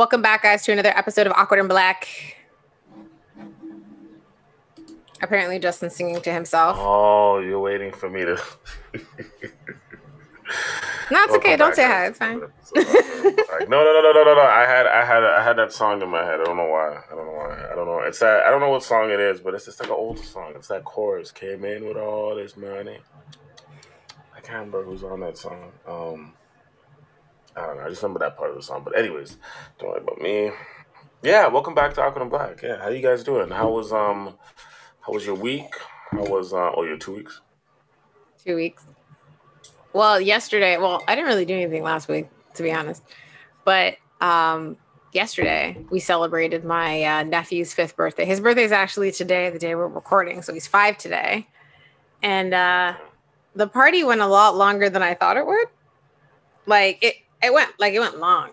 Welcome back, guys, to another episode of Awkward and Black. Apparently, Justin's singing to himself. Oh, you're waiting for me to... No, it's okay. Don't say hi. It's fine. No. I had that song in my head. I don't know why. It's that, I don't know what song it is, but it's just like an older song. It's that chorus. Came in with all this money. I can't remember who's on that song. I don't know. I just remember that part of the song. But anyways, don't worry about me. Yeah, welcome back to Awkward and Black. Yeah, how you guys doing? How was your week? How was your 2 weeks? 2 weeks. Well, yesterday, I didn't really do anything last week, to be honest. But yesterday, we celebrated my nephew's 5th birthday. His birthday is actually today, the day we're recording. So he's 5 today. And the party went a lot longer than I thought it would. Like, it went long.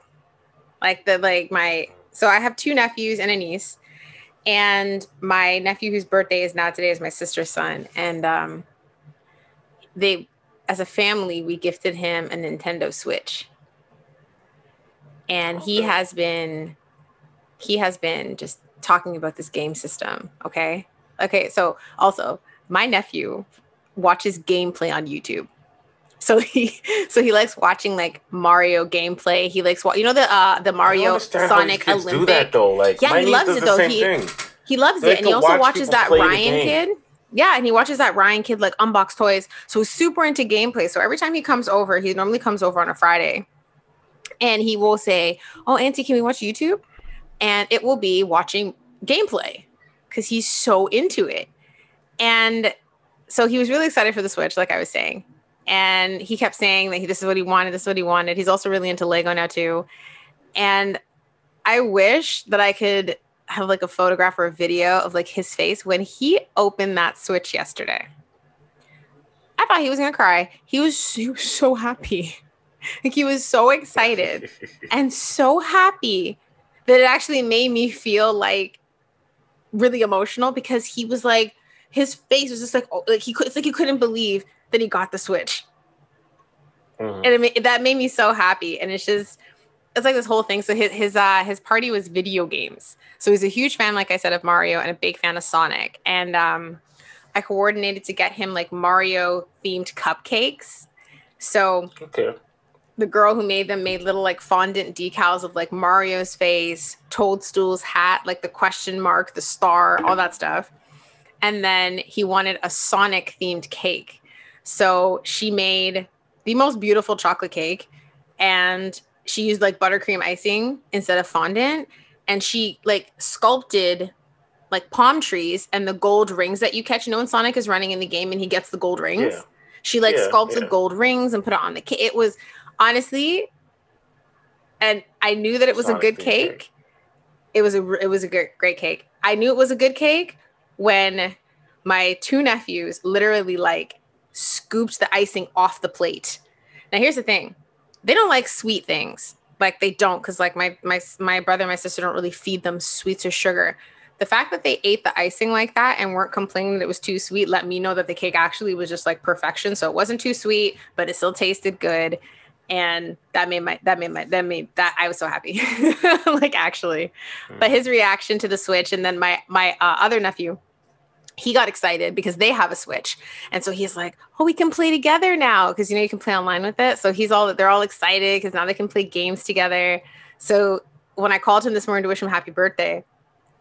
Like, so I have 2 nephews and a niece. And my nephew whose birthday is not today is my sister's son. And they... As a family, we gifted him a Nintendo Switch. And he has been just talking about this game system, okay? Okay, so also, my nephew watches gameplay on YouTube. So he likes watching like Mario gameplay. He likes the Mario Sonic Olympic. Do that though. Like, yeah, he loves it though. He loves it, and he also watches that Ryan kid. Yeah, and he watches that Ryan kid like unbox toys. So he's super into gameplay. So every time he comes over, he normally comes over on a Friday. And he will say, "Oh, Auntie, can we watch YouTube?" And it will be watching gameplay because he's so into it. And so he was really excited for the Switch, like I was saying. And he kept saying that this is what he wanted, this is what he wanted. He's also really into Lego now too. And I wish that I could have like a photograph or a video of like his face when he opened that Switch yesterday. I thought he was going to cry. He was so happy. Like, he was so excited and so happy that it actually made me feel like really emotional, because he was like, his face was just like, oh, like he couldn't believe that he got the Switch. Mm-hmm. And that made me so happy. And it's like this whole thing. So his party was video games. So he's a huge fan, like I said, of Mario and a big fan of Sonic. And I coordinated to get him like Mario themed cupcakes. So okay. The girl who made them made little like fondant decals of like Mario's face, Toadstool's hat, like the question mark, the star, all that stuff. And then he wanted a Sonic themed cake. So she made the most beautiful chocolate cake, and she used like buttercream icing instead of fondant, and she like sculpted like palm trees and the gold rings that you catch. You know when Sonic is running in the game and he gets the gold rings? Yeah. She like sculpted gold rings and put it on the cake. It was honestly, and I knew that it was Sonic a good cake. It was a great cake. I knew it was a good cake when my 2 nephews literally like scooped the icing off the plate. Now here's the thing. They don't like sweet things. Like, they don't, because like my brother and my sister don't really feed them sweets or sugar. The fact that they ate the icing like that and weren't complaining that it was too sweet let me know that the cake actually was just like perfection. So it wasn't too sweet, but it still tasted good. And that made I was so happy. Like, actually. But his reaction to the Switch, and then my other nephew, he got excited because they have a Switch. And so he's like, "Oh, we can play together now." Cause you know, you can play online with it. So they're all excited because now they can play games together. So when I called him this morning to wish him happy birthday,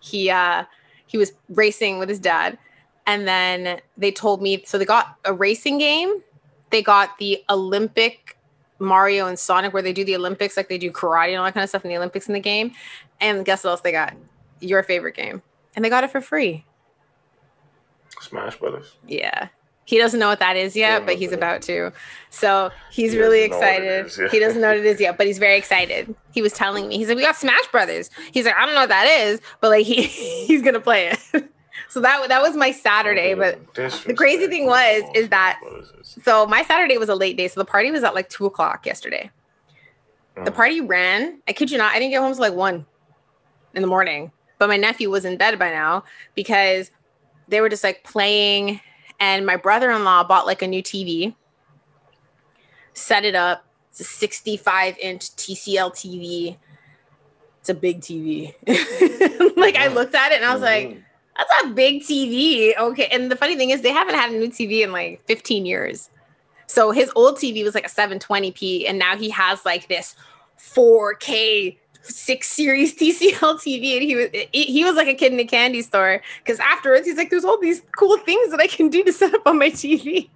he was racing with his dad. And then they told me, so they got a racing game. They got the Olympic Mario and Sonic, where they do the Olympics, like they do karate and all that kind of stuff in the Olympics in the game. And guess what else they got? Your favorite game. And they got it for free. Smash Brothers. Yeah. He doesn't know what that is yet, but he's about to. So he really excited. He doesn't know what it is yet, but he's very excited. He was telling me, he's like, "We got Smash Brothers." He's like, "I don't know what that is," but like he's going to play it. So that was my Saturday. But the crazy thing was that, so my Saturday was a late day. So the party was at like 2:00 yesterday. The party ran. I kid you not. I didn't get home till like 1:00 a.m. But my nephew was in bed by now because they were just like playing, and my brother-in-law bought like a new TV, set it up. It's a 65-inch TCL TV. it's a big TV. Like, I looked at it and I was like, that's a big TV. Okay. And the funny thing is they haven't had a new TV in like 15 years. So his old TV was like a 720p. And now he has like this 4K 6 series TCL TV. And he was like a kid in a candy store. Cause afterwards he's like, there's all these cool things that I can do to set up on my TV.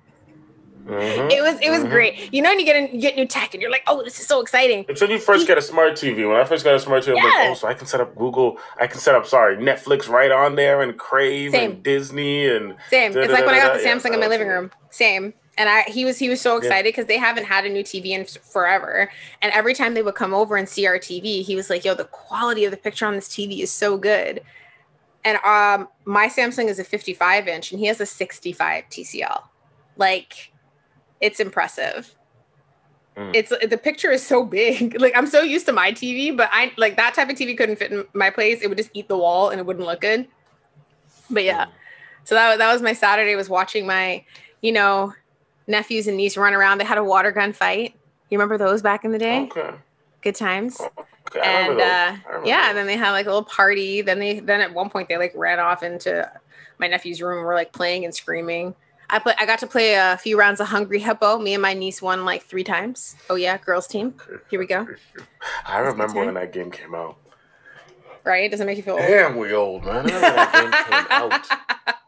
Mm-hmm. It was great. You know, when you get new tech and you're like, oh, this is so exciting. It's when you first get a smart TV. When I first got a smart TV, I'm like, oh, so I can set up Google. I can set up, Netflix right on there and Crave and Disney. And same. It's like when I got the Samsung in my living room. Same. And he was so excited because they haven't had a new TV in forever. And every time they would come over and see our TV, he was like, yo, the quality of the picture on this TV is so good. And my Samsung is a 55 inch and he has a 65 TCL. Like... it's impressive. Mm. It's the picture is so big. Like I'm so used to my TV, but I like that type of TV couldn't fit in my place. It would just eat the wall and it wouldn't look good. But yeah, so that was my Saturday, was watching my, nephews and niece run around. They had a water gun fight. You remember those back in the day? Okay. Good times. Okay, and then they had like a little party. Then at one point they like ran off into my nephew's room and were like playing and screaming. I got to play a few rounds of Hungry Hippo. Me and my niece won like 3 times. Oh yeah, girls team. Here we go. I remember when that game came out. Right? Does it make you feel old? Damn, we old, man.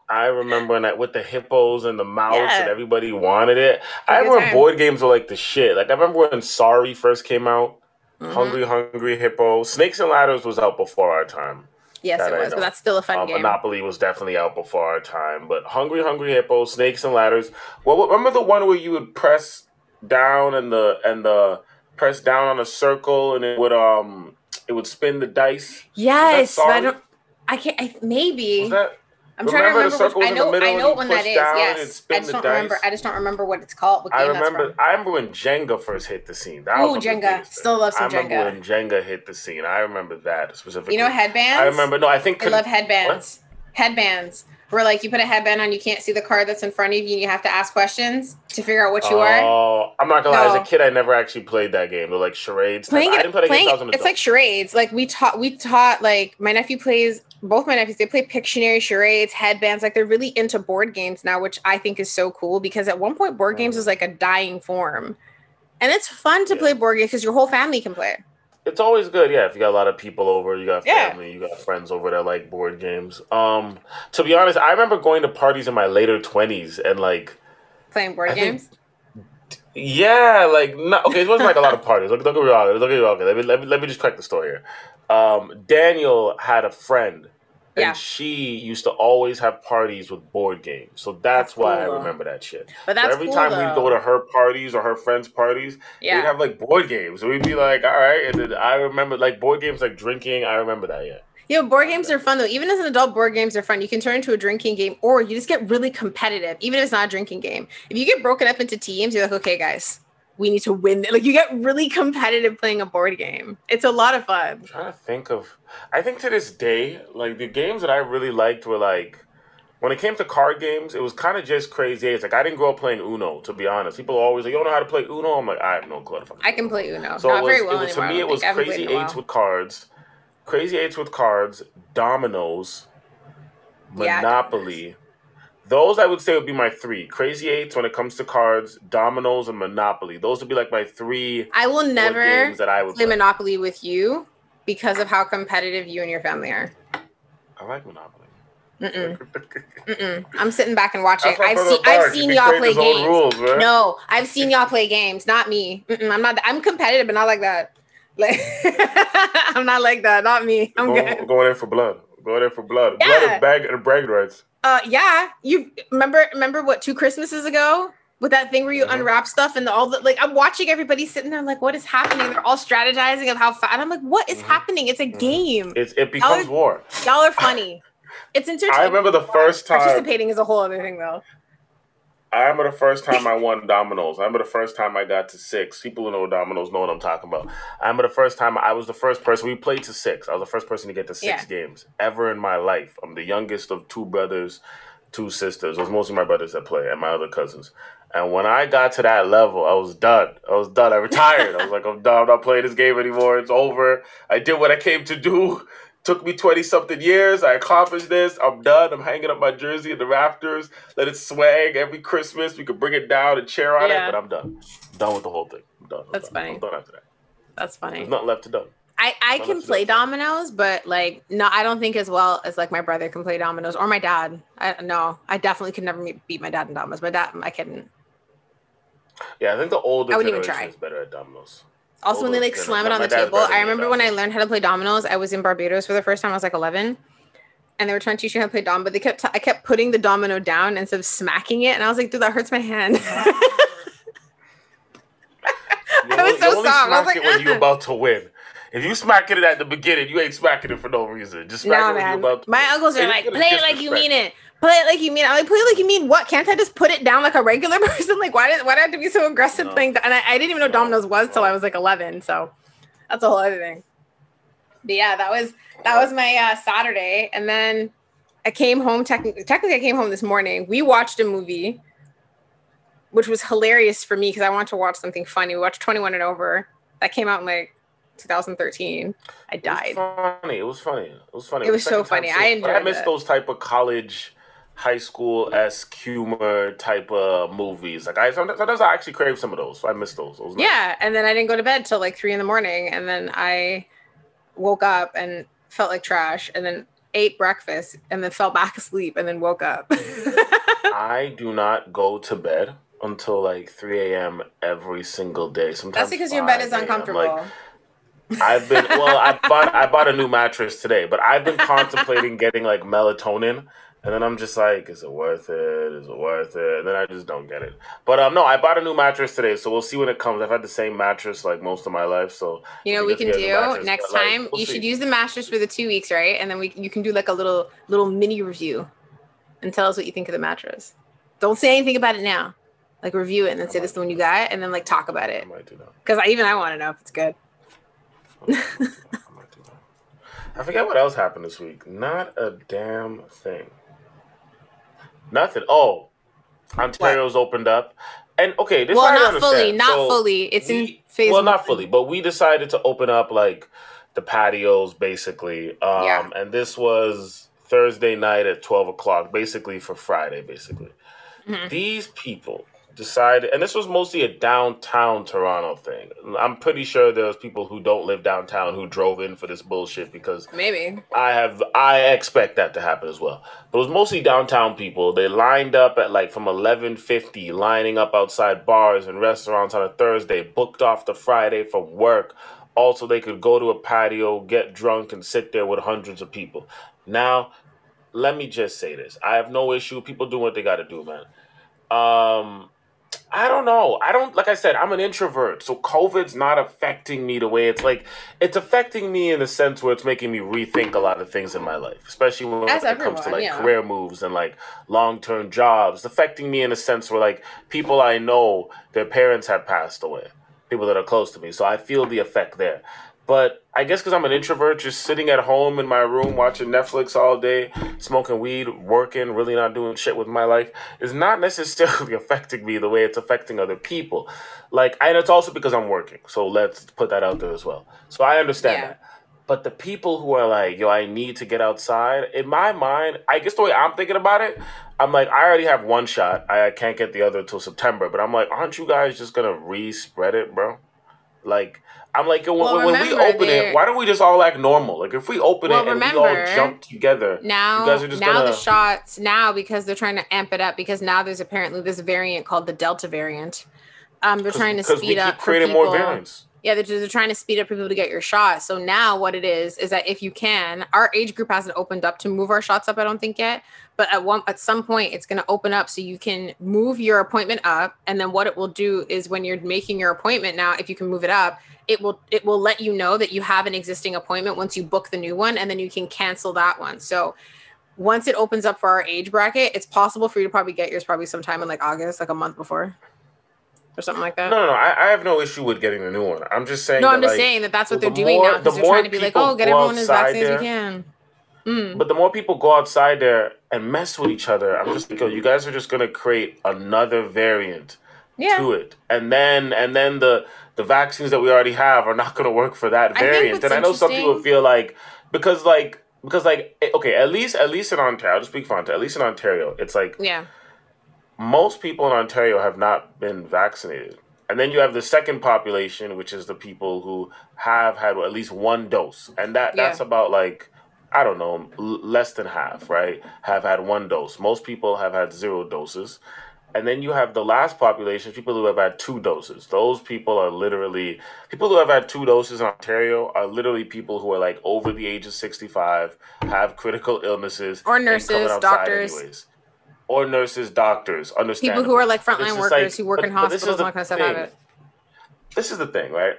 I remember when with the hippos and the mouths and everybody wanted it. I remember board games were like the shit. Like I remember when Sorry first came out. Mm-hmm. Hungry Hippo. Snakes and Ladders was out before our time. Yes, it was, but that's still a fun game. Monopoly was definitely out before our time, but Hungry Hippo, Snakes and Ladders. Well, remember the one where you would press down and the press down on a circle, and it would spin the dice. Yes, but maybe. I'm trying to remember. I know when that is. Yes, I just don't remember. I just don't remember what it's called. What game that's from. I remember when Jenga first hit the scene. Oh, Jenga! Still love some Jenga. I remember when Jenga hit the scene. I remember that specifically. Headbands. I remember. No, I think I love headbands. What? Headbands, where like you put a headband on, you can't see the card that's in front of you, and you have to ask questions to figure out what you are. Oh, I'm not gonna lie. As a kid, I never actually played that game. They're like charades. It's like charades. Like we taught. Like my nephew plays. Both my nephews, they play Pictionary, charades, headbands. Like, they're really into board games now, which I think is so cool because at one point, board games was like a dying form. And it's fun to play board games because your whole family can play. It's always good, if you got a lot of people over, you got family, you got friends over that like board games. To be honest, I remember going to parties in my later 20s and like... playing board games? It wasn't like a lot of parties. Look at you all. Let me just correct the story here. Daniel had a friend and she used to always have parties with board games. So that's why I remember that shit. But that's so every time we'd go to her parties or her friends' parties, we'd have like board games. So we'd be like, all right. And then I remember like board games, like drinking. I remember that. Yeah. Board games are fun though. Even as an adult, board games are fun. You can turn into a drinking game or you just get really competitive. Even if it's not a drinking game. If you get broken up into teams, you're like, okay, guys. We need to win. Like, you get really competitive playing a board game. It's a lot of fun. I'm trying to think of... I think to this day, like, the games that I really liked were, like... when it came to card games, it was kind of just Crazy Eights. Like, I didn't grow up playing Uno, to be honest. People are always like, you don't know how to play Uno? I'm like, I have no clue. I can play Uno. So not very well anymore. To me, it was Crazy Eights with cards. Crazy Eights with cards. Domino's. Monopoly. Yeah, those I would say would be my 3. Crazy Eights when it comes to cards, Dominoes, and Monopoly. Those would be like my 3. I will never games that I would play Monopoly with you because of how competitive you and your family are. I like Monopoly. I'm sitting back and watching. I've seen y'all play games. Rules, no, I've seen y'all play games. Not me. I'm not. I'm competitive, but not like that. Like I'm not like that. Not me. I'm good. Going in for blood. Going in for blood. Yeah. Blood and bragging rights. You remember what 2 Christmases ago with that thing where you unwrap stuff and all the like. I'm watching everybody sitting there, I'm like, what is happening? They're all strategizing of how fun. I'm like, what is happening? It's a game. It becomes war. Y'all are funny. It's entertaining. I remember the first time participating is a whole other thing though. I remember the first time I won Domino's. I remember the first time I got to 6. People who know Domino's know what I'm talking about. I remember the first time I was the first person. We played to 6. I was the first person to get to 6 games ever in my life. I'm the youngest of 2 brothers. two sisters. It was mostly my brothers that played and my other cousins. And when I got to that level, I was done. I retired. I was like, I'm done. I'm not playing this game anymore. It's over. I did what I came to do. Took me 20-something years. I accomplished this. I'm done. I'm hanging up my jersey in the rafters. Let it swag every Christmas. We could bring it down and cheer on it, but I'm done. Done with the whole thing. I'm done. That's funny. I'm done after that. That's funny. There's nothing left to do. I can play dominoes, but like, no, I don't think as well as like my brother can play dominoes or my dad. I definitely could never beat my dad in dominoes. My dad, I couldn't. Yeah, I think the older generation is better at dominoes. Also, when they like slam it on the table, I remember when I learned how to play dominoes, I was in Barbados for the first time. I was like 11, and they were trying to teach me how to play dominoes, but they kept I kept putting the domino down instead of smacking it, and I was like, dude, that hurts my hand. I was so soft. I was like, when you're about to win. If you smacking it at the beginning, you ain't smacking it for no reason. Just smack it when you're about to. My uncles are like, play it like you mean it. Play it like you mean it. I'm like, play it like you mean what? Can't I just put it down like a regular person? Like, why do I have to be so aggressive playing? And I didn't even know dominoes was till I was like 11. So that's a whole other thing. But yeah, that was my Saturday. And then I came home. Technically, I came home this morning. We watched a movie, which was hilarious for me because I wanted to watch something funny. We watched 21 and Over. That came out in like 2013. I died. It was funny. It was so funny. I enjoyed it. I miss those type of college, high school-esque humor type of movies. Like sometimes I actually crave some of those. So I miss those. Yeah, and then I didn't go to bed till like 3 a.m, and then I woke up and felt like trash, and then ate breakfast, and then fell back asleep, and then woke up. I do not go to bed until like 3 a.m. every single day. Sometimes that's because your bed is uncomfortable. Like, I bought a new mattress today, but I've been contemplating getting like melatonin, and then I'm just like, is it worth it? And then I just don't get it. But no, I bought a new mattress today, so we'll see when it comes. I've had the same mattress like most of my life, so you know what we can do next time. You should use the mattress for the 2 weeks, right? And then you can do like a little mini review, and tell us what you think of the mattress. Don't say anything about it now. Like review it and then say this is the one you got, and then like talk about it. I might do that because I want to know if it's good. I forget what else happened this week. Not a damn thing. Nothing. Oh, Ontario's opened up, and okay, this not fully. It's in phase. Well, not fully, but we decided to open up like the patios, basically. And this was Thursday night at 12:00, basically for Friday. Basically, These people decided, and this was mostly a downtown Toronto thing. I'm pretty sure there's people who don't live downtown who drove in for this bullshit because maybe I expect that to happen as well. But it was mostly downtown people. They lined up at like from 11:50, lining up outside bars and restaurants on a Thursday, booked off the Friday from work. Also, they could go to a patio, get drunk, and sit there with hundreds of people. Now, let me just say this. I have no issue. People do what they got to do, man. I don't know. Like I said, I'm an introvert, so COVID's not affecting me the way it's affecting me in the sense where it's making me rethink a lot of things in my life, especially when it comes to like career moves and like long-term jobs. It's affecting me in a sense where like people I know, their parents have passed away, people that are close to me. So I feel the effect there. But I guess because I'm an introvert, just sitting at home in my room watching Netflix all day, smoking weed, working, really not doing shit with my life, is not necessarily affecting me the way it's affecting other people. And it's also because I'm working. So let's put that out there as well. So I understand that. But the people who are like, yo, I need to get outside, in my mind, I guess the way I'm thinking about it, I'm like, I already have one shot. I can't get the other until September. But I'm like, aren't you guys just going to re-spread it, bro? I'm like, when we open it, why don't we just all act normal? Like, if we open it and we all jump together, now, you guys are just now the shots, because they're trying to amp it up, because now there's apparently this variant called the Delta variant. They're trying to speed up for people. More variants. Yeah, they're trying to speed up for people to get your shot. So now what it is that if you can, our age group hasn't opened up to move our shots up, I don't think yet. But at some point, it's going to open up so you can move your appointment up. And then what it will do is when you're making your appointment now, if you can move it up, it will let you know that you have an existing appointment once you book the new one, and then you can cancel that one. So once it opens up for our age bracket, it's possible for you to probably get yours sometime in August, a month before. Or something like that. No. I have no issue with getting the new one. I'm just saying. No, I'm just saying that's what they're doing now. Because they're trying to be like, get everyone as vaccinated as you can. But the more people go outside there and mess with each other, I'm just like, oh, you guys are just going to create another variant to it. And then the vaccines that we already have are not going to work for that variant. And I know some people feel like, because okay, at least in Ontario, I'll just speak for Ontario, at least in Ontario, it's like, most people in Ontario have not been vaccinated. And then you have the second population, which is the people who have had at least one dose. And that's about like, I don't know, less than half, right? Have had one dose. Most people have had zero doses. And then you have the last population, people who have had two doses. Those people are literally, people who have had two doses in Ontario are literally people who are like over the age of 65, have critical illnesses. Or nurses, doctors. Anyways. Or nurses, doctors, understand. People who are like frontline workers who work in hospitals and all kind of stuff have it. This is the thing, right?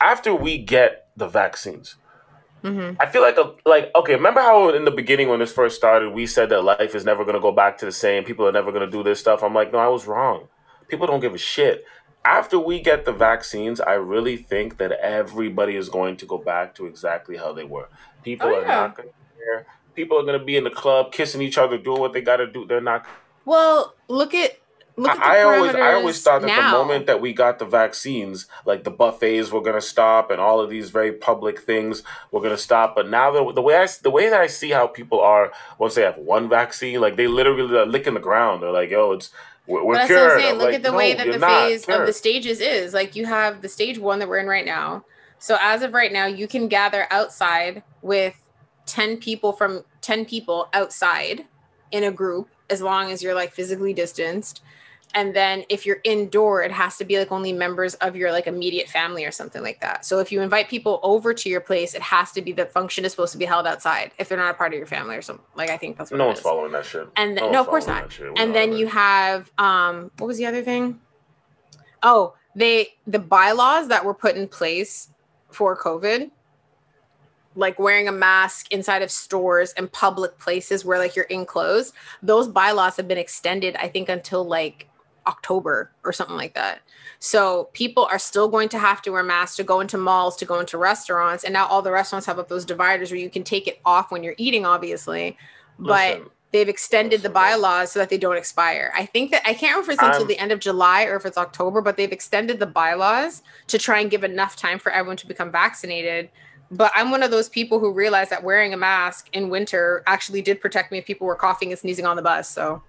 After we get the vaccines, I feel like, okay, remember how in the beginning when this first started, we said that life is never going to go back to the same. People are never going to do this stuff. I'm like, no, I was wrong. People don't give a shit. After we get the vaccines, I really think that everybody is going to go back to exactly how they were. People are not going to care. People are going to be in the club kissing each other, doing what they got to do. They're not. Well, look at the parameters I always thought that now. The moment that we got the vaccines, like the buffets were going to stop and all of these very public things were going to stop. But now the way that I see how people are once they have one vaccine, like they literally are licking the ground. They're like, yo, it's we're cured. That's what I'm saying. Look at the way that the phase of the stages is. Like you have the stage one that we're in right now. So as of right now, you can gather outside with 10 people outside in a group, as long as you're like physically distanced. And then if you're indoor, it has to be like only members of your like immediate family or something like that. So if you invite people over to your place, it has to be, the function is supposed to be held outside if they're not a part of your family or something. Like, I think that's what no one's following that shit. And no of course not. And then you have, what was the other thing? Oh, the bylaws that were put in place for COVID, like wearing a mask inside of stores and public places where like you're enclosed, those bylaws have been extended, I think, until like October or something like that. So people are still going to have to wear masks to go into malls, to go into restaurants. And now all the restaurants have up those dividers where you can take it off when you're eating, obviously, but they've extended the bylaws so that they don't expire. I think that, I can't remember if it's until the end of July or if it's October, but they've extended the bylaws to try and give enough time for everyone to become vaccinated. But I'm one of those people who realized that wearing a mask in winter actually did protect me if people were coughing and sneezing on the bus. So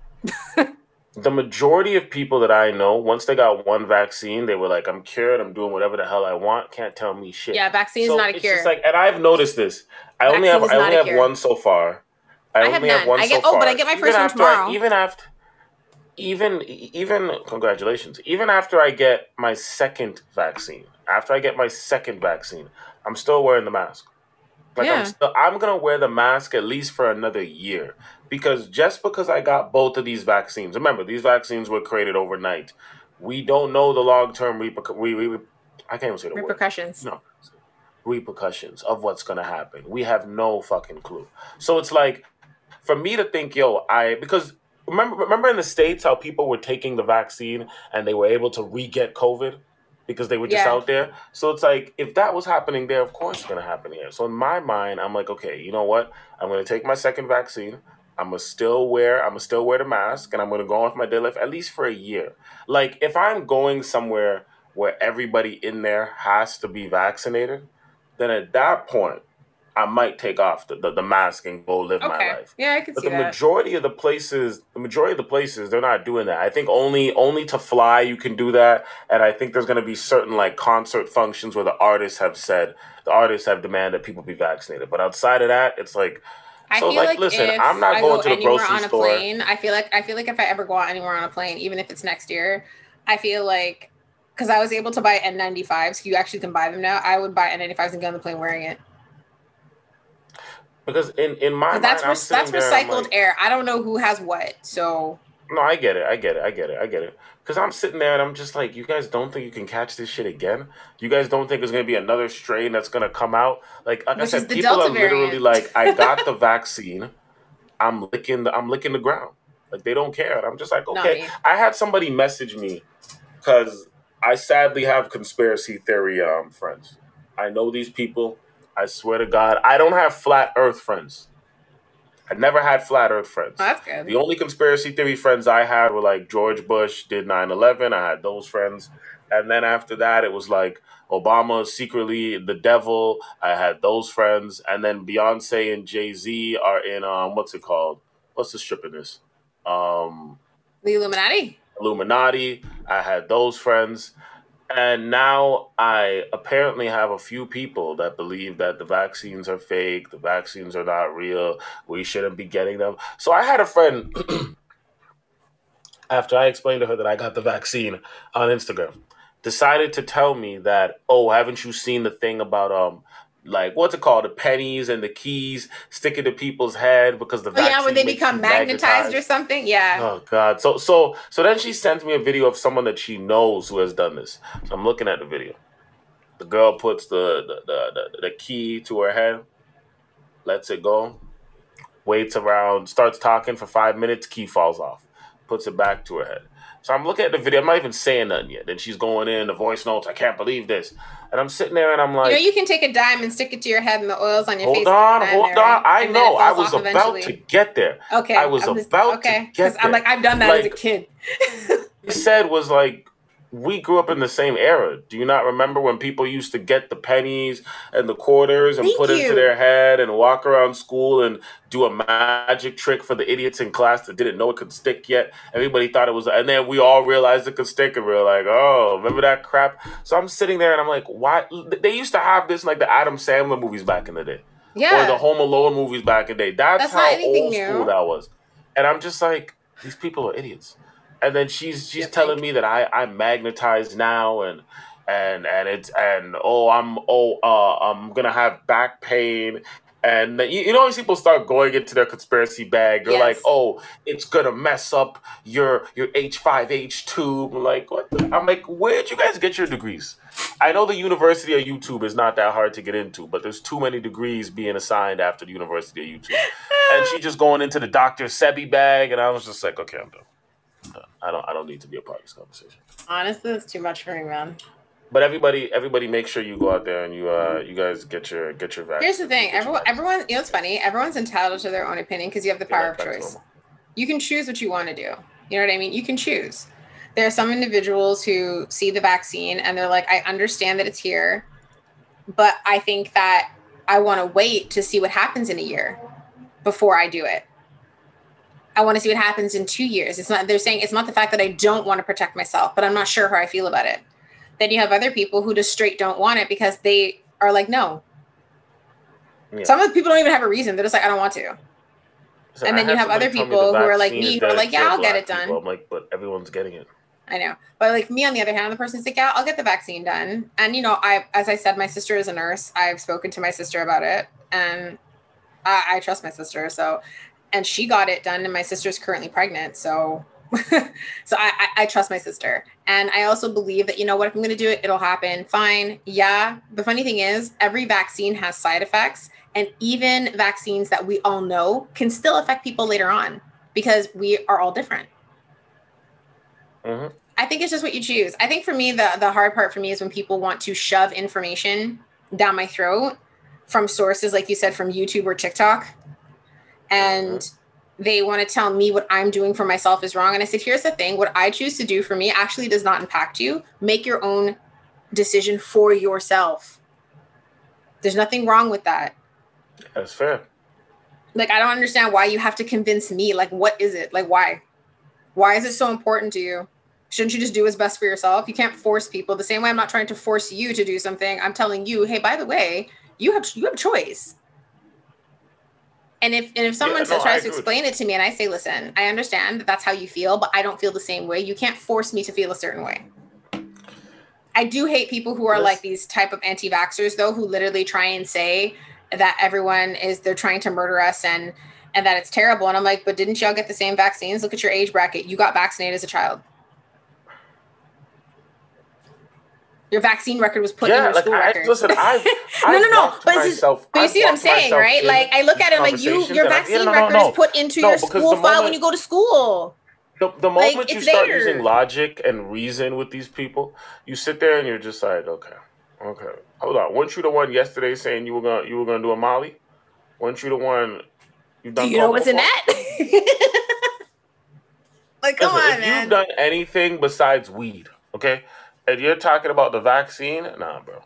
the majority of people that I know, once they got one vaccine, they were like, I'm cured. I'm doing whatever the hell I want. Can't tell me shit. Yeah, vaccine is not a cure. It's just like, and I've noticed this. I only have one so far. I have none. But I get my first one tomorrow. Congratulations. Even after I get my second vaccine, I'm still wearing the mask. I'm going to wear the mask at least for another year. Because just because I got both of these vaccines, remember, these vaccines were created overnight. We don't know the long-term repercussions of what's going to happen. We have no fucking clue. So it's like, for me to think, because remember in the States how people were taking the vaccine and they were able to re-get COVID? Because they were just out there. So it's like, if that was happening there, of course it's going to happen here. So in my mind, I'm like, okay, you know what? I'm going to take my second vaccine. I'm going to still wear the mask. And I'm going to go on with my daily life at least for a year. Like, if I'm going somewhere where everybody in there has to be vaccinated, then at that point, I might take off the mask and go live my life. Yeah, I can see that. But the majority of the places, they're not doing that. I think only to fly you can do that. And I think there's going to be certain like concert functions where the artists have demanded people be vaccinated. But outside of that, it's like, I'm not going to the grocery store. I feel like if I ever go out anywhere on a plane, even if it's next year, I feel like, because I was able to buy N95s, you actually can buy them now. I would buy N95s and get on the plane wearing it. Because in my mind, that's recycled air. I don't know who has what, so... No, I get it. Because I'm sitting there and I'm just like, you guys don't think you can catch this shit again? You guys don't think there's going to be another strain that's going to come out? Like I said, people are literally like, I got the vaccine. I'm licking the ground. Like, they don't care. And I'm just like, okay. I had somebody message me because I sadly have conspiracy theory friends. I know these people. I swear to God, I don't have flat earth friends. I never had flat earth friends. Oh, that's good. The only conspiracy theory friends I had were like George Bush did 9/11. I had those friends. And then after that, it was like Obama secretly the devil. I had those friends. And then Beyonce and Jay-Z are in, what's it called? What's the strip in this? The Illuminati. Illuminati. I had those friends. And now I apparently have a few people that believe that the vaccines are fake, the vaccines are not real, we shouldn't be getting them. So I had a friend, after I explained to her that I got the vaccine on Instagram, decided to tell me that, oh, haven't you seen the thing about, like, what's it called, the pennies and the keys sticking to people's head because the vaccine when they become magnetized or something? Yeah. Oh, God. So then she sends me a video of someone that she knows who has done this. So I'm looking at the video. The girl puts the key to her head, lets it go, waits around, starts talking for 5 minutes, key falls off, puts it back to her head. So I'm looking at the video. I'm not even saying nothing yet. Then she's going in, the voice notes, I can't believe this. And I'm sitting there and I'm like... You know, you can take a dime and stick it to your head and the oil's on your face. Hold on. I know. I was about to get there. Okay. I was about to get there. I'm like, I've done that as a kid. He said was like, we grew up in the same era. Do you not remember when people used to get the pennies and the quarters and put it into their head and walk around school and do a magic trick for the idiots in class that didn't know it could stick yet? Everybody thought it was, and then we all realized it could stick and we were like, oh, remember that crap? So I'm sitting there and I'm like, why? They used to have this in like the Adam Sandler movies back in the day. Yeah. Or the Home Alone movies back in the day. That's how old school that was. And I'm just like, these people are idiots. And then she's telling me that I'm magnetized now and I'm gonna have back pain, and you know these people start going into their conspiracy bag. They're like, oh, it's gonna mess up your H5H2. I'm like, what? I'm like, where'd you guys get your degrees? I know the University of YouTube is not that hard to get into, but there's too many degrees being assigned after the University of YouTube. And she just going into the Dr. Sebi bag, and I was just like, okay, I'm done. I don't need to be a part of this conversation. Honestly, it's too much for me, man. But everybody, make sure you go out there and you guys get your vaccine. Here's the thing, everyone, you know, it's funny. Everyone's entitled to their own opinion because you have the power of choice. Normal. You can choose what you want to do. You know what I mean? You can choose. There are some individuals who see the vaccine and they're like, I understand that it's here, but I think that I want to wait to see what happens in a year before I do it. I want to see what happens in 2 years. It's not, they're saying it's not the fact that I don't want to protect myself, but I'm not sure how I feel about it. Then you have other people who just straight don't want it because they are like, no. Yeah. Some of the people don't even have a reason. They're just like, I don't want to. So and then you have other people who are like me, who are like, yeah, I'll get it done. People. I'm like, but everyone's getting it. I know. But like me, on the other hand, the person's like, yeah, I'll get the vaccine done. And, you know, as I said, my sister is a nurse. I've spoken to my sister about it, and I trust my sister. So, and she got it done, and my sister's currently pregnant. So I trust my sister. And I also believe that, you know what, if I'm going to do it, it'll happen. Fine. Yeah. The funny thing is every vaccine has side effects, and even vaccines that we all know can still affect people later on because we are all different. Mm-hmm. I think it's just what you choose. I think for me, the hard part for me is when people want to shove information down my throat from sources, like you said, from YouTube or TikTok. And they want to tell me what I'm doing for myself is wrong. And I said, here's the thing. What I choose to do for me actually does not impact you. Make your own decision for yourself. There's nothing wrong with that. That's fair. Like, I don't understand why you have to convince me. Like, what is it? Like, why? Why is it so important to you? Shouldn't you just do what's best for yourself? You can't force people. The same way I'm not trying to force you to do something. I'm telling you, hey, by the way, you have a choice. And if someone tries to explain it to me and I say, listen, I understand that that's how you feel, but I don't feel the same way. You can't force me to feel a certain way. I do hate people who are like these type of anti-vaxxers, though, who literally try and say that they're trying to murder us and that it's terrible. And I'm like, but didn't y'all get the same vaccines? Look at your age bracket. You got vaccinated as a child. Your vaccine record was put in your school record. Listen, I've but you see what I'm saying, right? Like, I look at it like your vaccine record is put into your school file when you go to school. The moment you start using logic and reason with these people, you sit there and you're just like, okay, hold on. Weren't you the one yesterday saying you were gonna do a Molly? Weren't you the one You know what's in that? Like, come on, man. You've done anything besides weed, okay? And you're talking about the vaccine? Nah, bro.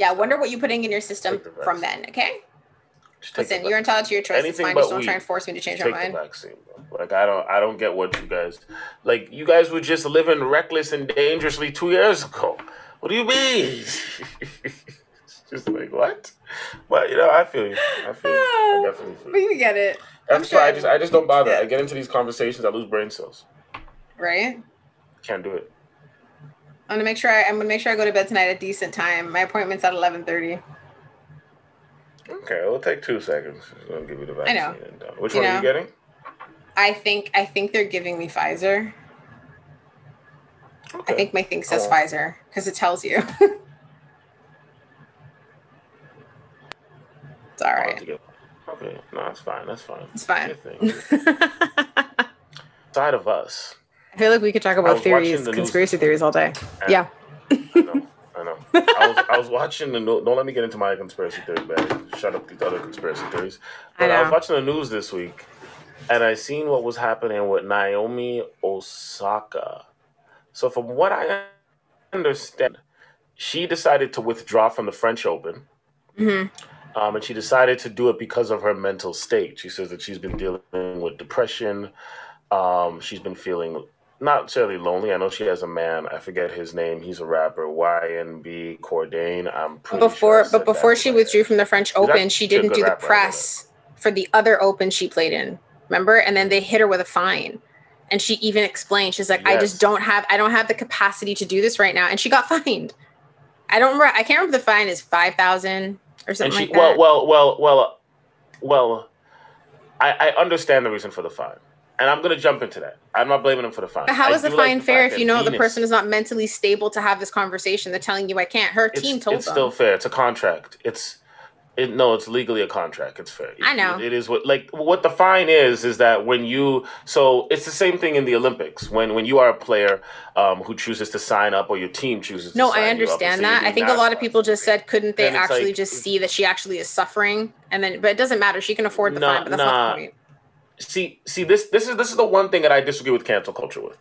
Yeah, I wonder what you're putting in your system from then, okay? Listen, you're entitled to your choice. It's fine. Just don't try and force me to change my mind. Take the vaccine, bro. Like, I don't get what you guys... Like, you guys were just living reckless and dangerously 2 years ago. What do you mean? Just like, what? But, you know, I feel you. I definitely feel you. But you get it. That's why I just don't bother. Yeah. I get into these conversations, I lose brain cells. Right? Can't do it. I'm gonna make sure I go to bed tonight at a decent time. My appointment's at 11:30. Okay, it'll take 2 seconds. I'll give you the vaccine. I know. Which one are you getting? I think they're giving me Pfizer. Okay. I think my thing says Pfizer because it tells you. It's all right. Okay, no, it's fine. It's fine. Side of us. I feel like we could talk about conspiracy theories all day. Yeah. I know. I was watching the news. Don't let me get into my conspiracy theory, man. Shut up these other conspiracy theories. But I was watching the news this week, and I seen what was happening with Naomi Osaka. So from what I understand, she decided to withdraw from the French Open. Mm-hmm. And she decided to do it because of her mental state. She says that she's been dealing with depression. She's been feeling... not necessarily lonely. I know she has a man. I forget his name. He's a rapper. YNB Cordain. I'm pretty sure. But before she withdrew from the French Open, she didn't do the press for the other open she played in. Remember? And then they hit her with a fine. And she even explained, she's like, yes. I don't have the capacity to do this right now. And she got fined. I can't remember the fine is 5,000 or something like that. Well, I understand the reason for the fine. And I'm going to jump into that. I'm not blaming them for the fine. But how is the fine fair if you know the person is not mentally stable to have this conversation? They're telling you I can't. Her team told them. It's still fair. It's a contract. It's legally a contract. It's fair. I know. It is what the fine is that when you... So it's the same thing in the Olympics. When you are a player who chooses to sign up or your team chooses to sign up. No, I understand that. I think a lot of people just said, couldn't they actually just see that she actually is suffering? But it doesn't matter. She can afford the fine, but that's not the point. See, this is the one thing that I disagree with cancel culture with.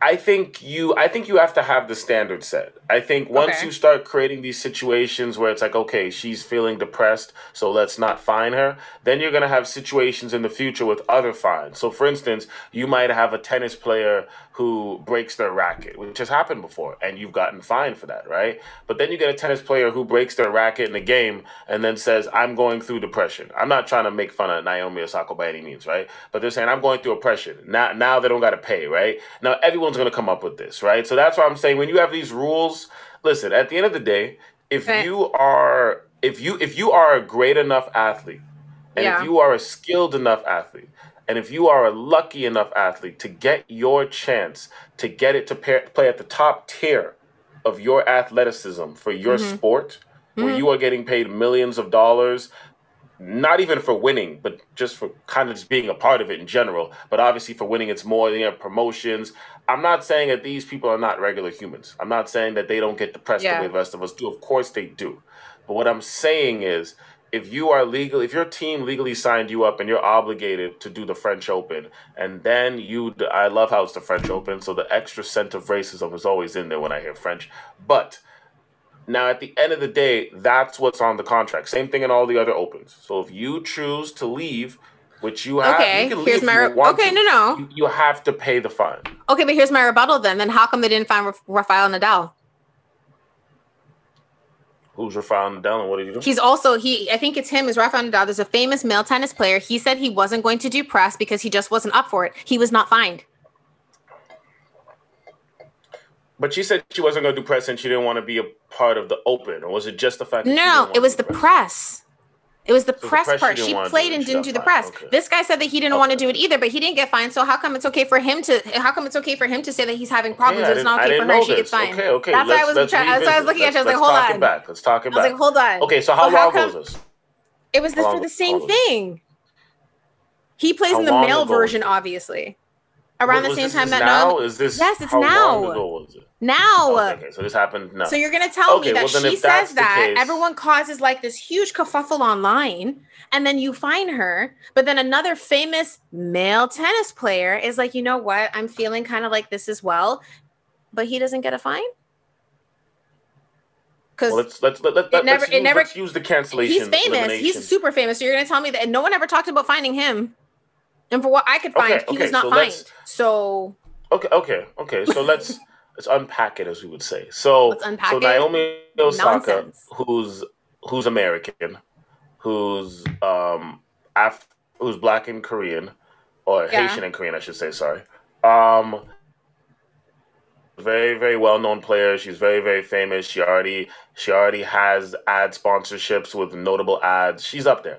I think you have to have the standard set. I think once you start creating these situations where it's like, okay, she's feeling depressed, so let's not fine her, then you're going to have situations in the future with other fines. So, for instance, you might have a tennis player who breaks their racket, which has happened before, and you've gotten fined for that, right? But then you get a tennis player who breaks their racket in a game and then says, I'm going through depression. I'm not trying to make fun of Naomi Osaka by any means, right? But they're saying, I'm going through oppression. Now they don't got to pay, right? Now, everyone going to come up with this, right? So that's why I'm saying when you have these rules, listen, at the end of the day, if you are a great enough athlete and if you are a skilled enough athlete and if you are a lucky enough athlete to get your chance to get it to play at the top tier of your athleticism for your sport, where you are getting paid millions of dollars, not even for winning, but just for kind of just being a part of it in general. But obviously for winning, it's more than promotions. I'm not saying that these people are not regular humans. I'm not saying that they don't get depressed the way the rest of us do. Of course they do. But what I'm saying is if your team legally signed you up and you're obligated to do the French Open, and then I love how it's the French Open, so the extra scent of racism is always in there when I hear French. But now, at the end of the day, that's what's on the contract. Same thing in all the other opens. So if you choose to leave, which you have, you can leave if you want to. No. You have to pay the fine. Okay, but here's my rebuttal then. Then how come they didn't fine Rafael Nadal? Who's Rafael Nadal and what did he do? He's also, I think it's him, is Rafael Nadal. There's a famous male tennis player. He said he wasn't going to do press because he just wasn't up for it. He was not fined. But she said she wasn't going to do press and she didn't want to be a part of the Open. Or was it just the fact that it was the press. It was the press part. She played and didn't do the press. Okay. This guy said that he didn't want to do it either, but he didn't get fined. So how come it's okay for him to say that he's having problems? It's not okay for her. She gets fined. Okay. That's why I was looking at you. I was like, hold on. Let's talk it back. I was like, hold on. Okay, so how long was this? It was for the same thing. He plays in the male version, obviously. Around the same time that now is this? Yes, it's now. How long ago was it? Now. Oh, okay, so this happened now. So you're gonna tell me that she says that everyone causes like this huge kerfuffle online, and then you find her, but then another famous male tennis player is like, you know what? I'm feeling kind of like this as well, but he doesn't get a fine. Well, let's use the cancellation. He's famous. Elimination. He's super famous. So you're going to tell me that no one ever talked about finding him, and for what I could find, he was not fined. So okay. So let's unpack it, as we would say. So Naomi Osaka, who's American, who's black and Korean, or Haitian and Korean, I should say. Sorry. Very, very well-known player. She's very, very famous. She already has ad sponsorships with notable ads. She's up there.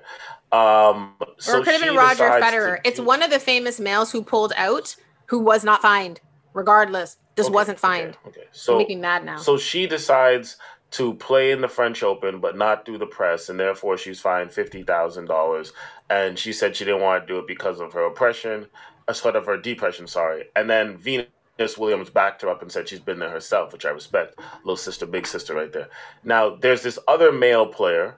So or it could have been Roger Federer. It's one of the famous males who pulled out, who was not fined, regardless. Wasn't fined. Okay. So making mad now. So she decides to play in the French Open, but not through the press, and therefore she's fined $50,000. And she said she didn't want to do it because of her oppression, sort of her depression. Sorry. And then Venus Williams backed her up and said she's been there herself, which I respect. Little sister, big sister right there. Now, there's this other male player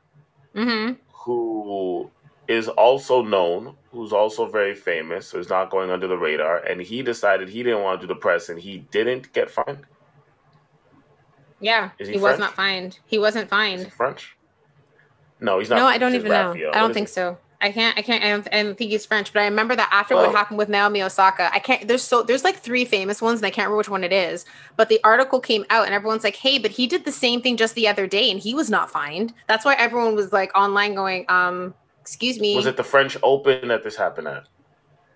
who is also known, who's also very famous, so he's not going under the radar, and he decided he didn't want to do the press, and he didn't get fined? Yeah, he was not fined. He wasn't fined. Is he French? No, he's not. No, I don't even know. I don't think so. I don't think he's French, but I remember that after what happened with Naomi Osaka, there's like three famous ones and I can't remember which one it is, but the article came out and everyone's like, hey, but he did the same thing just the other day and he was not fined. That's why everyone was like online going, excuse me. Was it the French Open that this happened at?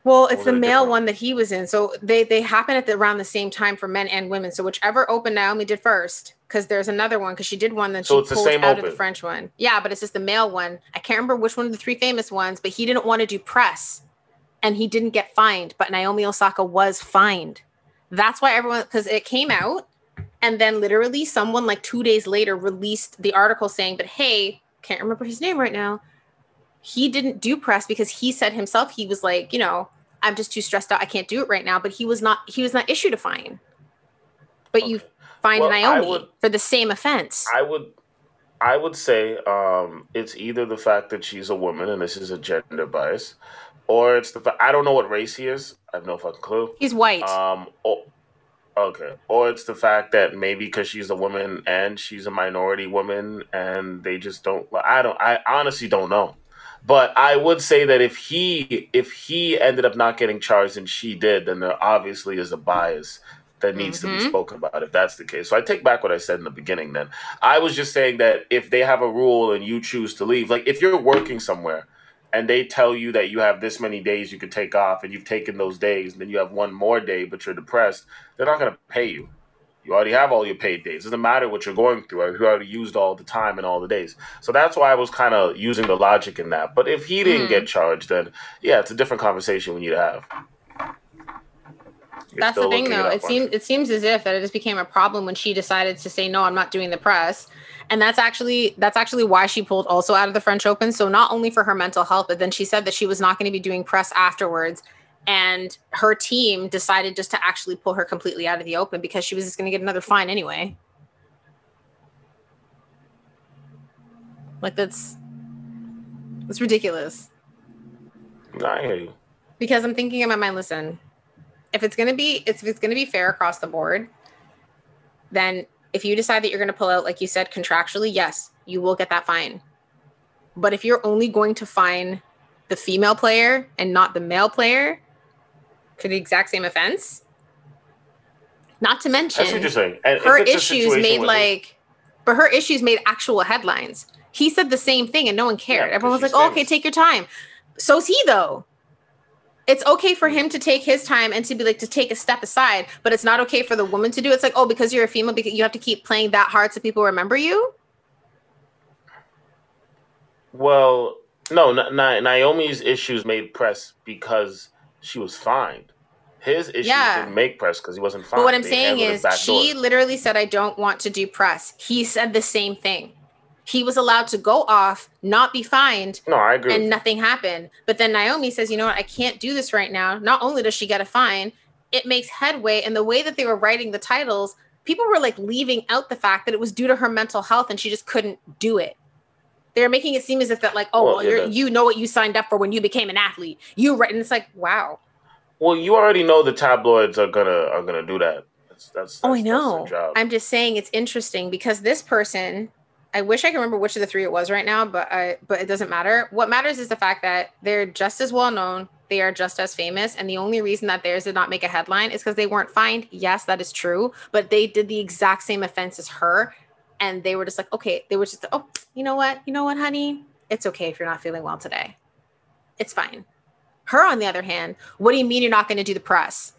Well, it's the male one that he was in. So they happen at around the same time for men and women. So whichever Open Naomi did first, because there's another one, because she did one that she pulled out of the French one. Yeah, but it's just the male one. I can't remember which one of the three famous ones, but he didn't want to do press, and he didn't get fined. But Naomi Osaka was fined. That's why everyone, because it came out, and then literally someone like 2 days later released the article saying, but hey, can't remember his name right now. He didn't do press because he said himself, he was like, you know, I'm just too stressed out. I can't do it right now. But he was not issued a fine. But you find Naomi for the same offense. I would say it's either the fact that she's a woman and this is a gender bias, or it's the fact, I don't know what race he is. I have no fucking clue. He's white. Okay. Or it's the fact that maybe because she's a woman and she's a minority woman and they just don't. I honestly don't know. But I would say that if he ended up not getting charged and she did, then there obviously is a bias that needs to be spoken about if that's the case. So I take back what I said in the beginning then. I was just saying that if they have a rule and you choose to leave, like if you're working somewhere and they tell you that you have this many days you could take off and you've taken those days and then you have one more day but you're depressed, they're not going to pay you. You already have all your paid days. It doesn't matter what you're going through. You already used all the time and all the days. So that's why I was kind of using the logic in that. But if he didn't get charged, then, yeah, it's a different conversation we need to have. That's the thing, though. It seems as if that it just became a problem when she decided to say, no, I'm not doing the press. And that's actually why she pulled also out of the French Open. So not only for her mental health, but then she said that she was not going to be doing press afterwards. And her team decided just to actually pull her completely out of the Open because she was just going to get another fine anyway. Like that's ridiculous. I hear you. Because I'm thinking in my mind, listen, if it's going to be fair across the board, then if you decide that you're going to pull out, like you said, contractually, yes, you will get that fine. But if you're only going to fine the female player and not the male player for the exact same offense. Not to mention, her issues made actual headlines. He said the same thing and no one cared. Yeah, everyone was like, "Okay, take your time." So's he though. It's okay for him to take his time and to be like to take a step aside, but it's not okay for the woman to do it. It's like, oh, because you're a female, because you have to keep playing that hard so people remember you. Well. No, Naomi's issues made press because she was fined. His issues didn't make press because he wasn't fined. But what I'm saying is she literally said, I don't want to do press. He said the same thing. He was allowed to go off, not be fined. No, I agree. And nothing happened. But then Naomi says, you know what? I can't do this right now. Not only does she get a fine, it makes headway. And the way that they were writing the titles, people were like leaving out the fact that it was due to her mental health and she just couldn't do it. They're making it seem as if that, like, oh, well, you know what you signed up for when you became an athlete. And it's like, wow. Well, you already know the tabloids are gonna do that. That's I know. That's their job. I'm just saying it's interesting because this person, I wish I could remember which of the three it was right now, but it doesn't matter. What matters is the fact that they're just as well known, they are just as famous, and the only reason that theirs did not make a headline is because they weren't fined. Yes, that is true, but they did the exact same offense as her. And they were just like, okay, they were just, oh, you know what, honey? It's okay if you're not feeling well today. It's fine. Her, on the other hand, what do you mean you're not going to do the press?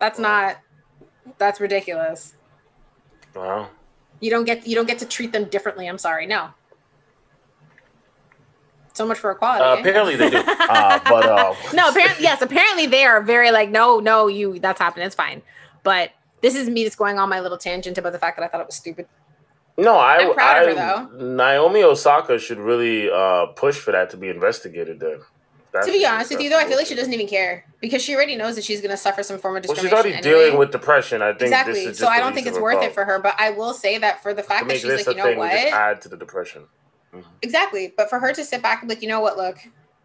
That's ridiculous. Wow. You don't get to treat them differently. I'm sorry. No. So much for equality. Apparently they do. No, apparently they are very like, no, that's happening. It's fine. But this is me just going on my little tangent about the fact that I thought it was stupid. No, I'm proud of her, though. Naomi Osaka should really push for that to be investigated then. To be honest with you, though, I feel like she doesn't even care because she already knows that she's going to suffer some form of discrimination. Well, she's already dealing with depression. I think exactly. This is just so I don't think it's worth it for her, but I will say that for the fact that she's like, you know what? Just add to the depression. Mm-hmm. Exactly. But for her to sit back and be like, you know what, look,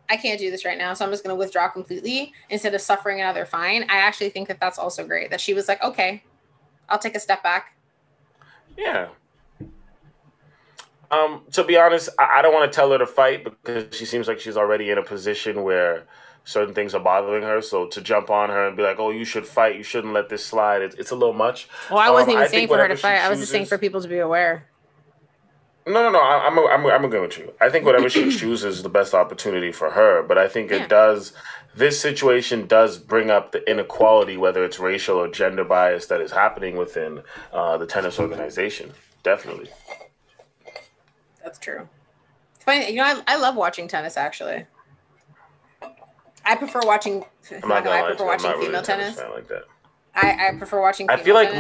I can't do this right now, so I'm just going to withdraw completely instead of suffering another fine. I actually think that that's also great, that she was like, okay, I'll take a step back. Yeah. To be honest, I don't want to tell her to fight because she seems like she's already in a position where certain things are bothering her. So to jump on her and be like, oh, you should fight, you shouldn't let this slide, it's a little much. Well, I wasn't even saying for her to fight. I was just saying for people to be aware. No. I'm agreeing with you. I think whatever she chooses is the best opportunity for her. But I think it does. This situation does bring up the inequality, whether it's racial or gender bias, that is happening within the tennis organization. Definitely. That's true. It's funny, you know, I love watching tennis. Actually, I prefer watching. Female tennis. Like that. I prefer watching. I feel like the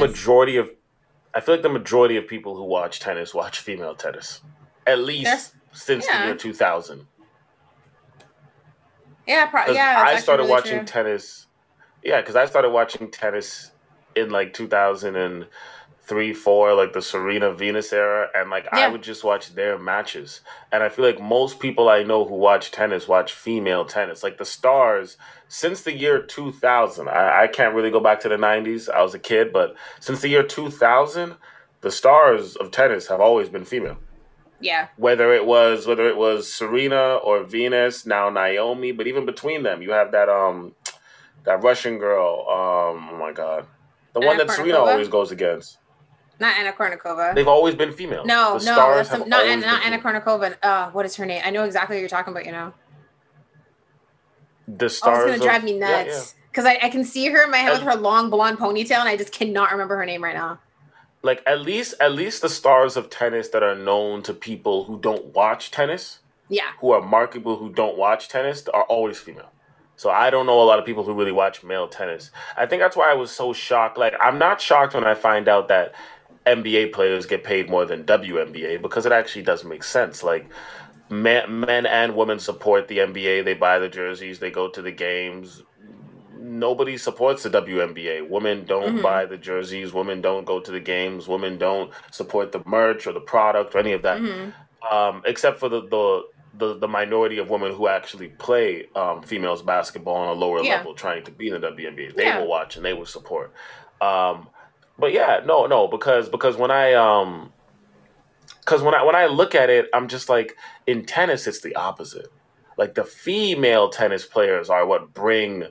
majority of people who watch tennis watch female tennis, at least since the year 2000. Yeah, probably. Yeah, I started watching tennis. Yeah, because I started watching tennis in like 2003, 2004, like the Serena Venus era, and like I would just watch their matches. And I feel like most people I know who watch tennis watch female tennis. Like the stars since the year 2000. I can't really go back to the 90s. I was a kid, but since the year 2000, the stars of tennis have always been female. Yeah. Whether it was Serena or Venus, now Naomi, but even between them, you have that that Russian girl. Oh my God, the one that Serena always goes against. Not Anna Kournikova. They've always been female. Not Anna Kournikova. What is her name? I know exactly what you're talking about, you know. The stars. Oh, it's going to drive me nuts. Because I can see her in my head with her long blonde ponytail, and I just cannot remember her name right now. Like, at least the stars of tennis that are known to people who don't watch tennis, who are marketable who don't watch tennis, are always female. So I don't know a lot of people who really watch male tennis. I think that's why I was so shocked. Like, I'm not shocked when I find out that NBA players get paid more than WNBA because it actually does make sense. Like, men and women support the NBA. They buy the jerseys. They go to the games. Nobody supports the WNBA. Women don't buy the jerseys. Women don't go to the games. Women don't support the merch or the product or any of that, except for the minority of women who actually play females basketball on a lower level trying to be in the WNBA. They will watch and they will support. But yeah, no, because when I look at it, I'm just like, in tennis, it's the opposite. Like the female tennis players are what bring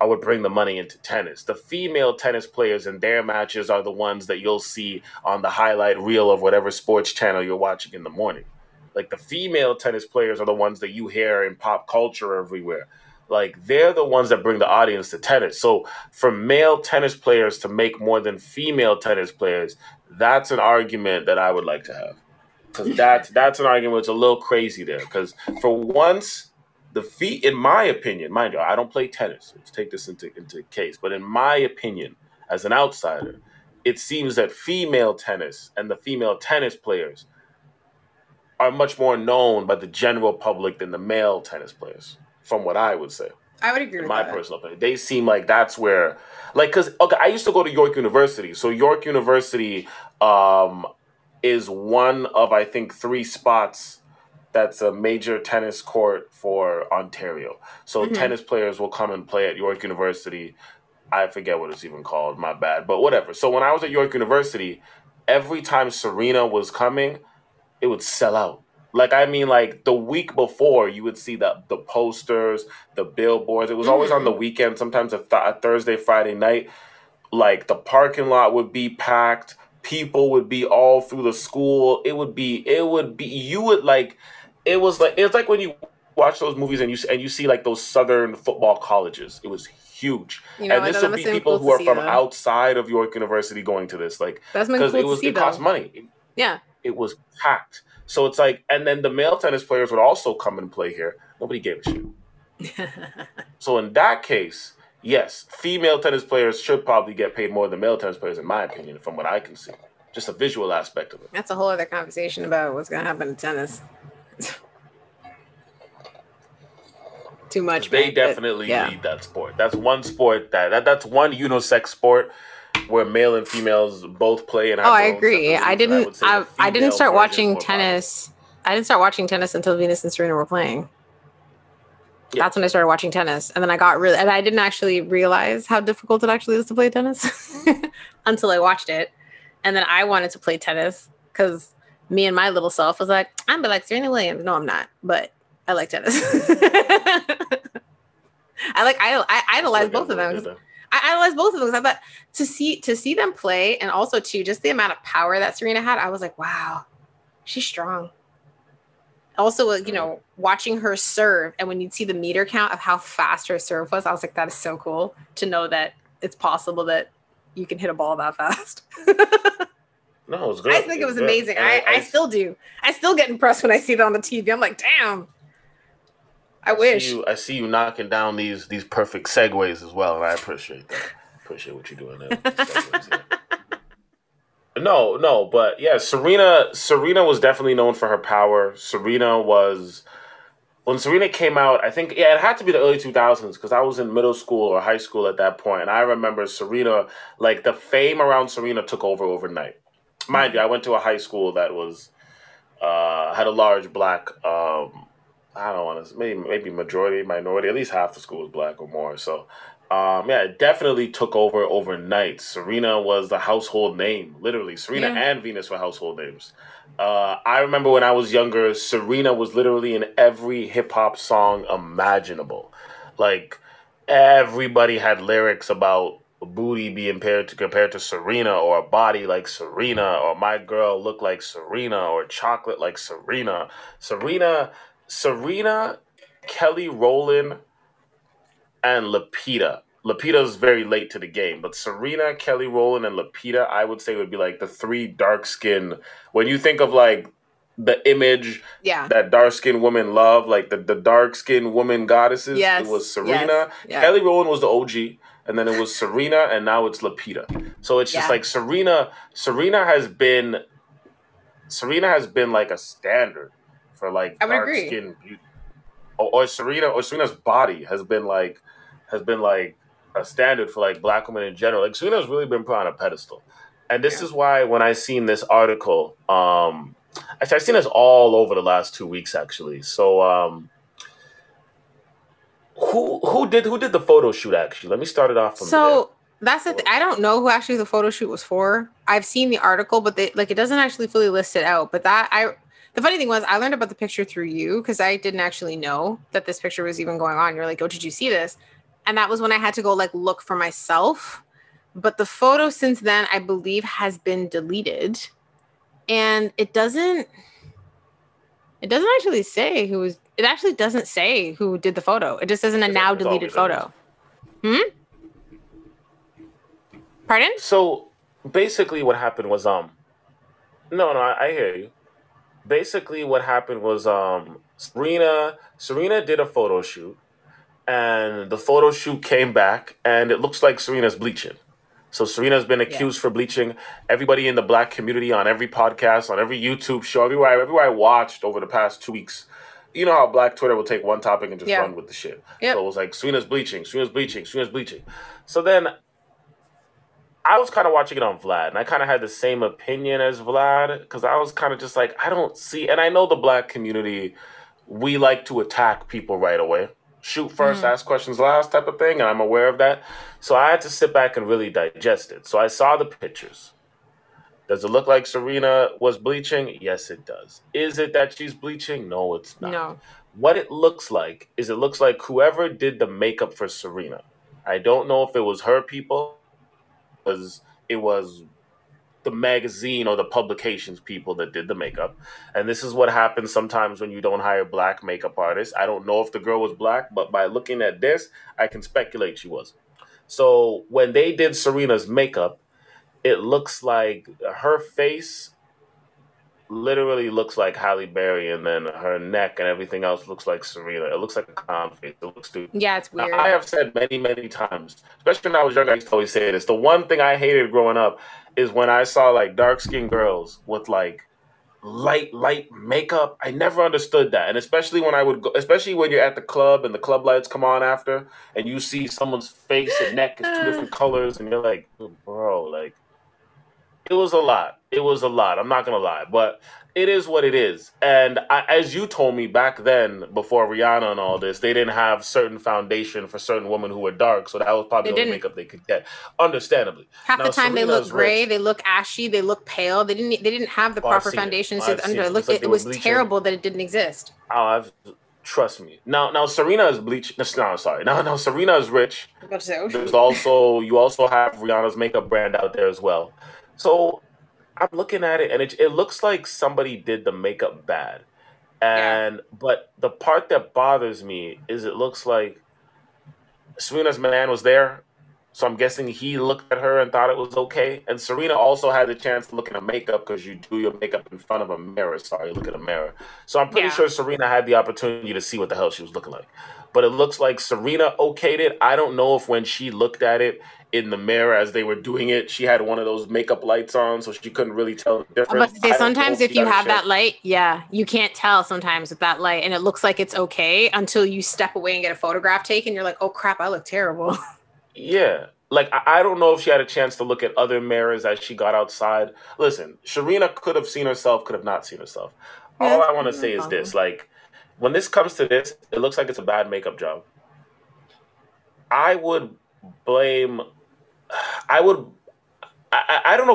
the money into tennis. The female tennis players and their matches are the ones that you'll see on the highlight reel of whatever sports channel you're watching in the morning. Like the female tennis players are the ones that you hear in pop culture everywhere. Like, they're the ones that bring the audience to tennis. So for male tennis players to make more than female tennis players, that's an argument that I would like to have. Because that's an argument that's a little crazy there. Because for once, in my opinion, mind you, I don't play tennis. Let's take this into case. But in my opinion, as an outsider, it seems that female tennis and the female tennis players are much more known by the general public than the male tennis players. From what I would say. I would agree with that. In my personal opinion. They seem like that's where... Like, because, okay, I used to go to York University. So York University is one of, I think, 3 spots that's a major tennis court for Ontario. So tennis players will come and play at York University. I forget what it's even called, my bad, but whatever. So when I was at York University, every time Serena was coming, it would sell out. Like, I mean, like, the week before, you would see the posters, the billboards. It was always on the weekend, sometimes a Thursday, Friday night. Like, the parking lot would be packed. People would be all through the school. It was like when you watch those movies and you see, like, those Southern football colleges. It was huge. You know, and this would be people who are from outside of York University going to this. Like, that's because it cost money. Yeah. It was packed. So it's like, and then the male tennis players would also come and play here. Nobody gave a shit. So in that case, yes, female tennis players should probably get paid more than male tennis players, in my opinion, from what I can see. Just a visual aspect of it. That's a whole other conversation about what's going to happen to tennis. Too much. They definitely lead that sport. That's one sport that's one unisex sport where male and females both play. And I agree. I didn't start watching tennis. I didn't start watching tennis until Venus and Serena were playing. Yeah. That's when I started watching tennis, and then I got really, and I didn't actually realize how difficult it actually is to play tennis until I watched it, and then I wanted to play tennis because me and my little self was like, I'm like Serena Williams. No, I'm not, but I like tennis. I idolize both of them. I thought to see them play, and also too just the amount of power that Serena had. I was like, wow, she's strong. Also, you know, watching her serve, and when you'd see the meter count of how fast her serve was, I was like, that is so cool to know that it's possible that you can hit a ball that fast. No, it was good. I think it was amazing. I still do. I still get impressed when I see that on the TV. I'm like, damn. I wish. I see you knocking down these perfect segues as well, and I appreciate that. Appreciate what you're doing there with the segues, yeah. No, but yeah, Serena was definitely known for her power. When Serena came out, I think, yeah, it had to be the early 2000s because I was in middle school or high school at that point, and I remember Serena, like, the fame around Serena took over overnight. Mind you, I went to a high school that was, had a large black, I don't want to, maybe majority, minority, at least half the school was black or more, so... yeah, it definitely took over overnight. Serena was the household name, literally. Serena and Venus were household names. I remember when I was younger, Serena was literally in every hip-hop song imaginable. Like, everybody had lyrics about booty being compared to Serena, or a body like Serena, or my girl look like Serena, or chocolate like Serena. Serena, Kelly Rowland, and Lupita. Lupita's very late to the game, but Serena, Kelly Rowland, and Lupita, I would say, would be like the 3 dark skin. When you think of like the image that dark skinned women love, like the dark skinned woman goddesses, it was Serena. Kelly Rowland was the OG, and then it was Serena, and now it's Lupita. So it's just like Serena has been like a standard for like dark skinned beauty. Or Serena's body has been like a standard for like black women in general. Like, Serena's really been put on a pedestal, and this is why when I seen this article, actually I've seen this all over the last 2 weeks actually. So who did the photo shoot actually? Let me start it off from there. That's the thing. I don't know who actually the photo shoot was for. I've seen the article, but they, like, it doesn't actually fully list it out. But that the funny thing was, I learned about the picture through you because I didn't actually know that this picture was even going on. You're like, oh, did you see this? And that was when I had to go, like, look for myself. But the photo since then, I believe, has been deleted. And it doesn't actually say who was, it actually doesn't say who did the photo. It just isn't a now deleted photo. Pardon? So basically what happened was, no, I hear you. Basically, what happened was Serena did a photo shoot, and the photo shoot came back, and it looks like Serena's bleaching. So Serena's been accused for bleaching. Everybody in the black community, on every podcast, on every YouTube show, everywhere I watched over the past 2 weeks, you know how Black Twitter will take one topic and just run with the shit. Yep. So it was like, Serena's bleaching, Serena's bleaching, Serena's bleaching. So then I was kind of watching it on Vlad, and I kind of had the same opinion as Vlad, because I was kind of just like, I don't see, and I know the Black community, we like to attack people right away. Shoot first, ask questions last type of thing, and I'm aware of that. So I had to sit back and really digest it. So I saw the pictures. Does it look like Serena was bleaching? Yes, it does. Is it that she's bleaching? No, it's not. No. What it looks like is it looks like whoever did the makeup for Serena. I don't know if it was her people, because it was the magazine or the publications people that did the makeup. And this is what happens sometimes when you don't hire Black makeup artists. I don't know if the girl was Black, but by looking at this, I can speculate she was. So when they did Serena's makeup, it looks like her face literally looks like Halle Berry, and then her neck and everything else looks like Serena. It looks like a clown face. It looks stupid. Yeah, it's weird. Now, I have said many, many times, especially when I was younger, I used to always say this. The one thing I hated growing up is when I saw like dark-skinned girls with like light makeup. I never understood that. And especially when I would go, especially when you're at the club and the club lights come on after and you see someone's face and neck is two different colors and you're like, oh, bro, like, it was a lot. It was a lot. I'm not going to lie. But it is what it is. And I, as you told me back then, before Rihanna and all this, they didn't have certain foundation for certain women who were dark. So that was probably the only makeup they could get. Understandably. Half now, the time Serena's they look gray. They look ashy. They look pale. They didn't have the proper foundation. It was terrible that it didn't exist. Trust me. Now Serena is bleached. No, Serena is rich. There's also, you also have Rihanna's makeup brand out there as well. So I'm looking at it, and it looks like somebody did the makeup bad. But the part that bothers me is it looks like Serena's man was there, so I'm guessing he looked at her and thought it was okay. And Serena also had the chance to look at her makeup because you do your makeup in front of a mirror. Look at a mirror. So I'm pretty sure Serena had the opportunity to see what the hell she was looking like. But it looks like Serena okayed it. I don't know if when she looked at it in the mirror as they were doing it, she had one of those makeup lights on, so she couldn't really tell the difference. But sometimes if you have that light, you can't tell sometimes with that light. And it looks like it's okay until you step away and get a photograph taken. You're like, oh, crap, I look terrible. Yeah. Like, I don't know if she had a chance to look at other mirrors as she got outside. Listen, Serena could have seen herself, could have not seen herself. All I want to say is this, like, when this comes to this, it looks like it's a bad makeup job. I don't know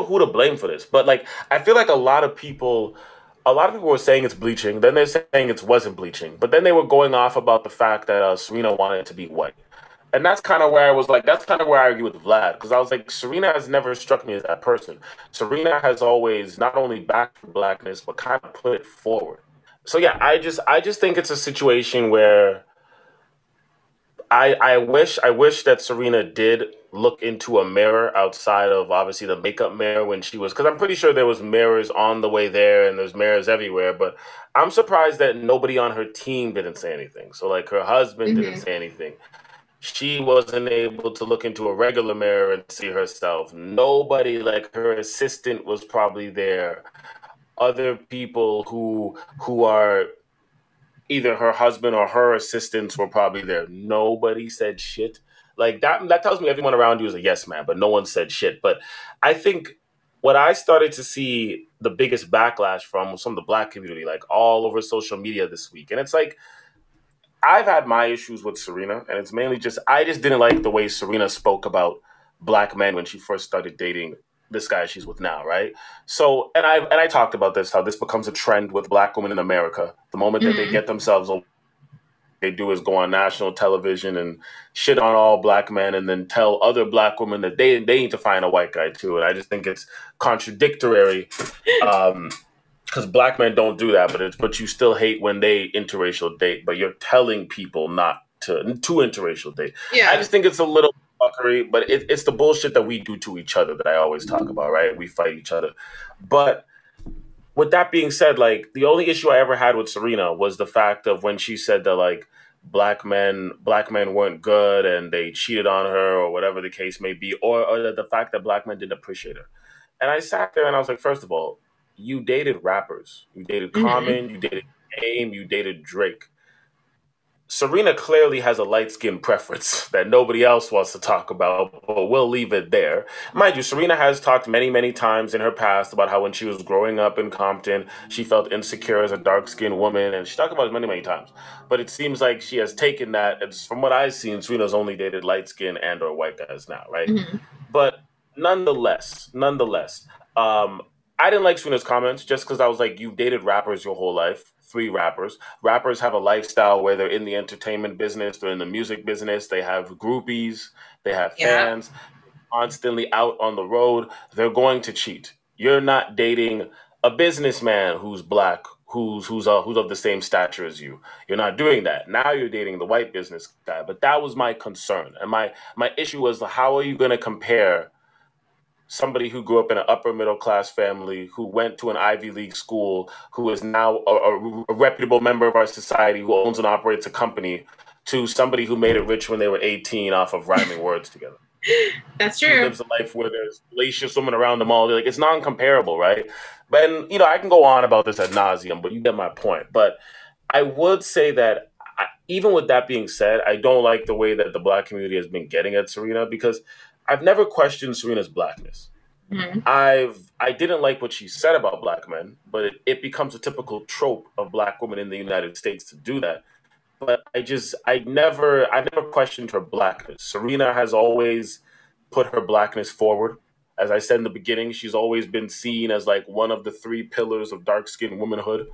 who to blame for this, but like, I feel like a lot of people were saying it's bleaching. Then they're saying it wasn't bleaching, but then they were going off about the fact that Serena wanted to be white. And that's kind of where I was like, that's kind of where I argue with Vlad, because I was like, Serena has never struck me as that person. Serena has always not only backed Blackness, but kind of put it forward. So yeah, I just think it's a situation where I wish that Serena did look into a mirror outside of obviously the makeup mirror when she was, because I'm pretty sure there was mirrors on the way there and there's mirrors everywhere, but I'm surprised that nobody on her team didn't say anything. So like her husband didn't say anything. She wasn't able to look into a regular mirror and see herself. Nobody, like her assistant was probably there. Other people who are either her husband or her assistants were probably there. Nobody said shit. Like that tells me everyone around you is a yes man, but no one said shit. But I think what I started to see the biggest backlash from was from the Black community, like all over social media this week. And it's like, I've had my issues with Serena, and it's mainly just, I just didn't like the way Serena spoke about Black men when she first started dating this guy she's with now, right? So, and I talked about this, how this becomes a trend with Black women in America. The moment that they get themselves, they do is go on national television and shit on all Black men, and then tell other Black women that they need to find a white guy too. And I just think it's contradictory, because Black men don't do that, but you still hate when they interracial date, but you're telling people not to interracial date. Yeah, I just think it's a little. But it's the bullshit that we do to each other that I always talk about, right? We fight each other. But with that being said, like, the only issue I ever had with Serena was the fact of when she said that, like, Black men weren't good and they cheated on her or whatever the case may be, or the fact that Black men didn't appreciate her. And I sat there and I was like, first of all, you dated rappers. You dated Common, you dated AIM, you dated Drake. Serena clearly has a light-skinned preference that nobody else wants to talk about, but we'll leave it there. Mind you, Serena has talked many, many times in her past about how when she was growing up in Compton, she felt insecure as a dark-skinned woman, and she talked about it many, many times. But it seems like she has taken that, and from what I've seen, Serena's only dated light-skinned and or white guys now, right? Mm-hmm. But nonetheless, I didn't like Serena's comments just because I was like, you've dated rappers your whole life. Three rappers. Rappers have a lifestyle where they're in the entertainment business, they're in the music business, they have groupies, they have fans, constantly out on the road. They're going to cheat. You're not dating a businessman who's black, who's of the same stature as you. You're not doing that. Now you're dating the white business guy. But that was my concern. And my issue was, how are you going to compare somebody who grew up in an upper middle class family, who went to an Ivy League school, who is now a reputable member of our society, who owns and operates a company, to somebody who made it rich when they were 18 off of rhyming words together? That's true. Who lives a life where there's salacious women around them all. They're like, it's non-comparable, right? But, and, you know, I can go on about this ad nauseum, but you get my point. But I would say that even with that being said, I don't like the way that the black community has been getting at Serena, because I've never questioned Serena's blackness. Mm-hmm. I didn't like what she said about black men, but it becomes a typical trope of black women in the United States to do that. But I never questioned her blackness. Serena has always put her blackness forward. As I said in the beginning, she's always been seen as like one of the three pillars of dark-skinned womanhood,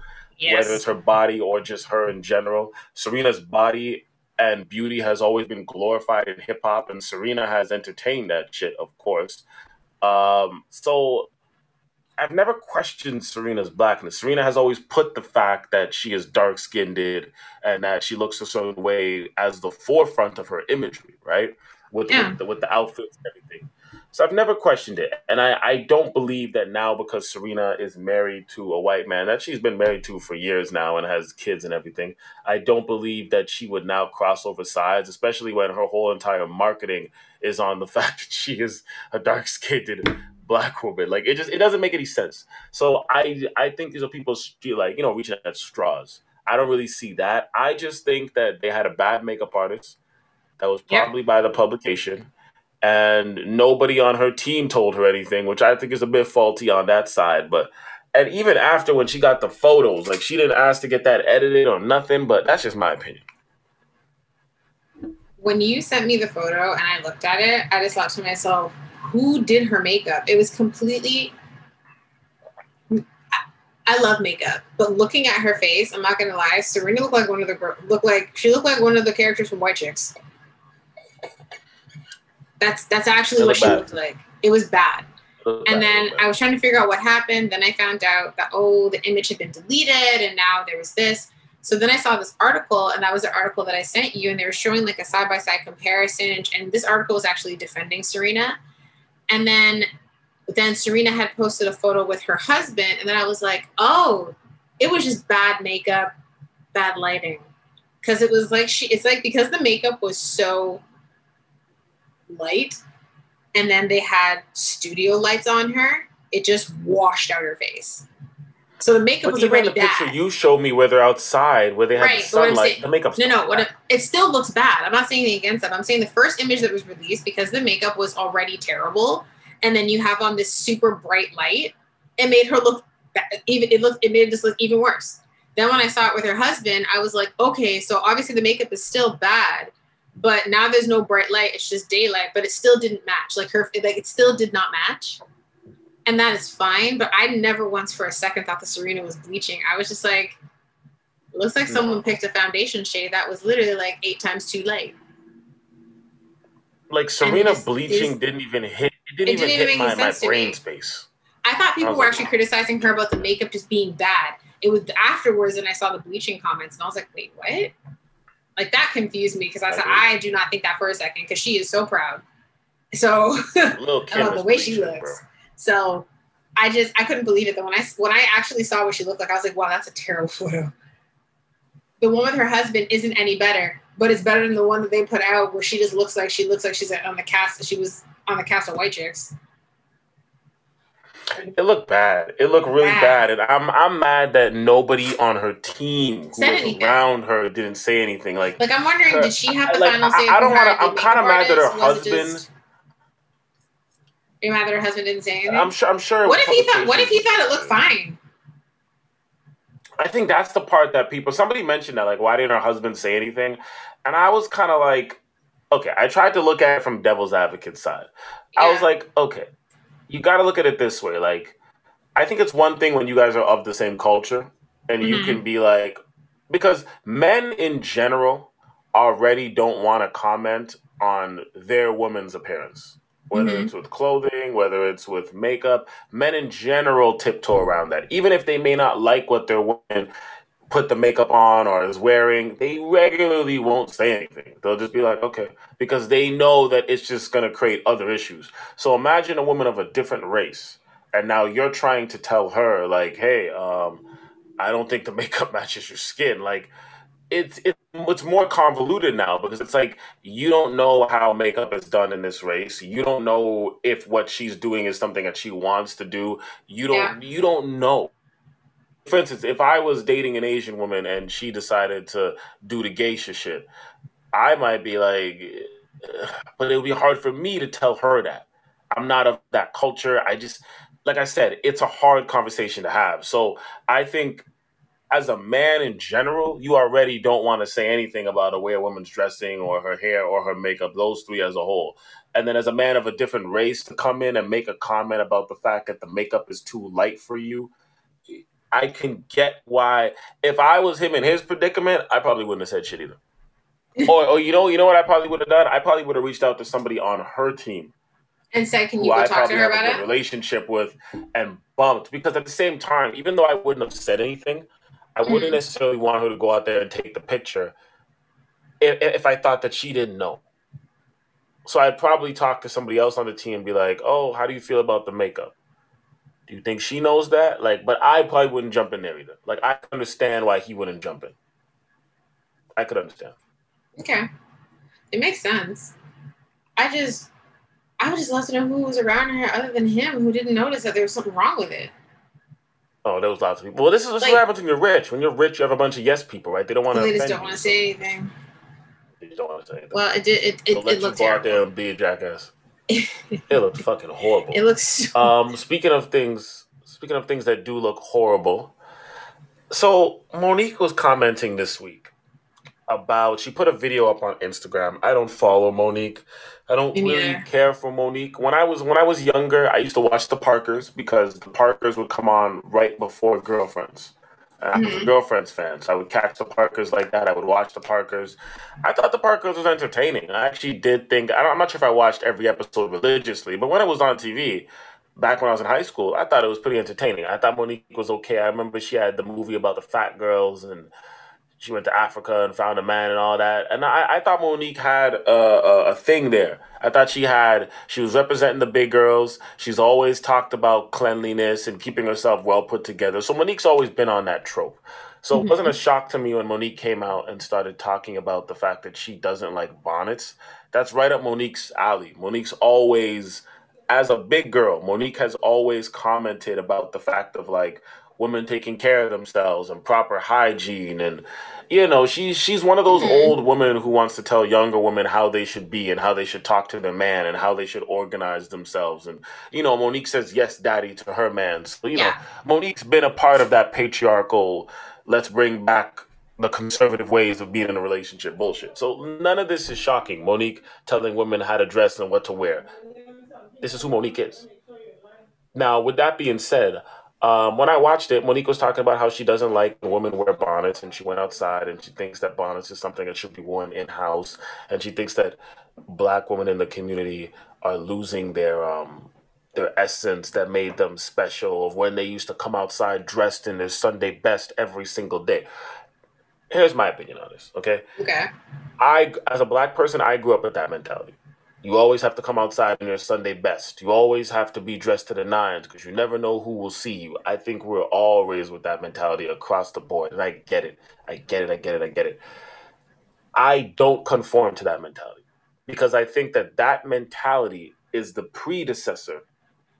whether it's her body or just her in general. Serena's body and beauty has always been glorified in hip hop, and Serena has entertained that shit, of course. So I've never questioned Serena's blackness. Serena has always put the fact that she is dark-skinned and that she looks a certain way as the forefront of her imagery, right? With the outfits and everything. So I've never questioned it. And I don't believe that now, because Serena is married to a white man that she's been married to for years now and has kids and everything, I don't believe that she would now cross over sides, especially when her whole entire marketing is on the fact that she is a dark-skinned black woman. Like, it doesn't make any sense. So I think these are people, like, you know, reaching at straws. I don't really see that. I just think that they had a bad makeup artist that was probably by the publication. And nobody on her team told her anything, which I think is a bit faulty on that side. And even after, when she got the photos, like, she didn't ask to get that edited or nothing, but that's just my opinion. When you sent me the photo and I looked at it, I just thought to myself, who did her makeup? It was completely... I love makeup, but looking at her face, I'm not going to lie, Serena looked like one of the characters from White Chicks. That's actually what she looked like. It was bad. And then I was trying to figure out what happened. Then I found out that, the image had been deleted and now there was this. So then I saw this article, and that was the article that I sent you. And they were showing like a side-by-side comparison. And this article was actually defending Serena. And then Serena had posted a photo with her husband. And then I was like, it was just bad makeup, bad lighting. Because it was like, because the makeup was so light, and then they had studio lights on her, it just washed out her face. So the makeup was already bad. Even the picture you showed me where they're outside, where they had the sunlight, the makeup's bad. It still looks bad. I'm not saying anything against them. I'm saying the first image that was released, because the makeup was already terrible, and then you have on this super bright light, it made her look bad. It made this look even worse. Then when I saw it with her husband, I was like, okay, so obviously the makeup is still bad, but now there's no bright light, it's just daylight, but it still didn't match. It still did not match. And that is fine, but I never once for a second thought that Serena was bleaching. I was just like, it looks like someone picked a foundation shade that was literally like 8 times too light. Like, Serena bleaching didn't even hit. It didn't even hit my brain space. I thought people were actually criticizing her about the makeup just being bad. It was afterwards when I saw the bleaching comments, and I was like, wait, what? Like, that confused me, because I said, I do not think that for a second, because she is so proud. So about the way she looks. Bro. So I couldn't believe it. Though when I actually saw what she looked like, I was like, wow, that's a terrible photo. The one with her husband isn't any better, but it's better than the one that they put out where she just looks like she's on the cast. She was on the cast of White Chicks. It looked bad. It looked really bad. And I'm mad that nobody on her team who said was anything. Around her didn't say anything. Like I'm wondering, did she have a final say? I don't want to. I'm kind of mad that her husband. You're mad that her husband didn't say anything? I'm sure. What if he thought it looked fine? I think that's the part that somebody mentioned that, like, why didn't her husband say anything? And I was kind of like, okay, I tried to look at it from devil's advocate side. Yeah. I was like, okay, you got to look at it this way. Like, I think it's one thing when you guys are of the same culture and you can be like, because men in general already don't want to comment on their woman's appearance, whether it's with clothing, whether it's with makeup. Men in general tiptoe around that. Even if they may not like what their woman put the makeup on or is wearing, they regularly won't say anything. They'll just be like, okay, because they know that it's just going to create other issues. So imagine a woman of a different race, and now you're trying to tell her, like, hey, I don't think the makeup matches your skin. Like, it's more convoluted now because it's like you don't know how makeup is done in this race. You don't know if what she's doing is something that she wants to do. You don't know. For instance, if I was dating an Asian woman and she decided to do the geisha shit, I might be like, but it would be hard for me to tell her that. I'm not of that culture. I just, like I said, it's a hard conversation to have. So I think as a man in general, you already don't want to say anything about the way a woman's dressing or her hair or her makeup, those three as a whole. And then as a man of a different race to come in and make a comment about the fact that the makeup is too light for you, I can get why. If I was him in his predicament, I probably wouldn't have said shit either. Or you know what I probably would have done? I probably would have reached out to somebody on her team and said, "Can you go talk to her about it?" I probably have a good relationship with and bumped, because at the same time, even though I wouldn't have said anything, I wouldn't necessarily want her to go out there and take the picture if I thought that she didn't know. So I'd probably talk to somebody else on the team and be like, oh, how do you feel about the makeup? Do you think she knows that? Like, but I probably wouldn't jump in there either. Like, I understand why he wouldn't jump in. I could understand. Okay. It makes sense. I would just love to know who was around her other than him who didn't notice that there was something wrong with it. Oh, there was lots of people. Well, this is what happens when you're rich. When you're rich, you have a bunch of yes people, right? They don't want to. They just don't want to say anything. They just don't want to say anything. Well, it looked terrible. Go out there and be a jackass. It looked fucking horrible. It looks. Speaking of things that do look horrible. So Monique was commenting this week about, she put a video up on Instagram. I don't follow Monique. I don't really care for Monique. When I was younger, I used to watch The Parkers because The Parkers would come on right before Girlfriends. I was a Girlfriends fan, so I would catch The Parkers like that. I would watch The Parkers. I thought The Parkers was entertaining. I actually did think, I'm not sure if I watched every episode religiously, but when it was on TV, back when I was in high school, I thought it was pretty entertaining. I thought Monique was okay. I remember she had the movie about the fat girls and she went to Africa and found a man and all that. And I thought Monique had a thing there. I thought she was representing the big girls. She's always talked about cleanliness and keeping herself well put together. So Monique's always been on that trope. So it wasn't a shock to me when Monique came out and started talking about the fact that she doesn't like bonnets. That's right up Monique's alley. Monique's always, as a big girl, Monique has always commented about the fact of, like, women taking care of themselves and proper hygiene. And, you know, she's one of those old women who wants to tell younger women how they should be and how they should talk to their man and how they should organize themselves. And, you know, Monique says, yes, daddy, to her man. So, you know, Monique's been a part of that patriarchal, let's bring back the conservative ways of being in a relationship bullshit. So none of this is shocking. Monique telling women how to dress and what to wear. This is who Monique is. Now, with that being said, when I watched it, Monique was talking about how she doesn't like when women wear bonnets, and she went outside and she thinks that bonnets is something that should be worn in-house, and she thinks that black women in the community are losing their essence that made them special of when they used to come outside dressed in their Sunday best every single day. Here's my opinion on this, okay? Okay. As a black person, I grew up with that mentality. You always have to come outside in your Sunday best. You always have to be dressed to the nines because you never know who will see you. I think we're all raised with that mentality across the board. And I get it. I get it. I don't conform to that mentality because I think that mentality is the predecessor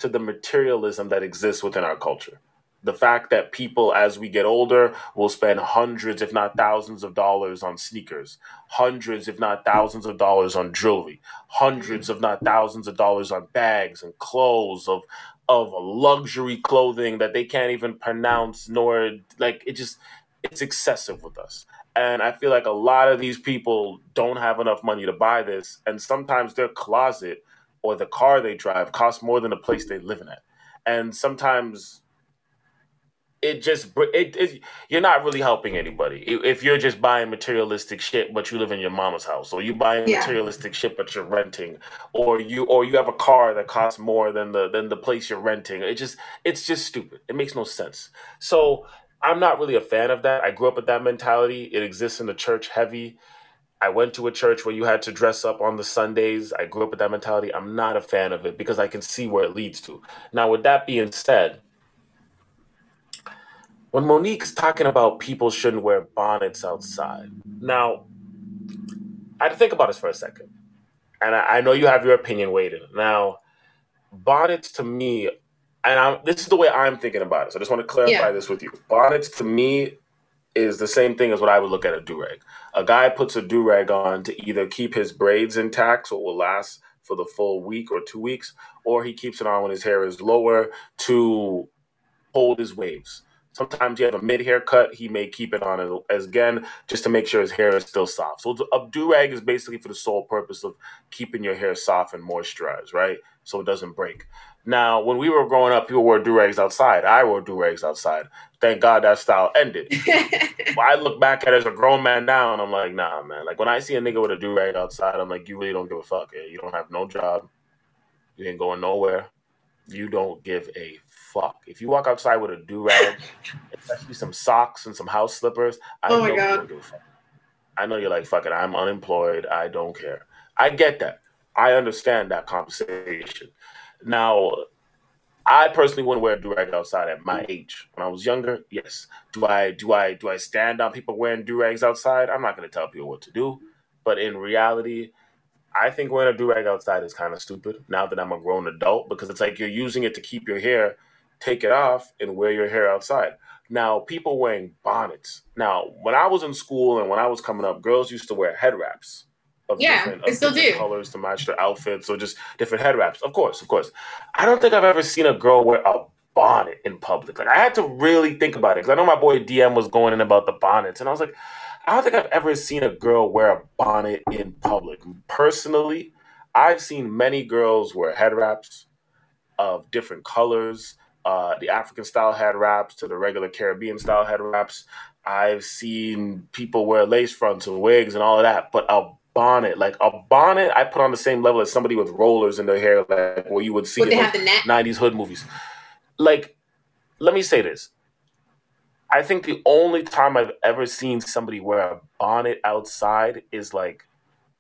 to the materialism that exists within our culture. The fact that people, as we get older, will spend hundreds, if not thousands of dollars on sneakers, hundreds, if not thousands of dollars on jewelry, hundreds, if not thousands of dollars on bags and clothes of luxury clothing that they can't even pronounce, nor like it just, it's excessive with us. And I feel like a lot of these people don't have enough money to buy this. And sometimes their closet or the car they drive costs more than the place they live in at. And sometimes it you're not really helping anybody if you're just buying materialistic shit, but you live in your mama's house, or you buying materialistic shit, but you're renting, or you have a car that costs more than the place you're renting. It's just stupid. It makes no sense. So I'm not really a fan of that. I grew up with that mentality. It exists in the church heavy. I went to a church where you had to dress up on the Sundays. I grew up with that mentality. I'm not a fan of it because I can see where it leads to. Now, with that being said, when Monique's talking about people shouldn't wear bonnets outside, now, I had to think about this for a second. And I know you have your opinion waiting. Now, bonnets to me, and this is the way I'm thinking about it, so I just want to clarify this with you. Bonnets to me is the same thing as what I would look at a do-rag. A guy puts a do-rag on to either keep his braids intact so it will last for the full week or 2 weeks, or he keeps it on when his hair is lower to hold his waves. Sometimes you have a mid-haircut, he may keep it on as again just to make sure his hair is still soft. So a do-rag is basically for the sole purpose of keeping your hair soft and moisturized, right? So it doesn't break. Now, when we were growing up, people wore do-rags outside. I wore do-rags outside. Thank God that style ended. I look back at it as a grown man now, and I'm like, nah, man. Like, when I see a nigga with a do-rag outside, I'm like, you really don't give a fuck. You don't have no job. You ain't going nowhere. You don't give a fuck. If you walk outside with a do-rag, especially some socks and some house slippers, I know you don't give a fuck. I know you're like, fuck it, I'm unemployed. I don't care. I get that. I understand that conversation. Now, I personally wouldn't wear a do-rag outside at my age. When I was younger, yes. Do I stand on people wearing do-rags outside? I'm not going to tell people what to do. But in reality, I think wearing a do-rag outside is kind of stupid now that I'm a grown adult, because it's like you're using it to keep your hair, take it off, and wear your hair outside. Now, people wearing bonnets. Now, when I was in school and when I was coming up, girls used to wear head wraps. They still do. Colors to match their outfits, or just different head wraps. Of course. I don't think I've ever seen a girl wear a bonnet in public. Like, I had to really think about it, because I know my boy DM was going in about the bonnets, and I was like, I don't think I've ever seen a girl wear a bonnet in public. Personally, I've seen many girls wear head wraps of different colors, the African style head wraps to the regular Caribbean style head wraps. I've seen people wear lace fronts and wigs and all of that, but a bonnet, I put on the same level as somebody with rollers in their hair, like where you would see in 90s hood movies. Like, let me say this. I think the only time I've ever seen somebody wear a bonnet outside is, like,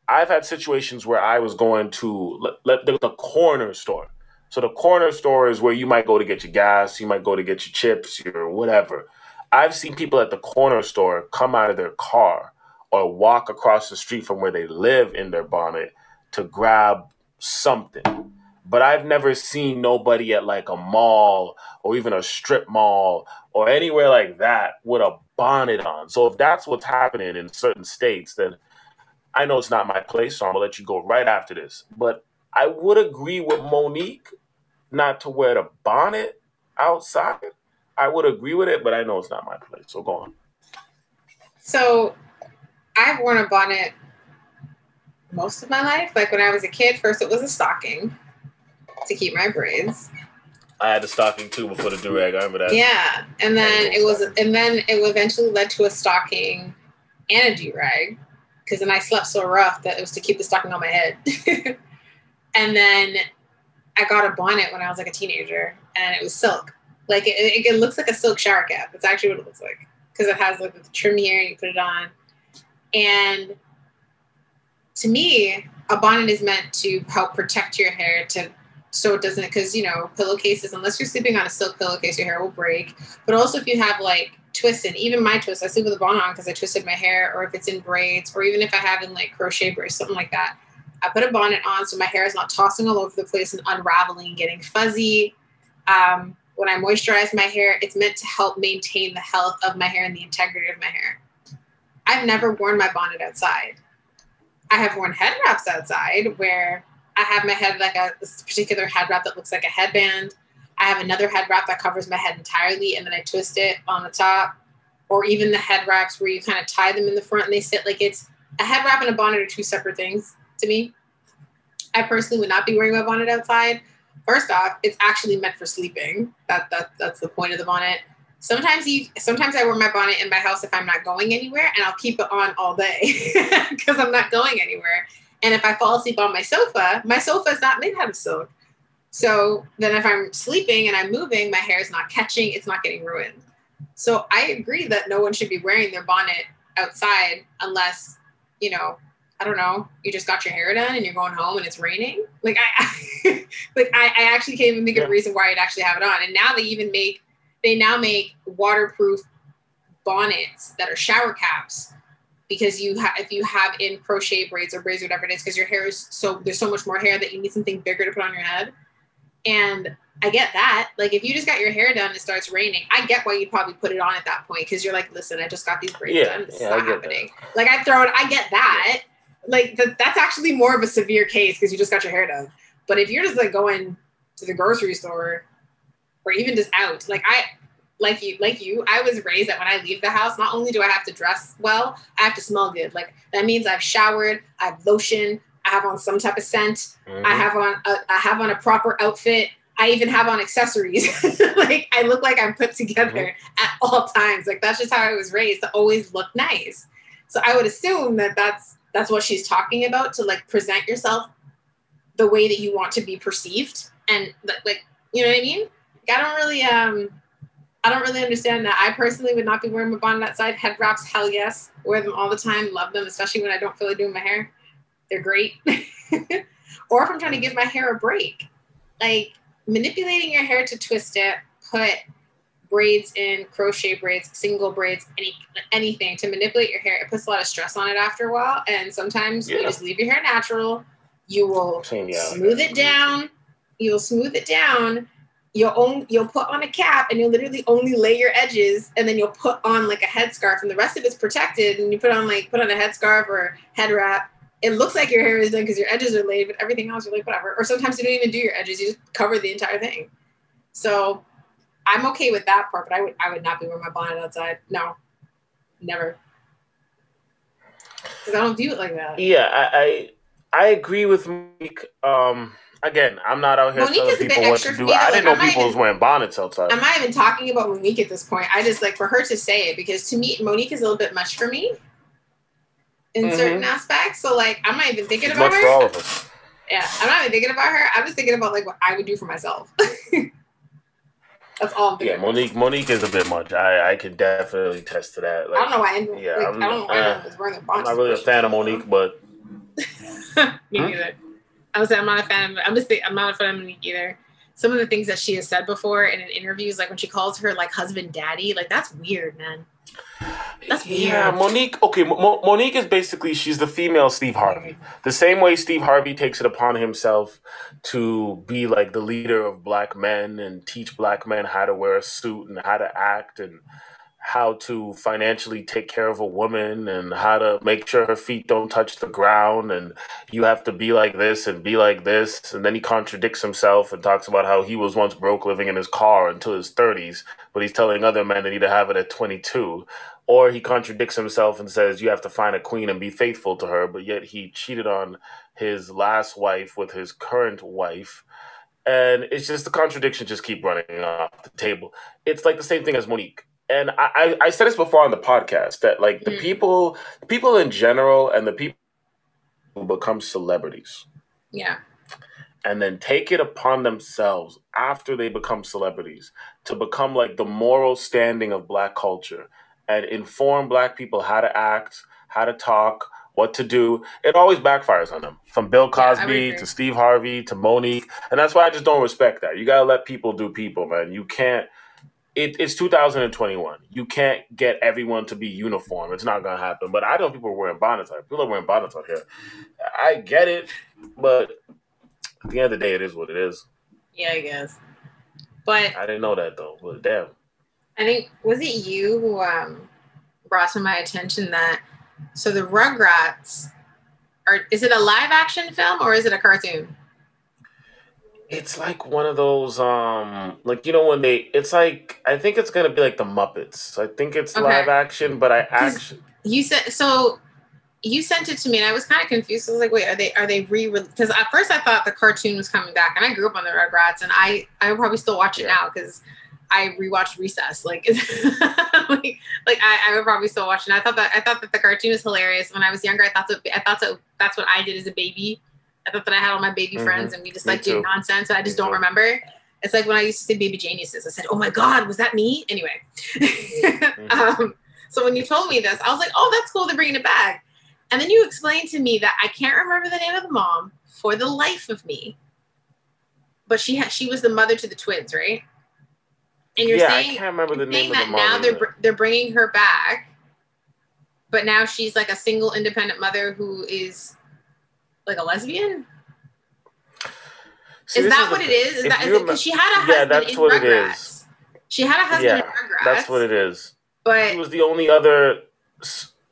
I've had situations where I was going to the corner store. So the corner store is where you might go to get your gas, you might go to get your chips, your whatever. I've seen people at the corner store come out of their car or walk across the street from where they live in their bonnet to grab something. But I've never seen nobody at like a mall or even a strip mall or anywhere like that with a bonnet on. So if that's what's happening in certain states, then I know it's not my place, so I'm gonna let you go right after this. But I would agree with Monique not to wear the bonnet outside. I would agree with it, but I know it's not my place, so go on. So I've worn a bonnet most of my life. Like when I was a kid, first it was a stocking to keep my braids. I had a stocking too before the do-rag. I remember that. Yeah, and then it eventually led to a stocking and a do-rag, because then I slept so rough that it was to keep the stocking on my head. And then I got a bonnet when I was like a teenager, and it was silk. Like it looks like a silk shower cap. That's actually what it looks like, because it has like the trim here and you put it on. And to me, a bonnet is meant to help protect your hair so it doesn't, because, you know, pillowcases, unless you're sleeping on a silk pillowcase, your hair will break. But also if you have like twisted, even my twist, I sleep with a bonnet on because I twisted my hair, or if it's in braids, or even if I have in like crochet braids, something like that. I put a bonnet on so my hair is not tossing all over the place and unraveling, getting fuzzy. When I moisturize my hair, it's meant to help maintain the health of my hair and the integrity of my hair. I've never worn my bonnet outside. I have worn head wraps outside where I have my head like a particular head wrap that looks like a headband. I have another head wrap that covers my head entirely and then I twist it on the top, or even the head wraps where you kind of tie them in the front and they sit like it's a head wrap and a bonnet are two separate things to me. I personally would not be wearing my bonnet outside. First off, it's actually meant for sleeping. That's the point of the bonnet. Sometimes I wear my bonnet in my house if I'm not going anywhere, and I'll keep it on all day because I'm not going anywhere. And if I fall asleep on my sofa is not made out of silk. So then if I'm sleeping and I'm moving, my hair is not catching, it's not getting ruined. So I agree that no one should be wearing their bonnet outside unless, you know, I don't know, you just got your hair done and you're going home and it's raining. Like I actually can't even think of a reason why you'd actually have it on. And now they now make waterproof bonnets that are shower caps, because if you have in crochet braids or braids or whatever it is, because your hair is so, there's so much more hair that you need something bigger to put on your head. And I get that. Like if you just got your hair done and it starts raining, I get why you'd probably put it on at that point, because you're like, listen, I just got these braids done. This is not happening. That. Like I get that. Yeah. Like that's actually more of a severe case because you just got your hair done. But if you're just like going to the grocery store, or even just out. I was raised that when I leave the house, not only do I have to dress well, I have to smell good. Like that means I've showered, I've lotioned, I have on some type of scent, mm-hmm. I have on a proper outfit. I even have on accessories. Like I look like I'm put together mm-hmm. at all times. Like that's just how I was raised, to always look nice. So I would assume that that's what she's talking about, to like present yourself the way that you want to be perceived, and like, you know what I mean? I don't really understand that. I personally would not be wearing my bonnet outside. Head wraps, hell yes. Wear them all the time. Love them, especially when I don't feel like doing my hair. They're great. Or if I'm trying to give my hair a break. Like manipulating your hair to twist it, put braids in, crochet braids, single braids, anything to manipulate your hair. It puts a lot of stress on it after a while. And sometimes you just leave your hair natural. You will smooth it down. You'll put on a cap and you'll literally only lay your edges, and then you'll put on like a headscarf and the rest of it's protected, and you put on a headscarf or head wrap. It looks like your hair is done because your edges are laid, but everything else you're like whatever. Or sometimes you don't even do your edges, you just cover the entire thing. So I'm okay with that part, but I would not be wearing my bonnet outside. No, never. Because I don't view it like that. Yeah, I agree with Monique. Again, I'm not out here telling people what to do. I didn't know people was wearing bonnets outside. I'm not even talking about Monique at this point. I just like for her to say it, because to me, Monique is a little bit much for me in mm-hmm. certain aspects. So like, I'm not even thinking about her. Much for all of us. Yeah, I'm not even thinking about her. I'm just thinking about like what I would do for myself. That's all I'm thinking. Yeah, Monique is a bit much. I can definitely attest to that. Like, I don't know why. I'm not really a fan of Monique, but me neither. I was saying, I'm not a fan of Monique either. Some of the things that she has said before and in interviews, like when she calls her like husband daddy, like that's weird, man. That's weird. Yeah, Monique. Okay, Monique is basically, she's the female Steve Harvey. The same way Steve Harvey takes it upon himself to be like the leader of black men and teach black men how to wear a suit and how to act and how to financially take care of a woman and how to make sure her feet don't touch the ground and you have to be like this and be like this. And then he contradicts himself and talks about how he was once broke living in his car until his 30s, but he's telling other men they need to have it at 22. Or he contradicts himself and says you have to find a queen and be faithful to her, but yet he cheated on his last wife with his current wife. And it's just the contradictions just keep running off the table. It's like the same thing as Monique. And I said this before on the podcast that like the people in general and the people who become celebrities. Yeah. And then take it upon themselves after they become celebrities to become like the moral standing of black culture and inform black people how to act, how to talk, what to do. It always backfires on them, from Bill Cosby to Steve Harvey to Monique. And that's why I just don't respect that. You got to let people do people, man. You can't. It's 2021. You can't get everyone to be uniform. It's not going to happen. But I know people are wearing bonnets out here. I get it. But at the end of the day, it is what it is. Yeah, I guess. But I didn't know that though. But damn. I think was it you who brought to my attention that so the Rugrats are is it a live action film or is it a cartoon? It's like one of those like you know when they it's like I think it's gonna be like the Muppets. I think it's okay. Live action, but I actually you said so. You sent it to me, and I was kind of confused. I was like, "Wait, are they re-released?" Because at first I thought the cartoon was coming back, and I grew up on the Rugrats, and I probably still watch it now because I rewatched Recess. Like, I would probably still watch it. I thought that the cartoon was hilarious when I was younger. I thought that's what I did as a baby. I thought that I had all my baby friends, and we just like did nonsense. So I just don't remember. It's like when I used to say Baby Geniuses. I said, "Oh my God, was that me?" Anyway, so when you told me this, I was like, "Oh, that's cool. They're bringing it back." And then you explained to me that I can't remember the name of the mom for the life of me, but she was the mother to the twins, right? And you're saying I can't remember the name of the mom. Now they're bringing her back, but now she's like a single independent mother who is like a lesbian. See, is that what it is? Is that because she had a husband in Rugrats? She had a husband in Rugrats. That's what it is. But she was the only other.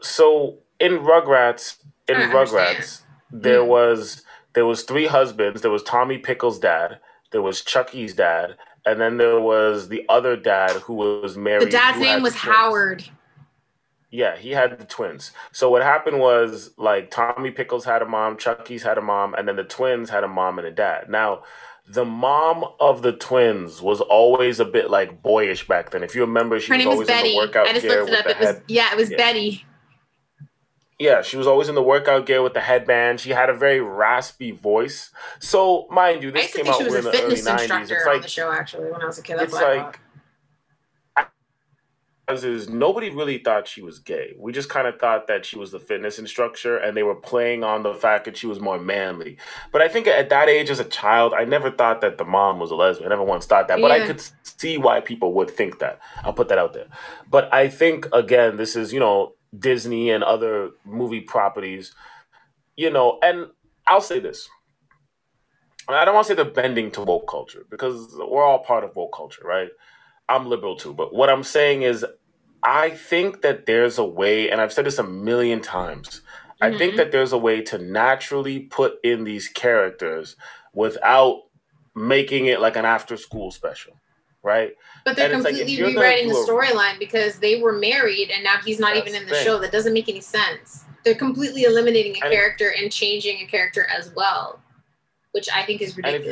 So. In Rugrats, there was three husbands. There was Tommy Pickle's dad. There was Chucky's dad, and then there was the other dad who was married. The dad's name was Howard. Yeah, he had the twins. So what happened was, like, Tommy Pickles had a mom, Chucky's had a mom, and then the twins had a mom and a dad. Now, the mom of the twins was always a bit like boyish back then. If you remember, she was always Betty. In the workout gear. I just looked it up. It was Betty. Yeah, she was always in the workout gear with the headband. She had a very raspy voice. So, mind you, this came out in the early 90s. I used to think she was a fitness instructor on the show, actually, when I was a kid. That's what I thought. Nobody really thought she was gay. We just kind of thought that she was the fitness instructor, and they were playing on the fact that she was more manly. But I think at that age, as a child, I never thought that the mom was a lesbian. I never once thought that. Yeah. But I could see why people would think that. I'll put that out there. But I think, again, this is, you know, Disney and other movie properties, you know, and I'll say this. I don't want to say they're bending to woke culture because we're all part of woke culture, right? I'm liberal too, but what I'm saying is I think that there's a way, and I've said this a million times, I think that there's a way to naturally put in these characters without making it like an after-school special. Right, but they're completely rewriting the storyline because they were married and now he's not even in the show. That doesn't make any sense. They're completely eliminating a character and changing a character as well, which I think is ridiculous. And if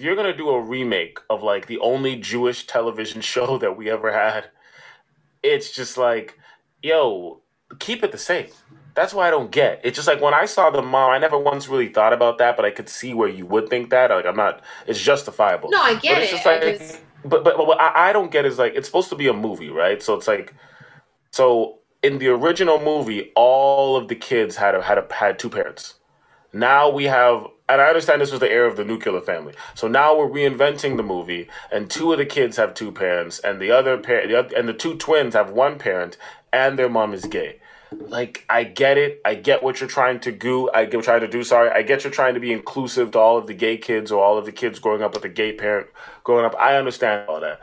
you're gonna do a remake of like the only Jewish television show that we ever had, it's just like, yo, keep it the same. That's why I don't get. It's just like when I saw the mom, I never once really thought about that, but I could see where you would think that. Like, I'm not, it's justifiable. No, I get it. It's just but what I don't get is like, it's supposed to be a movie, right? So it's like, so in the original movie, all of the kids had two parents. Now we have, and I understand this was the era of the nuclear family. So now we're reinventing the movie, and two of the kids have two parents, and the other parent, and the two twins have one parent, and their mom is gay. Like, I get it. I get what you're trying to do. I get you're trying to be inclusive to all of the gay kids or all of the kids growing up with a gay parent growing up. I understand all that.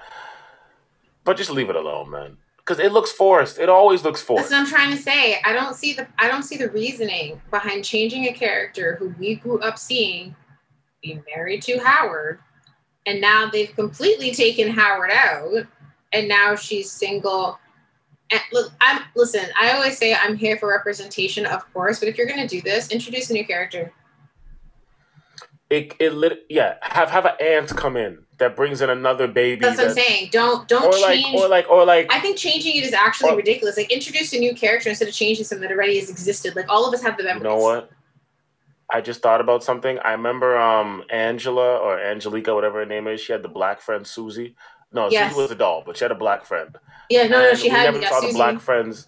But just leave it alone, man. Because it looks forced. It always looks forced. That's what I'm trying to say. I don't see the reasoning behind changing a character who we grew up seeing being married to Howard. And now they've completely taken Howard out. And now she's single. And look, I always say I'm here for representation, of course, but if you're going to do this, introduce a new character. Have an aunt come in that brings in another baby. That's what I'm saying. Don't change. I think changing it is actually ridiculous. Like, introduce a new character instead of changing something that already has existed. Like, all of us have the memories. You know what? I just thought about something. I remember Angela or Angelica, whatever her name is. She had the black friend Susie. No, yes. Susie was a doll, but she had a black friend. Yeah, no, she had. We never saw Susie. The black friends.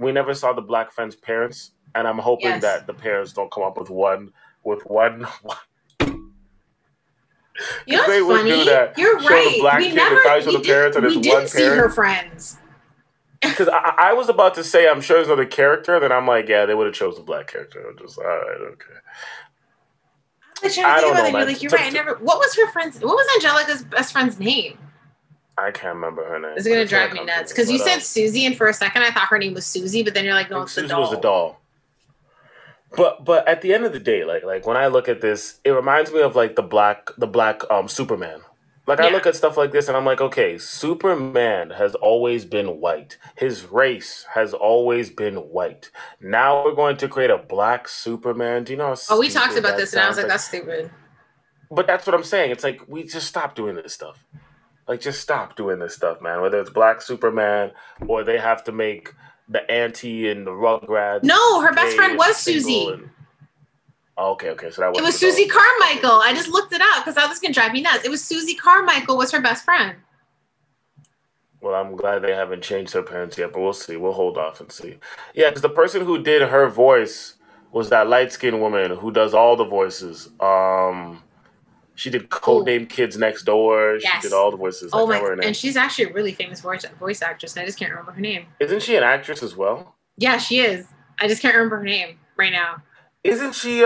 We never saw the black friends' parents, and I'm hoping that the parents don't come up with one. You know what's funny? You're right. We never. We didn't see her friends. Because I was about to say, I'm sure there's another character. Then I'm like, yeah, they would have chosen a black character. I'm just, all right, okay. I'm trying to think about it. You're like, you're right. I never. What was her friend's? What was Angelica's best friend's name? I can't remember her name. It's gonna drive me nuts because you said Susie, and for a second I thought her name was Susie, but then you're like, no, it's the doll. Susie was the doll. But at the end of the day, like when I look at this, it reminds me of like the black Superman. Like, yeah. I look at stuff like this and I'm like, okay, Superman has always been white. His race has always been white. Now we're going to create a black Superman. Do you know how stupid we talked about this, and I was like, that's stupid. But that's what I'm saying. It's like, we just stop doing this stuff. Like, just stop doing this stuff, man. Whether it's black Superman or they have to make the auntie and the Rugrats. No, her best friend was Susie. Okay, so that was... It was Susie Carmichael. I just looked it up because that was going to drive me nuts. It was Susie Carmichael was her best friend. Well, I'm glad they haven't changed their parents yet, but we'll see. We'll hold off and see. Yeah, because the person who did her voice was that light-skinned woman who does all the voices. She did Codename Kids Next Door. Yes. She did all the voices. Oh, my God. And she's actually a really famous voice actress, and I just can't remember her name. Isn't she an actress as well? Yeah, she is. I just can't remember her name right now. Isn't she,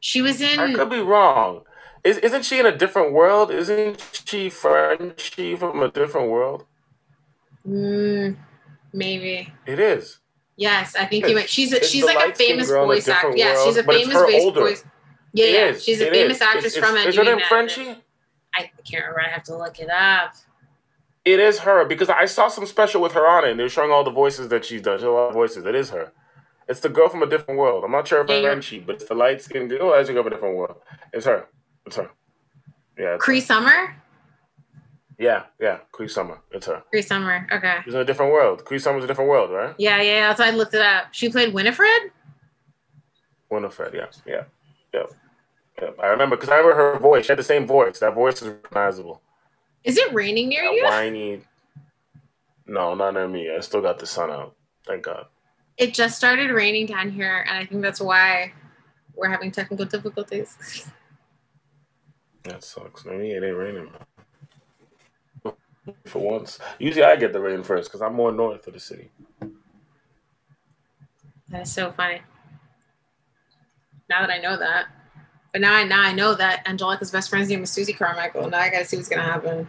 She was in... I could be wrong. Isn't she in A Different World? Isn't she Frenchie from A Different World? Maybe. It is. Yes, I think you might... She's like a famous voice actress. Yeah, she's a famous voice... Yeah, she's a famous actress from it. Is her name Frenchie? I can't remember. I have to look it up. It is her, because I saw some special with her on it, and they were showing all the voices that she's done. She's a lot of voices. It is her. It's the girl from A Different World. I'm not sure if I'm cheap, but it's the light-skinned girl as you go from A Different World. It's her. Yeah. Cree Summer? Yeah. Cree Summer. It's her. Cree Summer. Okay. She's in A Different World. Cree Summer's A Different World, right? Yeah. That's why I looked it up. She played Winifred? Yeah. I remember, because I remember her voice. She had the same voice. That voice is recognizable. Is it raining near you? Whiny. No, not near me. I still got the sun out. Thank God. It just started raining down here, and I think that's why we're having technical difficulties. That sucks. I mean, it ain't raining for once. Usually I get the rain first because I'm more north of the city. That is so funny. Now that I know that. But now I know that Angelica's best friend's name is Susie Carmichael. Now I got to see what's going to happen.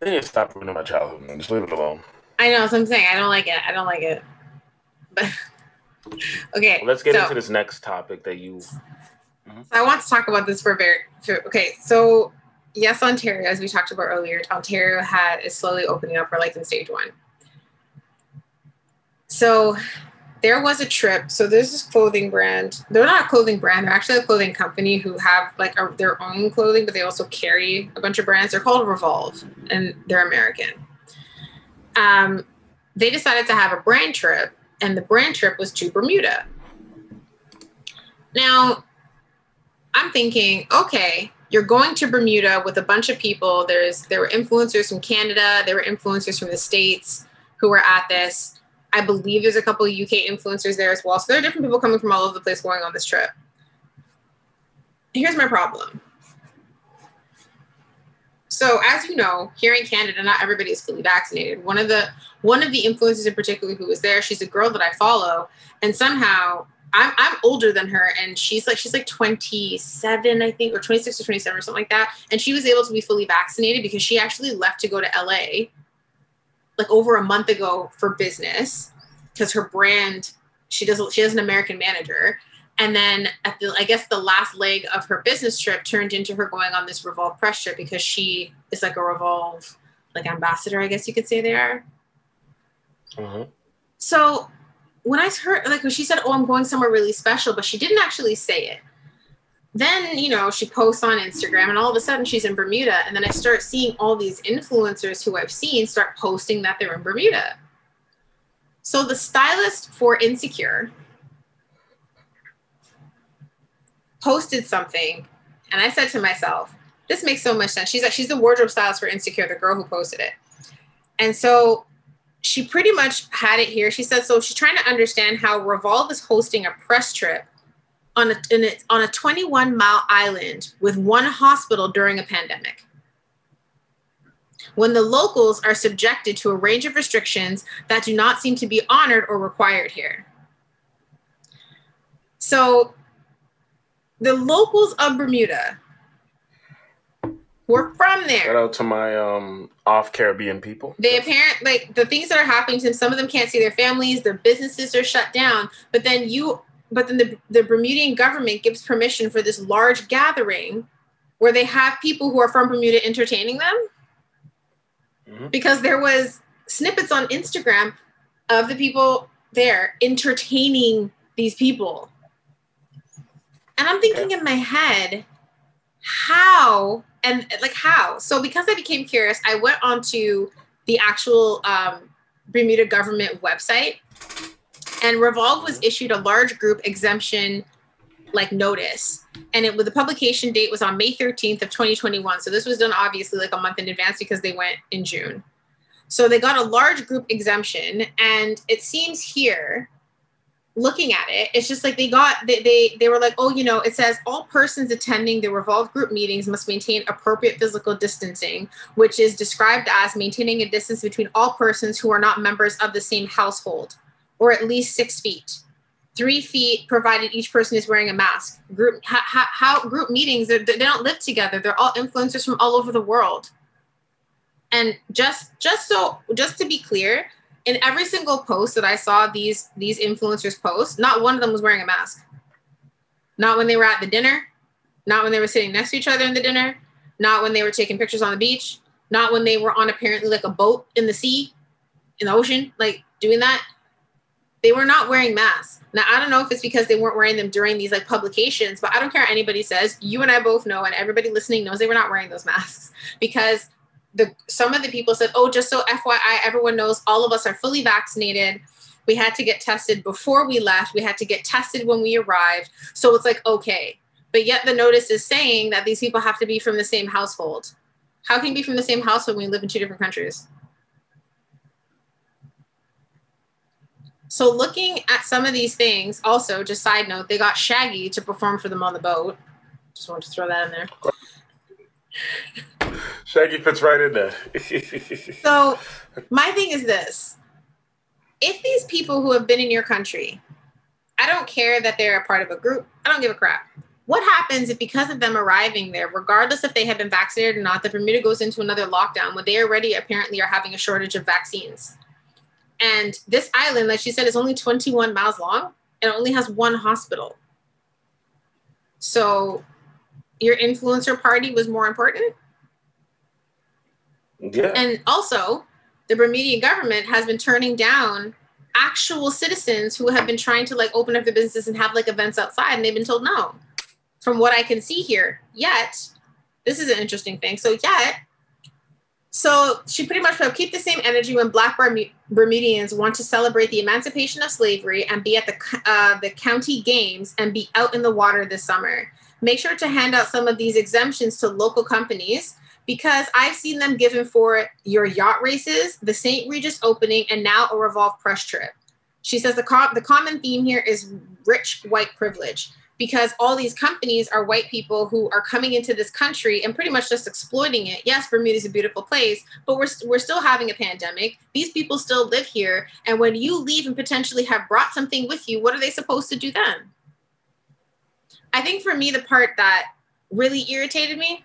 They need to stop ruining my childhood, man. Just leave it alone. I know, that's what I'm saying. I don't like it. But okay. Well, let's get into this next topic that you... Mm-hmm. So I want to talk about this for a very... Okay, so yes, Ontario, as we talked about earlier, Ontario is slowly opening up for like in stage one. So there was a trip. So there's this clothing brand. They're not a clothing brand. They're actually a clothing company who have like their own clothing, but they also carry a bunch of brands. They're called Revolve, and they're American. They decided to have a brand trip, and the brand trip was to Bermuda. Now, I'm thinking, okay, you're going to Bermuda with a bunch of people. There were influencers from Canada. There were influencers from the States who were at this. I believe there's a couple of UK influencers there as well. So there are different people coming from all over the place going on this trip. Here's my problem. So as you know, here in Canada, not everybody is fully vaccinated. One of the influencers in particular who was there, she's a girl that I follow, and somehow I'm older than her, and she's like 27, I think, or 26 or 27 or something like that. And she was able to be fully vaccinated because she actually left to go to LA like over a month ago for business because her brand, she has an American manager. And then I guess the last leg of her business trip turned into her going on this Revolve press trip because she is like a Revolve like ambassador, I guess you could say they are. Mm-hmm. So when I heard, like when she said, oh, I'm going somewhere really special, but she didn't actually say it. Then, you know, she posts on Instagram and all of a sudden she's in Bermuda. And then I start seeing all these influencers who I've seen start posting that they're in Bermuda. So the stylist for Insecure posted something, and I said to myself, this makes so much sense. She's the wardrobe stylist for Insecure, the girl who posted it. And so she pretty much had it here. She said, so she's trying to understand how Revolve is hosting a press trip on a 21-mile island with one hospital during a pandemic. when the locals are subjected to a range of restrictions that do not seem to be honored or required here. So the locals of Bermuda, we're from there. Shout out to my off Caribbean people. They apparently, like, the things that are happening to them, some of them can't see their families, their businesses are shut down, but then the Bermudian government gives permission for this large gathering where they have people who are from Bermuda entertaining them. Mm-hmm. Because there was snippets on Instagram of the people there entertaining these people. And I'm thinking in my head, how? So because I became curious, I went onto the actual Bermuda government website, and Revolve was issued a large group exemption notice. And it was, the publication date was on May 13th of 2021. So this was done obviously a month in advance because they went in June. So they got a large group exemption, and it seems here, looking at it, it's just they were like, oh, you know, it says all persons attending the Revolve group meetings must maintain appropriate physical distancing, which is described as maintaining a distance between all persons who are not members of the same household, or at least 6 feet. 3 feet provided each person is wearing a mask. Group meetings, they don't live together. They're all influencers from all over the world. And just to be clear, in every single post that I saw these influencers post, not one of them was wearing a mask. Not when they were at the dinner, not when they were sitting next to each other in the dinner, not when they were taking pictures on the beach, not when they were on apparently a boat in the sea, in the ocean, doing that. They were not wearing masks. Now, I don't know if it's because they weren't wearing them during these publications, but I don't care what anybody says. You and I both know, and everybody listening knows, they were not wearing those masks because some of the people said, oh, just so FYI, everyone knows all of us are fully vaccinated. We had to get tested before we left. We had to get tested when we arrived. So it's okay. But yet the notice is saying that these people have to be from the same household. How can you be from the same household when you live in two different countries? So looking at some of these things, also, just side note, they got Shaggy to perform for them on the boat. Just wanted to throw that in there. Shaggy fits right in there. So my thing is this. If these people who have been in your country, I don't care that they're a part of a group. I don't give a crap. What happens if because of them arriving there, regardless if they have been vaccinated or not, the Bermuda goes into another lockdown when they already apparently are having a shortage of vaccines? And this island, like she said, is only 21 miles long and only has one hospital. So your influencer party was more important. Yeah. And also, the Bermudian government has been turning down actual citizens who have been trying to open up their businesses and have events outside, and they've been told no, from what I can see here. Yet, this is an interesting thing. So she pretty much put up, keep the same energy when Black Bermudians want to celebrate the emancipation of slavery and be at the county games and be out in the water this summer. Make sure to hand out some of these exemptions to local companies because I've seen them given for your yacht races, the St. Regis opening, and now a Revolve press trip. She says the common theme here is rich white privilege because all these companies are white people who are coming into this country and pretty much just exploiting it. Yes, Bermuda is a beautiful place, but we're still having a pandemic. These people still live here. And when you leave and potentially have brought something with you, what are they supposed to do then? I think for me, the part that really irritated me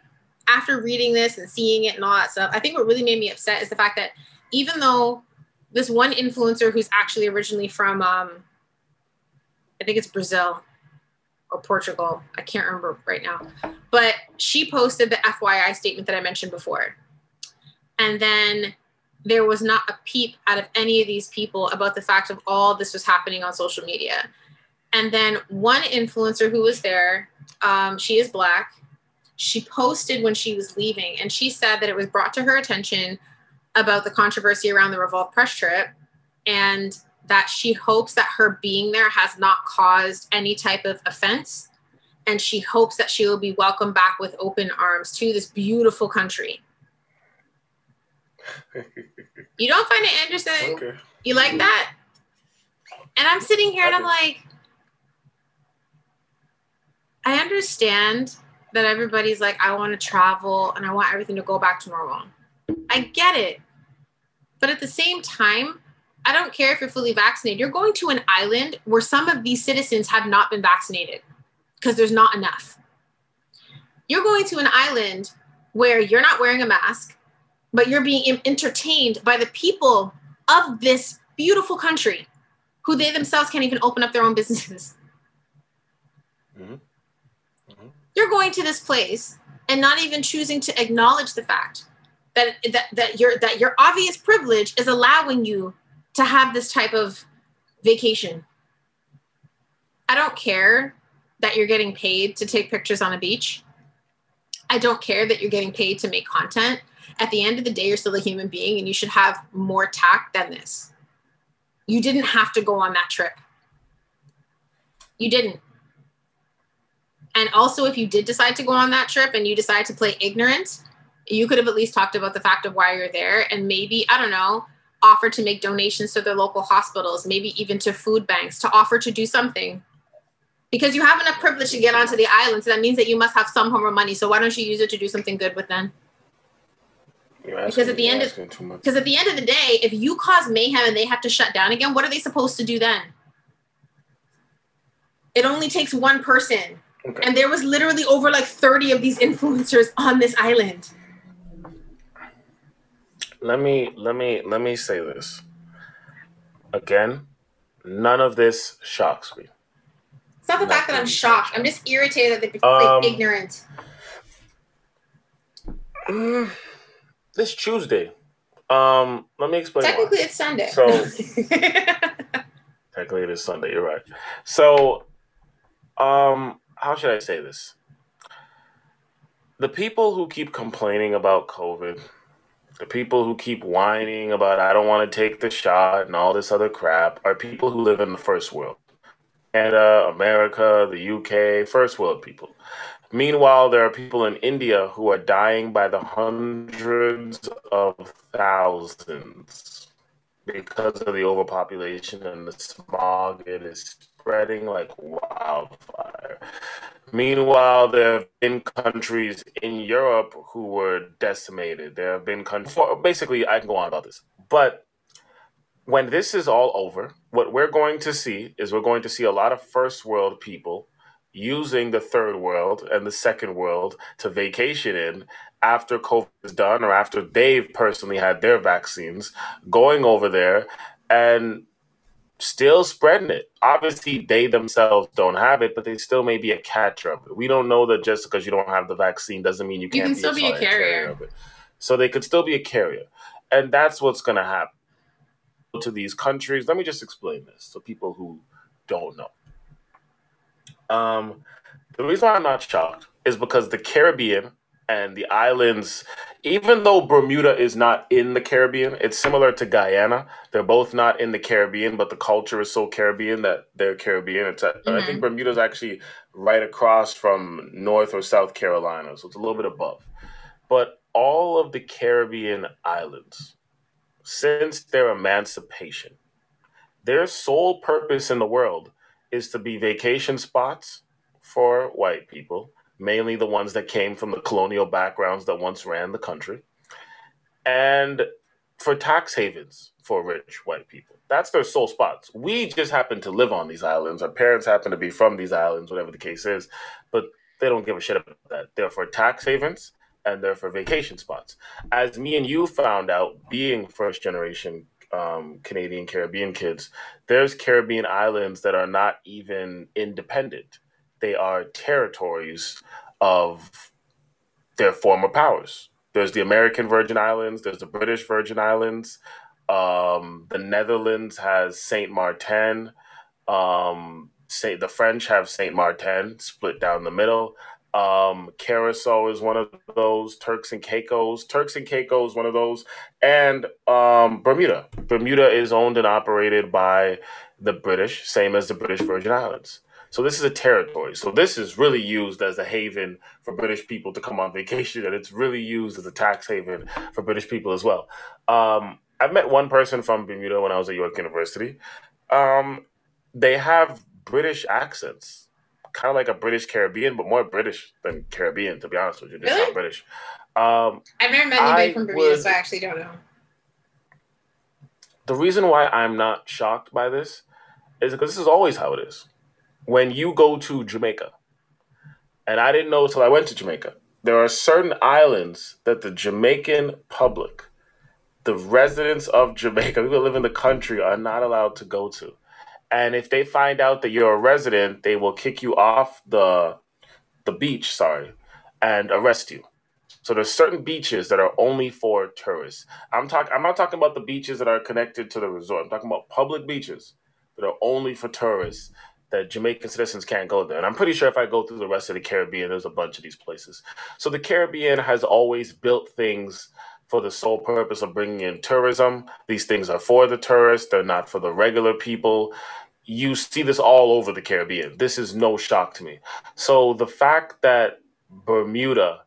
after reading this and seeing it and all that stuff, I think what really made me upset is the fact that even though this one influencer who's actually originally from, I think it's Brazil or Portugal, I can't remember right now, but she posted the FYI statement that I mentioned before. And then there was not a peep out of any of these people about the fact of all this was happening on social media. And then one influencer who was there, she is Black, she posted when she was leaving and she said that it was brought to her attention about the controversy around the Revolve press trip and that she hopes that her being there has not caused any type of offense. And she hopes that she will be welcomed back with open arms to this beautiful country. You don't find it interesting? Okay. You like that? And I'm sitting here and I'm like, I understand that everybody's like, I want to travel and I want everything to go back to normal. I get it. But at the same time, I don't care if you're fully vaccinated. You're going to an island where some of these citizens have not been vaccinated because there's not enough. You're going to an island where you're not wearing a mask, but you're being entertained by the people of this beautiful country who they themselves can't even open up their own businesses. Mm-hmm. Mm-hmm. You're going to this place and not even choosing to acknowledge the fact that your obvious privilege is allowing you to have this type of vacation. I don't care that you're getting paid to take pictures on a beach. I don't care that you're getting paid to make content. At the end of the day, you're still a human being and you should have more tact than this. You didn't have to go on that trip. You didn't. And also, if you did decide to go on that trip and you decide to play ignorant, you could have at least talked about the fact of why you're there and maybe, I don't know, offer to make donations to their local hospitals, maybe even to food banks, to offer to do something. Because you have enough privilege to get onto the island, so that means that you must have some home or money, so why don't you use it to do something good with them? Because at the end of the day, if you cause mayhem and they have to shut down again, what are they supposed to do then? It only takes one person. Okay. And there was literally over like 30 of these influencers on this island. Let me say this. Again, none of this shocks me. It's not the fact that I'm shocked. I'm just irritated that they're ignorant. This Tuesday. Let me explain. Technically, why. It's Sunday. So technically, it is Sunday. You're right. So, how should I say this? The people who keep complaining about COVID, the people who keep whining about I don't want to take the shot and all this other crap, are people who live in the first world. Canada, America, the UK, first world people. Meanwhile, there are people in India who are dying by the hundreds of thousands because of the overpopulation and the smog. It is spreading like wildfire. Meanwhile, there have been countries in Europe who were decimated. There have been basically, I can go on about this. But when this is all over, what we're going to see is we're going to see a lot of first world people using the third world and the second world to vacation in after COVID is done or after they've personally had their vaccines, going over there and still spreading it. Obviously, they themselves don't have it, but they still may be a catcher of it. We don't know that just because you don't have the vaccine doesn't mean you can still be a carrier of it. So they could still be a carrier. And that's what's going to happen to these countries. Let me just explain this to people who don't know. The reason I'm not shocked is because the Caribbean and the islands, even though Bermuda is not in the Caribbean, it's similar to Guyana. They're both not in the Caribbean, but the culture is so Caribbean that they're Caribbean. I think Bermuda is actually right across from North or South Carolina, so it's a little bit above. But all of the Caribbean islands, since their emancipation, their sole purpose in the world is to be vacation spots for white people, mainly the ones that came from the colonial backgrounds that once ran the country, and for tax havens for rich white people. That's their sole spots. We just happen to live on these islands. Our parents happen to be from these islands, whatever the case is, but they don't give a shit about that. They're for tax havens and they're for vacation spots. As me and you found out, being first generation Canadian Caribbean kids, there's Caribbean islands that are not even independent. They are territories of their former powers. There's the American Virgin Islands, there's the British Virgin Islands, the Netherlands has Saint Martin, the French have Saint Martin split down the middle. Carousel is one of those, Turks and Caicos, one of those, and Bermuda. Bermuda is owned and operated by the British, same as the British Virgin Islands. So this is a territory. So this is really used as a haven for British people to come on vacation, and it's really used as a tax haven for British people as well. I've met one person from Bermuda when I was at York University. They have British accents. kind of like a British Caribbean, but more British than Caribbean, to be honest with you. Just really? Not British. I've never met anybody from Bermuda, so I actually don't know. The reason why I'm not shocked by this is because this is always how it is. When you go to Jamaica, and I didn't know until I went to Jamaica, there are certain islands that the Jamaican public, the residents of Jamaica, people who live in the country, are not allowed to go to. And if they find out that you're a resident, they will kick you off the beach, and arrest you. So there's certain beaches that are only for tourists. I'm not talking about the beaches that are connected to the resort. I'm talking about public beaches that are only for tourists, that Jamaican citizens can't go there. And I'm pretty sure if I go through the rest of the Caribbean, there's a bunch of these places. So the Caribbean has always built things for the sole purpose of bringing in tourism. These things are for the tourists. They're not for the regular people. You see this all over the Caribbean. This is no shock to me. So the fact that Bermuda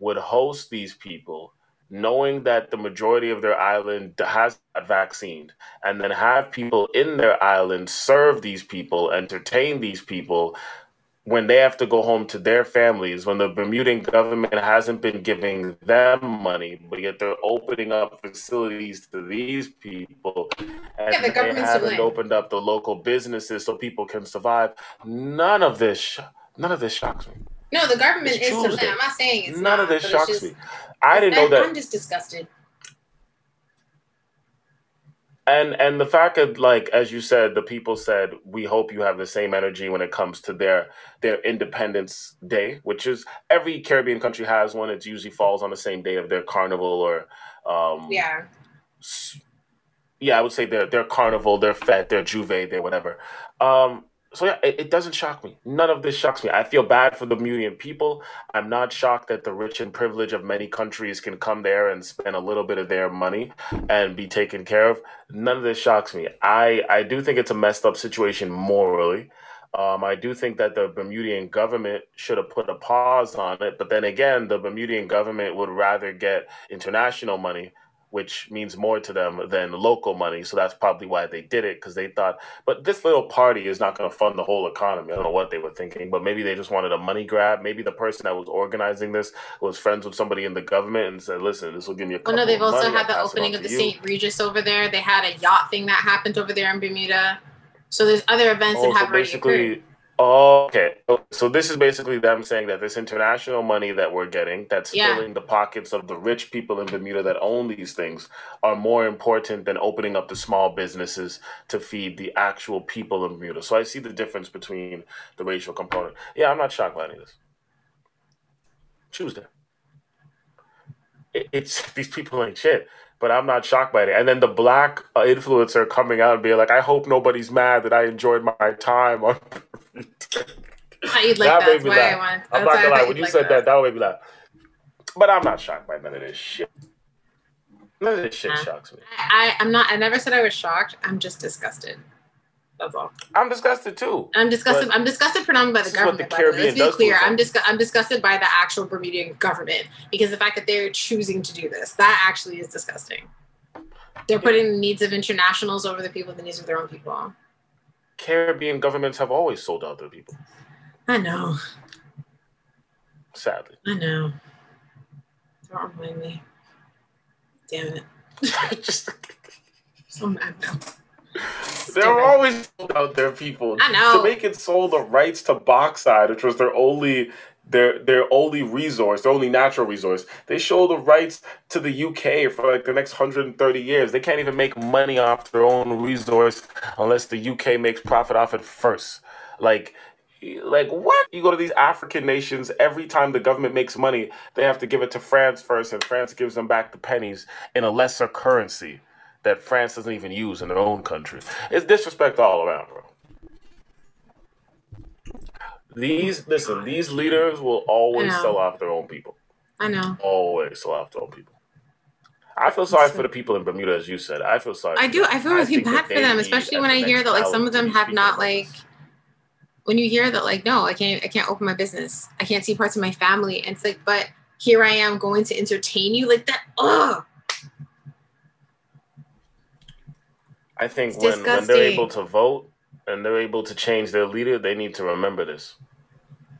would host these people, knowing that the majority of their island has not vaccinated, and then have people in their island serve these people, entertain these people, when they have to go home to their families, when the Bermudan government hasn't been giving them money, but yet they're opening up facilities to these people, and the government haven't opened up the local businesses so people can survive. None of this shocks me. No, the government is to blame. I'm not saying it's none of this shocks me. I didn't know that. I'm just disgusted. And the fact that, like, as you said, the people said, we hope you have the same energy when it comes to their Independence Day, which is every Caribbean country has one. It usually falls on the same day of their carnival or... I would say their carnival, their fete, their juve, their whatever. So yeah, it doesn't shock me. None of this shocks me. I feel bad for the Bermudian people. I'm not shocked that the rich and privileged of many countries can come there and spend a little bit of their money and be taken care of. None of this shocks me. I do think it's a messed up situation morally. I do think that the Bermudian government should have put a pause on it. But then again, the Bermudian government would rather get international money, which means more to them than local money. So that's probably why they did it, because they thought, but this little party is not going to fund the whole economy. I don't know what they were thinking, but maybe they just wanted a money grab. Maybe the person that was organizing this was friends with somebody in the government and said, listen, this will give me a couple of money. Well, no, they've also had the opening of the St. Regis over there. They had a yacht thing that happened over there in Bermuda. So there's other events that have already occurred. Okay, so this is basically them saying that this international money that we're getting, that's filling the pockets of the rich people in Bermuda that own these things, are more important than opening up the small businesses to feed the actual people in Bermuda. So I see the difference between the racial component. Yeah, I'm not shocked by any of this. Tuesday. It's these people ain't shit. But I'm not shocked by it. And then the black influencer coming out and being like, I hope nobody's mad that I enjoyed my time on I'm not gonna lie, when you said that made me laugh. But I'm not shocked by none of this shit. None of this shit shocks me. I never said I was shocked. I'm just disgusted. That's all. I'm disgusted too. I'm disgusted predominantly by the government. Let's be clear. I'm disgusted by the actual Bermudian government, because the fact that they're choosing to do this, that actually is disgusting. They're putting the needs of internationals over the people, the needs of their own people. Caribbean governments have always sold out their people. I know. Sadly. I know. Don't remind me. Damn it. So mad now. They're always sold out their people. I know. Jamaicans sold the rights to bauxite, which was their only natural resource. They sold the rights to the UK for like the next 130 years. They can't even make money off their own resource unless the UK makes profit off it first. Like what? You go to these African nations, every time the government makes money, they have to give it to France first, and France gives them back the pennies in a lesser currency that France doesn't even use in their own country. It's disrespect all around, bro. These leaders will always sell off their own people. I know. Always sell off their own people. I feel sorry for the people in Bermuda, as you said. I feel sorry. I do. I feel really bad for them, especially when I hear that, like, some of them have not, like, when you hear that, like, no, I can't open my business. I can't see parts of my family. And it's like, but here I am going to entertain you like that. Ugh. I think when they're able to vote and they're able to change their leader, they need to remember this.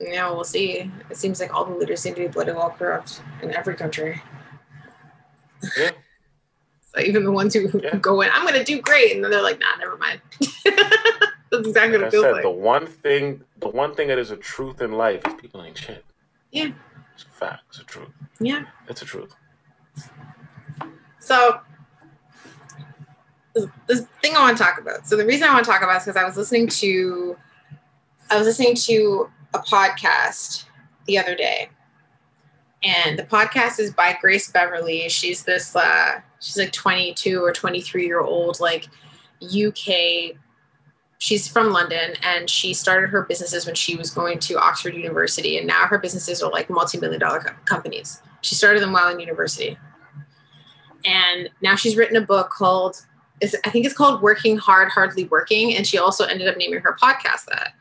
Yeah, we'll see. It seems like all the leaders seem to be political corrupt in every country. Yeah. So even the ones who go in, I'm going to do great, and then they're like, nah, never mind. That's exactly what it feels like. The one thing that is a truth in life is people ain't shit. Yeah. It's a fact. It's a truth. Yeah. It's a truth. So this thing I want to talk about. So the reason I want to talk about it is because I was listening to a podcast the other day, and the podcast is by Grace Beverly. She's this, she's like 22 or 23 year old, like UK. She's from London, and she started her businesses when she was going to Oxford University. And now her businesses are like multi-million-dollar companies. She started them while in university. And now she's written a book called, I think it's called Working Hard, Hardly Working. And she also ended up naming her podcast that.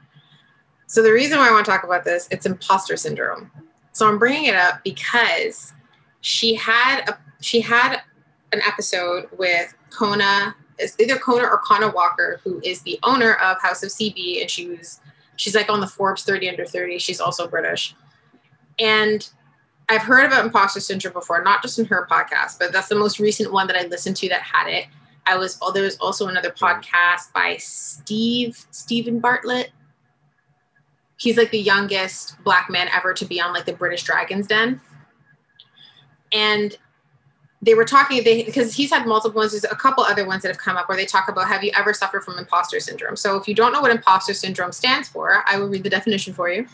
So the reason why I want to talk about this, it's imposter syndrome. So I'm bringing it up because she had an episode with Kona. It's either Kona or Kona Walker, who is the owner of House of CB, and she's like on the Forbes 30 under 30. She's also British. And I've heard about imposter syndrome before, not just in her podcast, but that's the most recent one that I listened to that had it. There was also another podcast by Stephen Bartlett. He's like the youngest black man ever to be on like the British Dragon's Den. And they were talking, because he's had multiple ones. There's a couple other ones that have come up where they talk about, have you ever suffered from imposter syndrome? So if you don't know what imposter syndrome stands for, I will read the definition for you.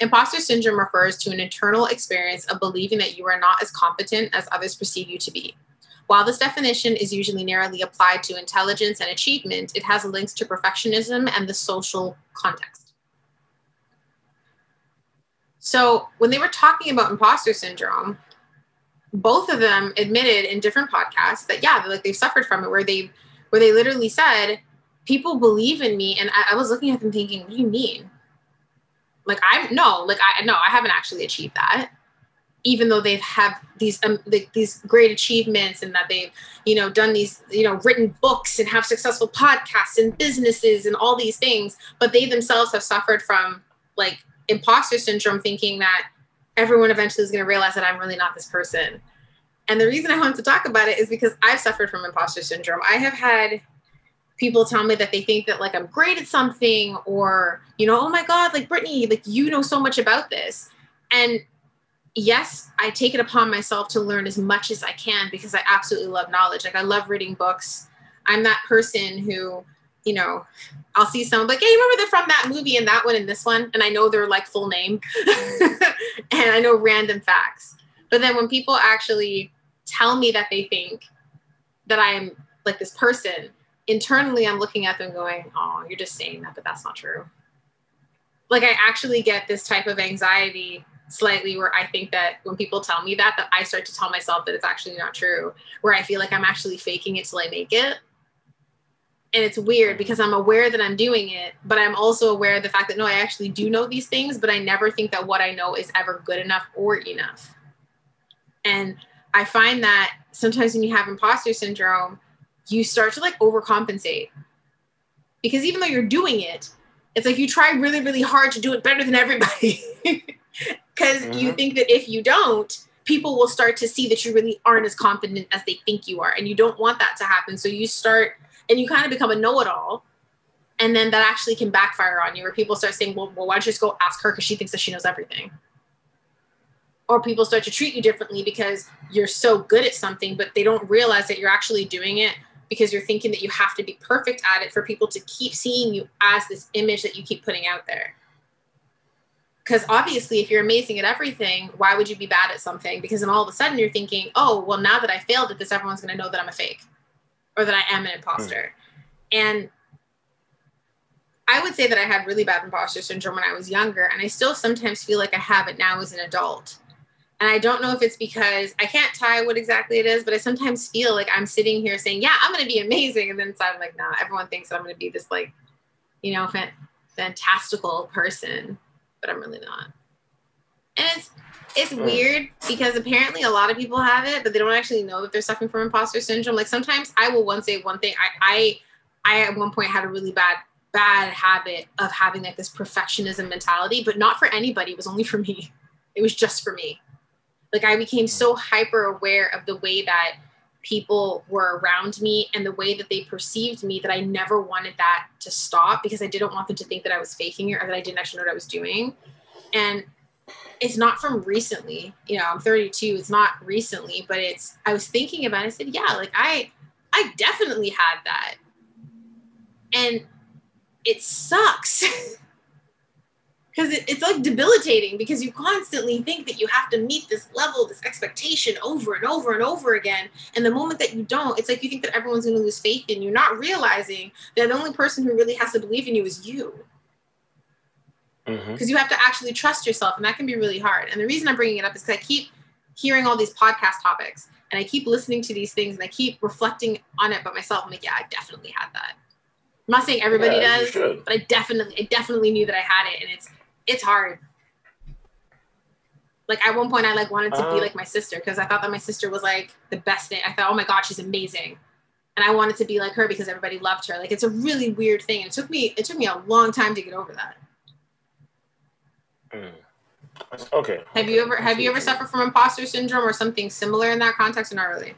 Imposter syndrome refers to an internal experience of believing that you are not as competent as others perceive you to be. While this definition is usually narrowly applied to intelligence and achievement, it has links to perfectionism and the social context. So when they were talking about imposter syndrome, both of them admitted in different podcasts that, yeah, like they've suffered from it, where they literally said, people believe in me. And I was looking at them thinking, what do you mean? Like, I haven't actually achieved that. Even though they've had these great achievements, and that they've, done these, written books and have successful podcasts and businesses and all these things, but they themselves have suffered from like imposter syndrome, thinking that everyone eventually is going to realize that I'm really not this person. And the reason I wanted to talk about it is because I've suffered from imposter syndrome. I have had people tell me that they think that like I'm great at something, or, oh my God, like Brittany, like, so much about this. And yes, I take it upon myself to learn as much as I can, because I absolutely love knowledge. Like I love reading books. I'm that person who, I'll see someone like, hey, remember they're from that movie and that one and this one. And I know their like full name and I know random facts. But then when people actually tell me that they think that I am like this person, internally I'm looking at them going, oh, you're just saying that, but that's not true. Like I actually get this type of anxiety slightly where I think that when people tell me that I start to tell myself that it's actually not true, where I feel like I'm actually faking it till I make it. And it's weird because I'm aware that I'm doing it, but I'm also aware of the fact that, no, I actually do know these things, but I never think that what I know is ever good enough or enough. And I find that sometimes when you have imposter syndrome, you start to like overcompensate, because even though you're doing it, it's like you try really, really hard to do it better than everybody because you think that if you don't, people will start to see that you really aren't as confident as they think you are. And you don't want that to happen. So you start... and you kind of become a know-it-all. And then that actually can backfire on you, where people start saying, well, why don't you just go ask her, because she thinks that she knows everything. Or people start to treat you differently because you're so good at something, but they don't realize that you're actually doing it because you're thinking that you have to be perfect at it for people to keep seeing you as this image that you keep putting out there. Because obviously, if you're amazing at everything, why would you be bad at something? Because then all of a sudden you're thinking, oh, well, now that I failed at this, everyone's going to know that I'm a fake, or that I am an imposter. And I would say that I had really bad imposter syndrome when I was younger, and I still sometimes feel like I have it now as an adult. And I don't know if it's because I can't tie what exactly it is, but I sometimes feel like I'm sitting here saying, yeah, I'm going to be amazing. And then inside I'm like, nah, everyone thinks that I'm going to be this like, fantastical person, but I'm really not. And it's weird because apparently a lot of people have it, but they don't actually know that they're suffering from imposter syndrome. Like sometimes I will say one thing. I at one point had a really bad bad habit of having like this perfectionism mentality, but not for anybody. It was only for me. It was just for me. Like I became so hyper aware of the way that people were around me and the way that they perceived me that I never wanted that to stop, because I didn't want them to think that I was faking it or that I didn't actually know what I was doing. And it's not from recently, you know, I'm 32. It's not recently, but it's, I was thinking about it. I said, yeah, like I definitely had that. And it sucks because it's like debilitating, because you constantly think that you have to meet this level, this expectation over and over and over again. And the moment that you don't, it's like you think that everyone's going to lose faith in you, not realizing that the only person who really has to believe in you is you. Because you have to actually trust yourself, and that can be really hard. And the reason I'm bringing it up is because I keep hearing all these podcast topics and I keep listening to these things and I keep reflecting on it by myself. I'm like, yeah, I definitely had that. I'm not saying everybody does, but I definitely knew that I had it, and it's hard. Like at one point I like wanted to be like my sister, because I thought that my sister was like the best thing. I thought, oh my God, she's amazing. And I wanted to be like her because everybody loved her. Like it's a really weird thing. And it took me a long time to get over that. Okay. Have you ever suffered from imposter syndrome or something similar in that context, or not really?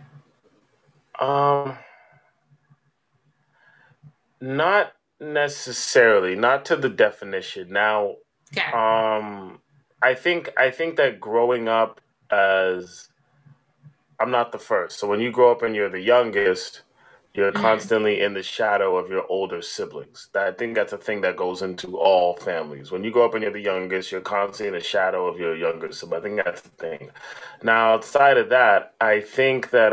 Not necessarily, not to the definition. Now, okay. I think that growing up as, I'm not the first. So when you grow up and you're the youngest, you're constantly in the shadow of your older siblings. I think that's a thing that goes into all families. When you grow up and you're the youngest, you're constantly in the shadow of your younger sibling. I think that's the thing. Now, outside of that, I think that...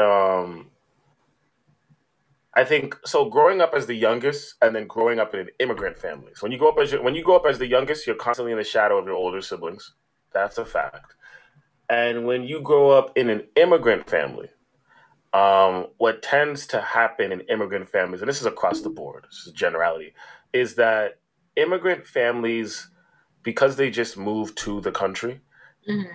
growing up as the youngest, and then growing up in an immigrant family. So when you grow up as the youngest, you're constantly in the shadow of your older siblings. That's a fact. And when you grow up in an immigrant family, what tends to happen in immigrant families, and this is across the board, this is generality, is that immigrant families, because they just moved to the country,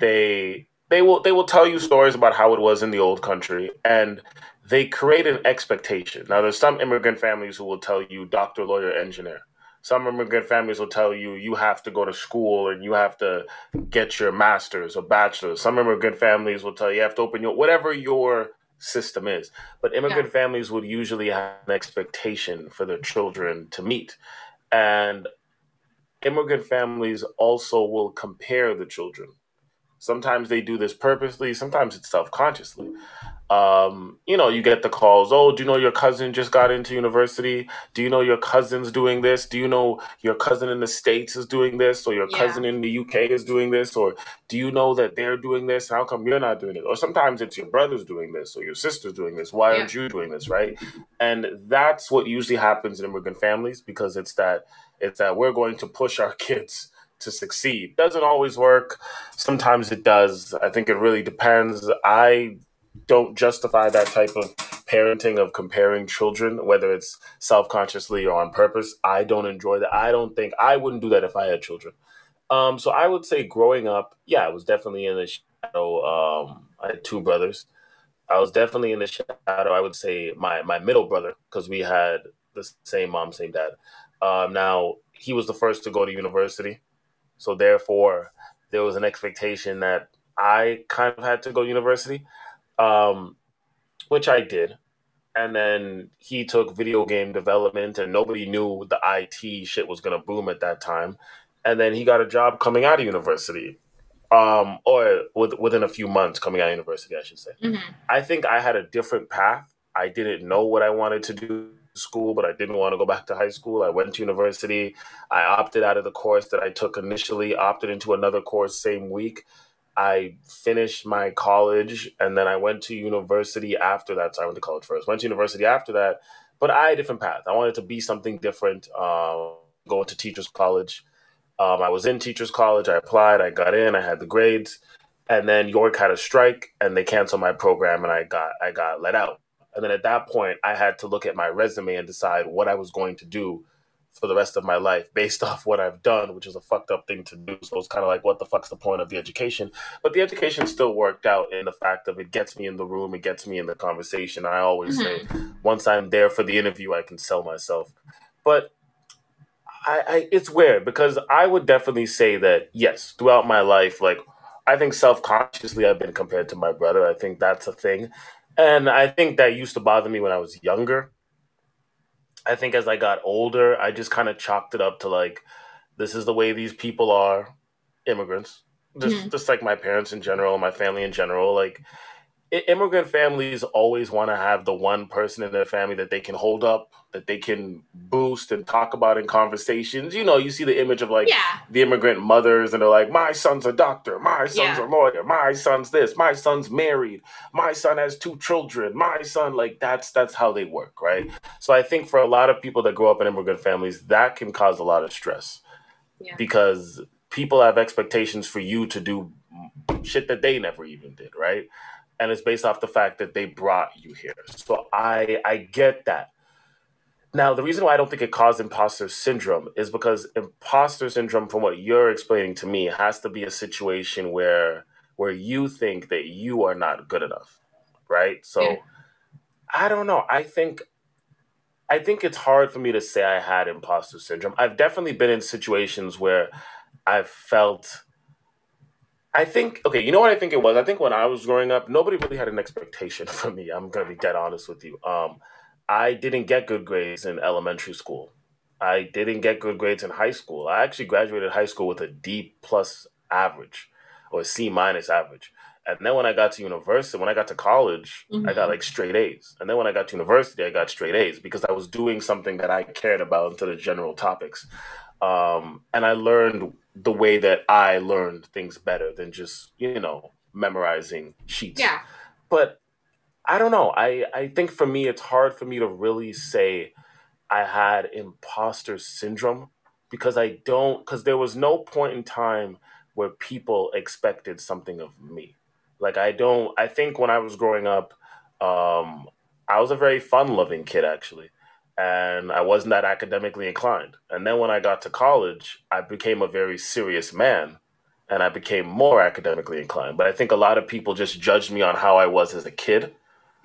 they will tell you stories about how it was in the old country, and they create an expectation. Now, there's some immigrant families who will tell you doctor, lawyer, engineer. Some immigrant families will tell you you have to go to school and you have to get your master's or bachelor's. Some immigrant families will tell you have to open your, whatever your system is. But immigrant families would usually have an expectation for their children to meet. And immigrant families also will compare the children. Sometimes they do this purposely. Sometimes it's self-consciously. You get the calls. Oh, do you know your cousin just got into university? Do you know your cousin's doing this? Do you know your cousin in the States is doing this? Or your cousin in the UK is doing this? Or do you know that they're doing this? How come you're not doing it? Or sometimes it's your brother's doing this or your sister's doing this. Why aren't you doing this, right? And that's what usually happens in immigrant families, because it's that we're going to push our kids to succeed. Doesn't always work. Sometimes it does. I think it really depends. I don't justify that type of parenting of comparing children, whether it's self-consciously or on purpose. I don't enjoy that. I wouldn't do that if I had children. So I would say growing up, I was definitely in the shadow. I had two brothers. I was definitely in the shadow. I would say my middle brother, because we had the same mom, same dad. Now, he was the first to go to university. So therefore, there was an expectation that I kind of had to go to university, which I did. And then he took video game development, and nobody knew the IT shit was going to boom at that time. And then he got a job coming out of university, within a few months coming out of university, I should say. Mm-hmm. I think I had a different path. I didn't know what I wanted to do. School, but I didn't want to go back to high school. I went to university. I opted out of the course that I took initially, opted into another course same week. I finished my college, and then I went to university after that. So I went to college first, went to university after that, but I had a different path. I wanted to be something different, going to teacher's college. I was in teacher's college. I applied, I got in, I had the grades, and then York had a strike and they canceled my program, and I got let out. And then at that point, I had to look at my resume and decide what I was going to do for the rest of my life based off what I've done, which is a fucked up thing to do. So it's kind of like, what the fuck's the point of the education? But the education still worked out in the fact of it gets me in the room, it gets me in the conversation. I always say, once I'm there for the interview, I can sell myself. But It's weird because I would definitely say that, yes, throughout my life, like, I think self-consciously I've been compared to my brother. I think that's a thing. And I think that used to bother me when I was younger. I think as I got older, I just kind of chalked it up to, like, this is the way these people are, immigrants. Just like my parents in general, my family in general. Like, immigrant families always want to have the one person in their family that they can hold up, that they can boost and talk about in conversations. You know, you see the image of, like, the immigrant mothers, and they're like, my son's a doctor, my son's a lawyer, my son's this, my son's married, my son has 2 children, my son, like, that's how they work, right? So I think for a lot of people that grow up in immigrant families, that can cause a lot of stress because people have expectations for you to do shit that they never even did, right? And it's based off the fact that they brought you here. So I get that. Now, the reason why I don't think it caused imposter syndrome is because imposter syndrome, from what you're explaining to me, has to be a situation where you think that you are not good enough, right? So I don't know. I think it's hard for me to say I had imposter syndrome. I've definitely been in situations where I've felt... I think, okay, you know what I think it was? I think when I was growing up, nobody really had an expectation for me. I'm going to be dead honest with you. I didn't get good grades in elementary school. I didn't get good grades in high school. I actually graduated high school with a D+ average or C- average. And then when I got to university, when I got to college, I got like straight A's. And then when I got to university, I got straight A's because I was doing something that I cared about instead of general topics. And I learned the way that I learned things better than just, you know, memorizing sheets. Yeah. But I don't know. I think for me, it's hard for me to really say I had imposter syndrome because there was no point in time where people expected something of me. Like, I think when I was growing up, I was a very fun-loving kid, actually. And I wasn't that academically inclined. And then when I got to college, I became a very serious man, and I became more academically inclined. But I think a lot of people just judged me on how I was as a kid,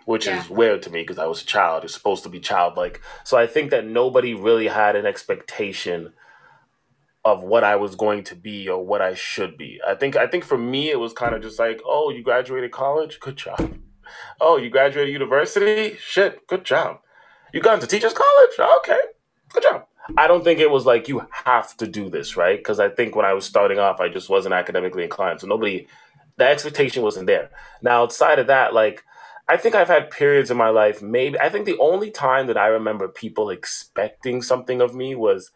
which is weird to me because I was a child. It's supposed to be childlike. So I think that nobody really had an expectation of what I was going to be or what I should be. I think for me, it was kind of just like, oh, you graduated college? Good job. Oh, you graduated university? Shit, good job. You got into teachers college? Okay, good job. I don't think it was like, you have to do this, right? Because I think when I was starting off, I just wasn't academically inclined. So the expectation wasn't there. Now, outside of that, like, I think I've had periods in my life, I think the only time that I remember people expecting something of me was,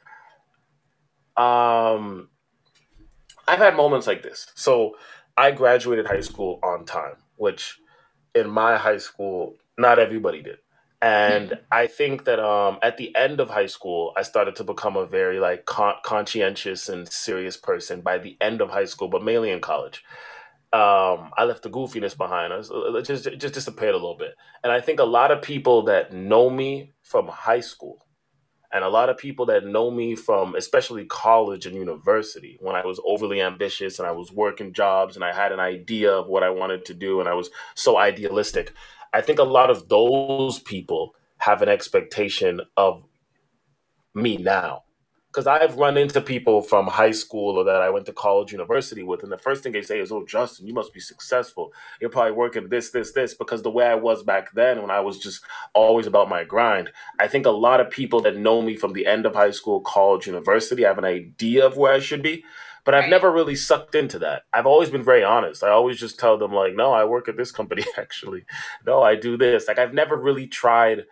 I've had moments like this. So I graduated high school on time, which in my high school, not everybody did. And I think that at the end of high school, I started to become a very like conscientious and serious person by the end of high school, but mainly in college. I left the goofiness behind. It just disappeared a little bit. And I think a lot of people that know me from high school and a lot of people that know me from especially college and university, when I was overly ambitious and I was working jobs and I had an idea of what I wanted to do and I was so idealistic, I think a lot of those people have an expectation of me now. Because I've run into people from high school or that I went to college, university with, and the first thing they say is, oh, Justin, you must be successful. You're probably working this, because the way I was back then when I was just always about my grind, I think a lot of people that know me from the end of high school, college, university, I have an idea of where I should be. But I've never really sucked into that. I've always been very honest. I always just tell them, like, no, I work at this company, actually. No, I do this. Like, I've never really tried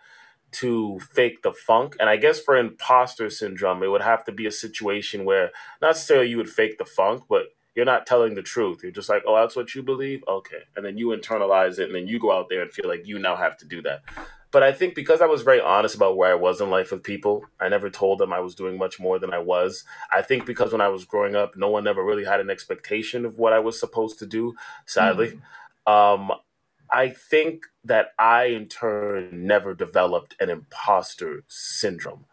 to fake the funk. And I guess for imposter syndrome, it would have to be a situation where not necessarily you would fake the funk, but you're not telling the truth. You're just like, oh, that's what you believe? Okay. And then you internalize it, and then you go out there and feel like you now have to do that. But I think because I was very honest about where I was in life with people, I never told them I was doing much more than I was. I think because when I was growing up, no one ever really had an expectation of what I was supposed to do, sadly. I think that I, in turn, never developed an imposter syndrome.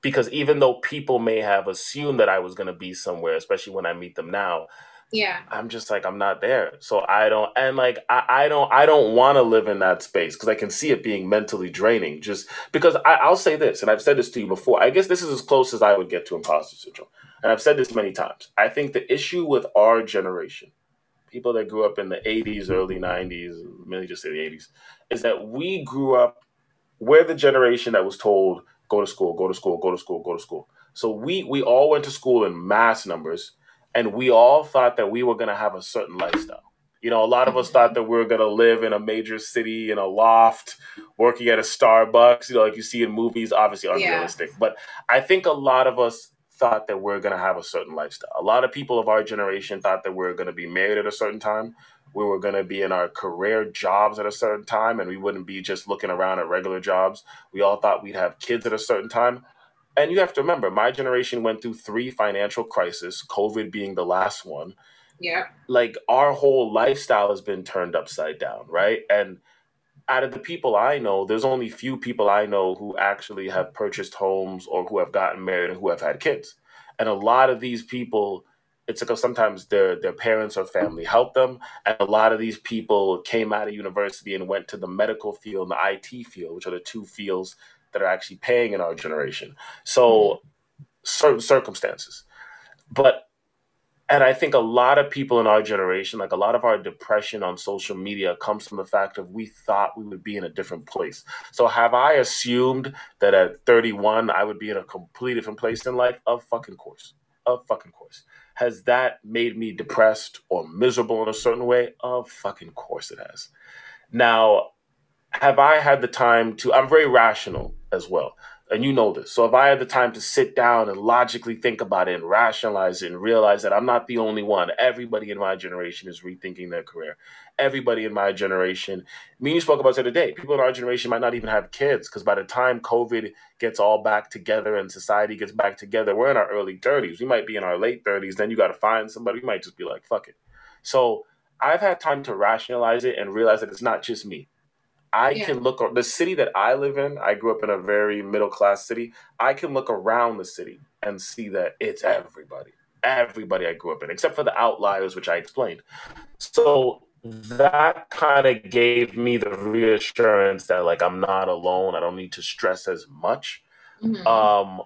Because even though people may have assumed that I was going to be somewhere, especially when I meet them now, Yeah. I'm just like, I'm not there. So I don't, and like, I don't want to live in that space because I can see it being mentally draining just because I'll say this, and I've said this to you before, I guess this is as close as I would get to imposter syndrome. And I've said this many times. I think the issue with our generation, people that grew up in the 80s, early 90s, mainly just say the 80s, is that we grew up, we're the generation that was told, go to school, go to school, go to school, go to school. So we all went to school in mass numbers. And we all thought that we were going to have a certain lifestyle. You know, a lot of us thought that we were going to live in a major city, in a loft, working at a Starbucks, you know, like you see in movies, obviously unrealistic. Yeah. But I think a lot of us thought that we're going to have a certain lifestyle. A lot of people of our generation thought that we're going to be married at a certain time. We were going to be in our career jobs at a certain time, and we wouldn't be just looking around at regular jobs. We all thought we'd have kids at a certain time. And you have to remember, my generation went through 3 financial crises, COVID being the last one. Yeah. Like, our whole lifestyle has been turned upside down, right? And out of the people I know, there's only few people I know who actually have purchased homes or who have gotten married and who have had kids. And a lot of these people, it's because sometimes their parents or family helped them. And a lot of these people came out of university and went to the medical field and the IT field, which are the 2 fields that are actually paying in our generation. So certain circumstances. But, and I think a lot of people in our generation, like a lot of our depression on social media comes from the fact that we thought we would be in a different place. So have I assumed that at 31, I would be in a completely different place in life? Of fucking course. Has that made me depressed or miserable in a certain way? Of fucking course it has. Now, have I had the time to, I'm very rational as well, and you know this. So if I had the time to sit down and logically think about it and rationalize it and realize that I'm not the only one. Everybody in my generation is rethinking their career. Everybody in my generation, me and you spoke about this the other day, people in our generation might not even have kids because by the time COVID gets all back together and society gets back together, we're in our early 30s. We might be in our late 30s. Then you got to find somebody. We might just be like, fuck it. So I've had time to rationalize it and realize that it's not just me. I can look at the city that I live in. I grew up in a very middle-class city. I can look around the city and see that it's everybody I grew up in, except for the outliers, which I explained. So that kind of gave me the reassurance that, like, I'm not alone. I don't need to stress as much. Mm-hmm.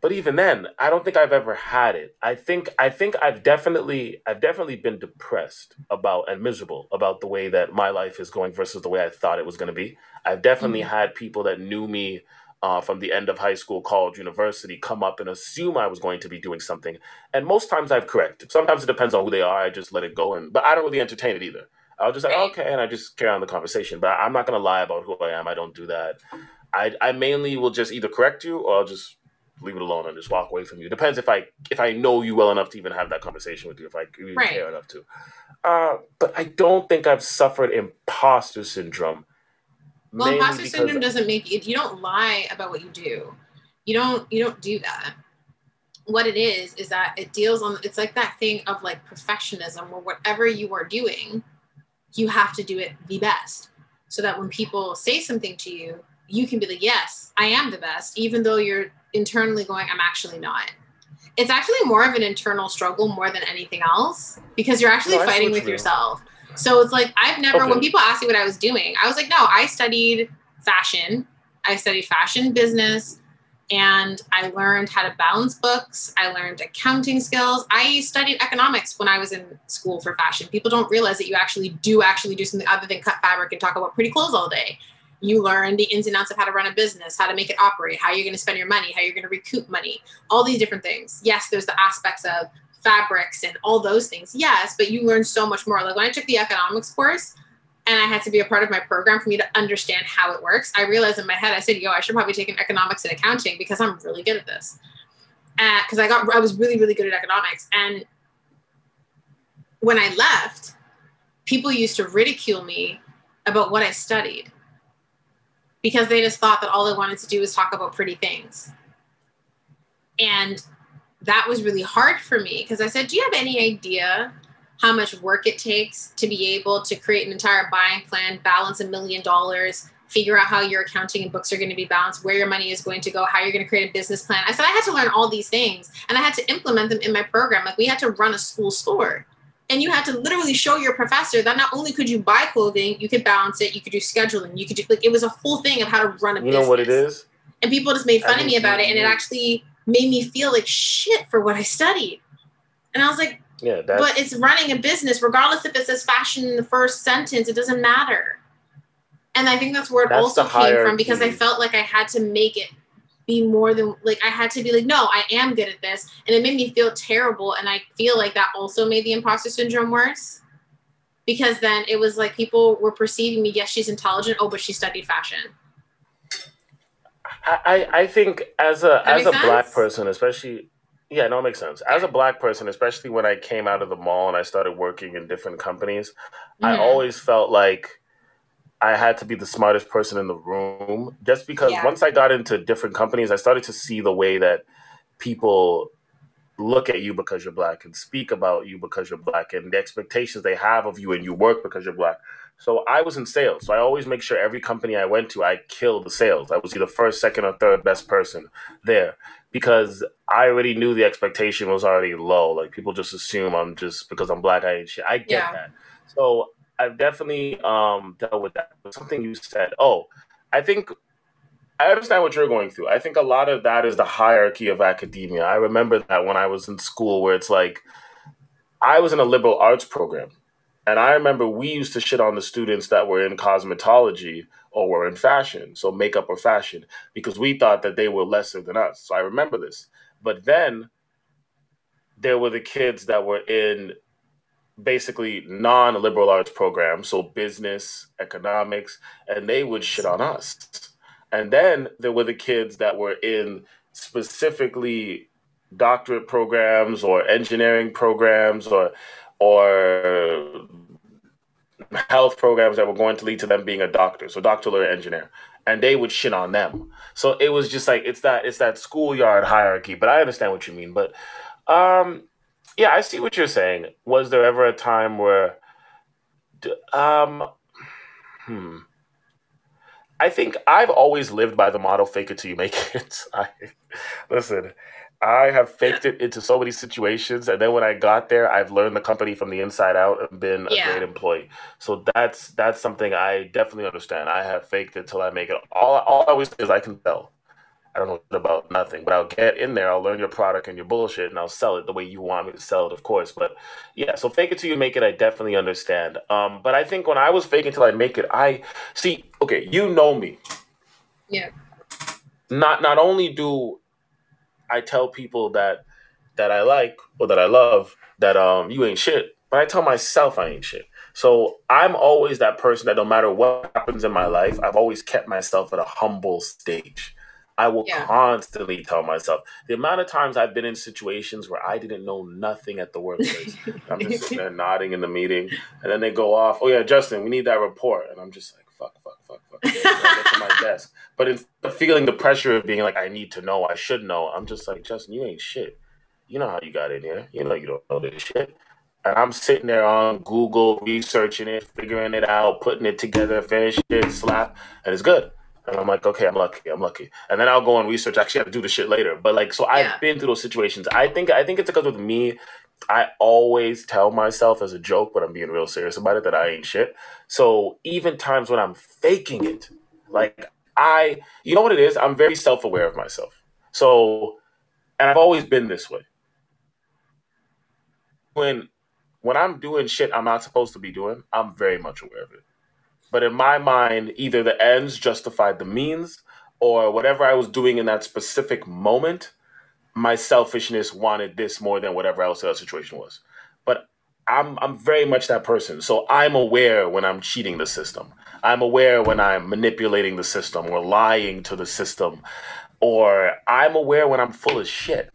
But even then, I don't think I've ever had it. I think I've definitely been depressed about and miserable about the way that my life is going versus the way I thought it was going to be. I've definitely had people that knew me from the end of high school, college, university, come up and assume I was going to be doing something. And most times I've corrected. Sometimes it depends on who they are. I just let it go. But I don't really entertain it either. I'll just say, okay, and I just carry on the conversation. But I'm not going to lie about who I am. I don't do that. I mainly will just either correct you or I'll just leave it alone and just walk away from you. Depends if I know you well enough to even have that conversation with you, if I even care enough to. But I don't think I've suffered imposter syndrome. Well, imposter syndrome doesn't make you don't lie about what you do. You don't do that. What it is that it deals on, it's like that thing of like perfectionism where whatever you are doing, you have to do it the best. So that when people say something to you, you can be like, yes, I am the best, even though you're internally going, I'm actually not. It's actually more of an internal struggle more than anything else because you're actually fighting with yourself. So it's like, I've never, when people ask me what I was doing, I was like, no, I studied fashion business, and I learned how to balance books. I learned accounting skills. I studied economics when I was in school for fashion. People don't realize that you actually do something other than cut fabric and talk about pretty clothes all day. You learn the ins and outs of how to run a business, how to make it operate, how you're going to spend your money, how you're going to recoup money, all these different things. Yes, there's the aspects of fabrics and all those things. Yes, but you learn so much more. Like when I took the economics course and I had to be a part of my program for me to understand how it works, I realized in my head, I said, yo, I should probably take an economics and accounting because I'm really good at this. Because I was really, really good at economics. And when I left, people used to ridicule me about what I studied, because they just thought that all they wanted to do was talk about pretty things. And that was really hard for me because I said, do you have any idea how much work it takes to be able to create an entire buying plan, balance $1 million, figure out how your accounting and books are going to be balanced, where your money is going to go, how you're going to create a business plan. I said I had to learn all these things, and I had to implement them in my program. Like, we had to run a school store, and you had to literally show your professor that not only could you buy clothing, you could balance it, you could do scheduling, you could do, like, it was a whole thing of how to run a business. You know what it is? And people just made fun of me about it, and it actually made me feel like shit for what I studied. And I was like, yeah, but it's running a business, regardless if it says fashion in the first sentence, it doesn't matter. And I think that's where it also came from, because I felt like I had to make it be more than, like, I had to be like, no, I am good at this. And it made me feel terrible. And I feel like that also made the imposter syndrome worse, because then it was like people were perceiving me. Yes, she's intelligent. Oh, but she studied fashion. I think as a Black person, especially, yeah, no, it makes sense. As a Black person, especially when I came out of the mall and I started working in different companies, I always felt like I had to be the smartest person in the room, just because once I got into different companies, I started to see the way that people look at you because you're Black and speak about you because you're Black and the expectations they have of you, and you work because you're Black. So I was in sales. So I always make sure every company I went to, I killed the sales. I was either first, second, or third best person there, because I already knew the expectation was already low. Like, people just assume I'm just, because I'm Black, I ain't shit. I get that. So I've definitely dealt with that. But something you said, I think I understand what you're going through. I think a lot of that is the hierarchy of academia. I remember that when I was in school, where it's like, I was in a liberal arts program. And I remember we used to shit on the students that were in cosmetology or were in fashion, so makeup or fashion, because we thought that they were lesser than us. So I remember this. But then there were the kids that were in basically non-liberal arts programs, so business, economics, and they would shit on us. And then there were the kids that were in specifically doctorate programs or engineering programs or health programs that were going to lead to them being a doctor, so doctor or engineer, and they would shit on them. So it was just like, it's that schoolyard hierarchy. But I understand what you mean. But yeah, I see what you're saying. Was there ever a time where, I think I've always lived by the motto, fake it till you make it. Listen, I have faked it into so many situations. And then when I got there, I've learned the company from the inside out and been a great employee. So that's something I definitely understand. I have faked it till I make it. All I always say is I can tell. I don't know about nothing, but I'll get in there. I'll learn your product and your bullshit, and I'll sell it the way you want me to sell it, of course. But yeah, so fake it till you make it, I definitely understand. But I think when I was faking till I make it, you know me. Yeah. Not only do I tell people that I like or that I love that you ain't shit, but I tell myself I ain't shit. So I'm always that person that no matter what happens in my life, I've always kept myself at a humble stage. I will constantly tell myself. The amount of times I've been in situations where I didn't know nothing at the workplace. I'm just sitting there nodding in the meeting, and then they go off, oh yeah, Justin, we need that report. And I'm just like, fuck. I get to my desk. But instead of feeling the pressure of being like, I need to know, I should know, I'm just like, Justin, you ain't shit. You know how you got in here. You know you don't know this shit. And I'm sitting there on Google, researching it, figuring it out, putting it together, finishing it, slap, and it's good. And I'm like, okay, I'm lucky. And then I'll go and research. I actually have to do the shit later. But like, so I've been through those situations. I think it's because with me, I always tell myself as a joke, but I'm being real serious about it, that I ain't shit. So even times when I'm faking it, like you know what it is? I'm very self-aware of myself. So, and I've always been this way. When I'm doing shit I'm not supposed to be doing, I'm very much aware of it. But in my mind, either the ends justified the means, or whatever I was doing in that specific moment, my selfishness wanted this more than whatever else that situation was. But I'm very much that person. So I'm aware when I'm cheating the system. I'm aware when I'm manipulating the system or lying to the system, or I'm aware when I'm full of shit.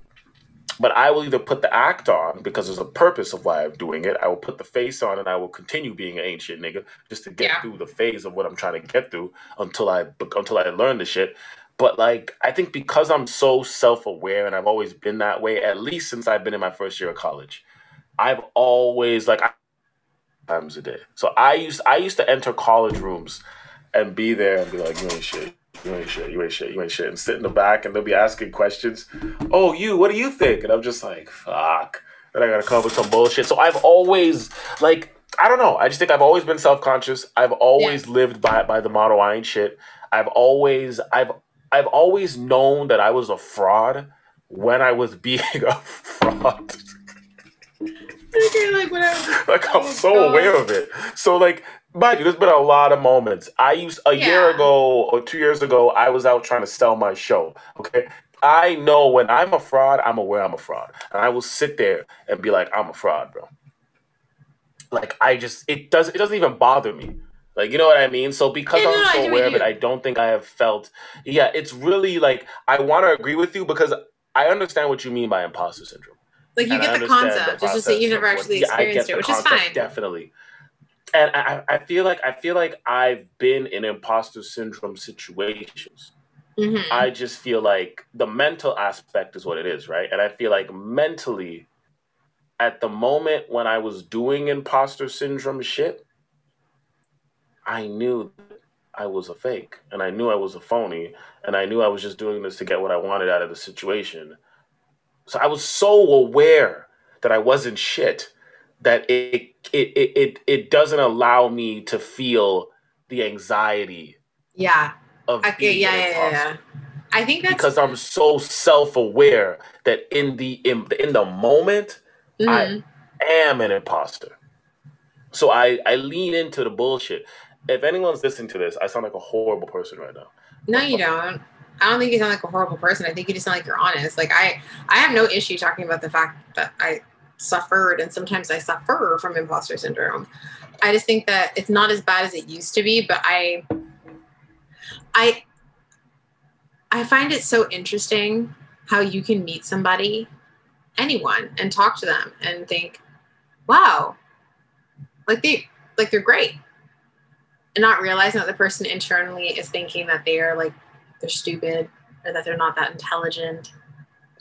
But I will either put the act on because there's a purpose of why I'm doing it. I will put the face on and I will continue being an ancient nigga just to get through the phase of what I'm trying to get through until I learn the shit. But like, I think because I'm so self-aware and I've always been that way, at least since I've been in my first year of college, I've always times a day. So I used to enter college rooms and be there and be like, you ain't shit. You ain't shit. You ain't shit. You ain't shit. And sit in the back and they'll be asking questions. Oh, you, what do you think? And I'm just like, fuck. And I got to come up with some bullshit. So I've always, like, I don't know. I just think I've always been self-conscious. I've always lived by the motto, I ain't shit. I've always known that I was a fraud when I was being a fraud. I'm so aware of it. So, like, mind you, there's been a lot of moments. A year ago or 2 years ago, I was out trying to sell my show. Okay. I know when I'm a fraud, I'm aware I'm a fraud. And I will sit there and be like, I'm a fraud, bro. Like, it doesn't even bother me. Like, you know what I mean? So I'm so aware of it, I don't think I have felt. Yeah, it's really like, I want to agree with you because I understand what you mean by imposter syndrome. Like, you get the concept. It's just that you've never actually experienced it, which is fine. Definitely. And I feel like I've been in imposter syndrome situations. Mm-hmm. I just feel like the mental aspect is what it is, right? And I feel like mentally, at the moment when I was doing imposter syndrome shit, I knew I was a fake and I knew I was a phony and I knew I was just doing this to get what I wanted out of the situation. So I was so aware that I wasn't shit that it doesn't allow me to feel the anxiety. Yeah. Of being an imposter. I think that's because I'm so self-aware that in the moment I am an imposter. So I lean into the bullshit. If anyone's listening to this, I sound like a horrible person right now. No, you don't. I don't think you sound like a horrible person. I think you just sound like you're honest. Like I have no issue talking about the fact that I suffered and sometimes I suffer from imposter syndrome. I just think that it's not as bad as it used to be, but I find it so interesting how you can meet somebody, anyone, and talk to them and think, wow, they're great. And not realizing that the person internally is thinking that they're stupid or that they're not that intelligent,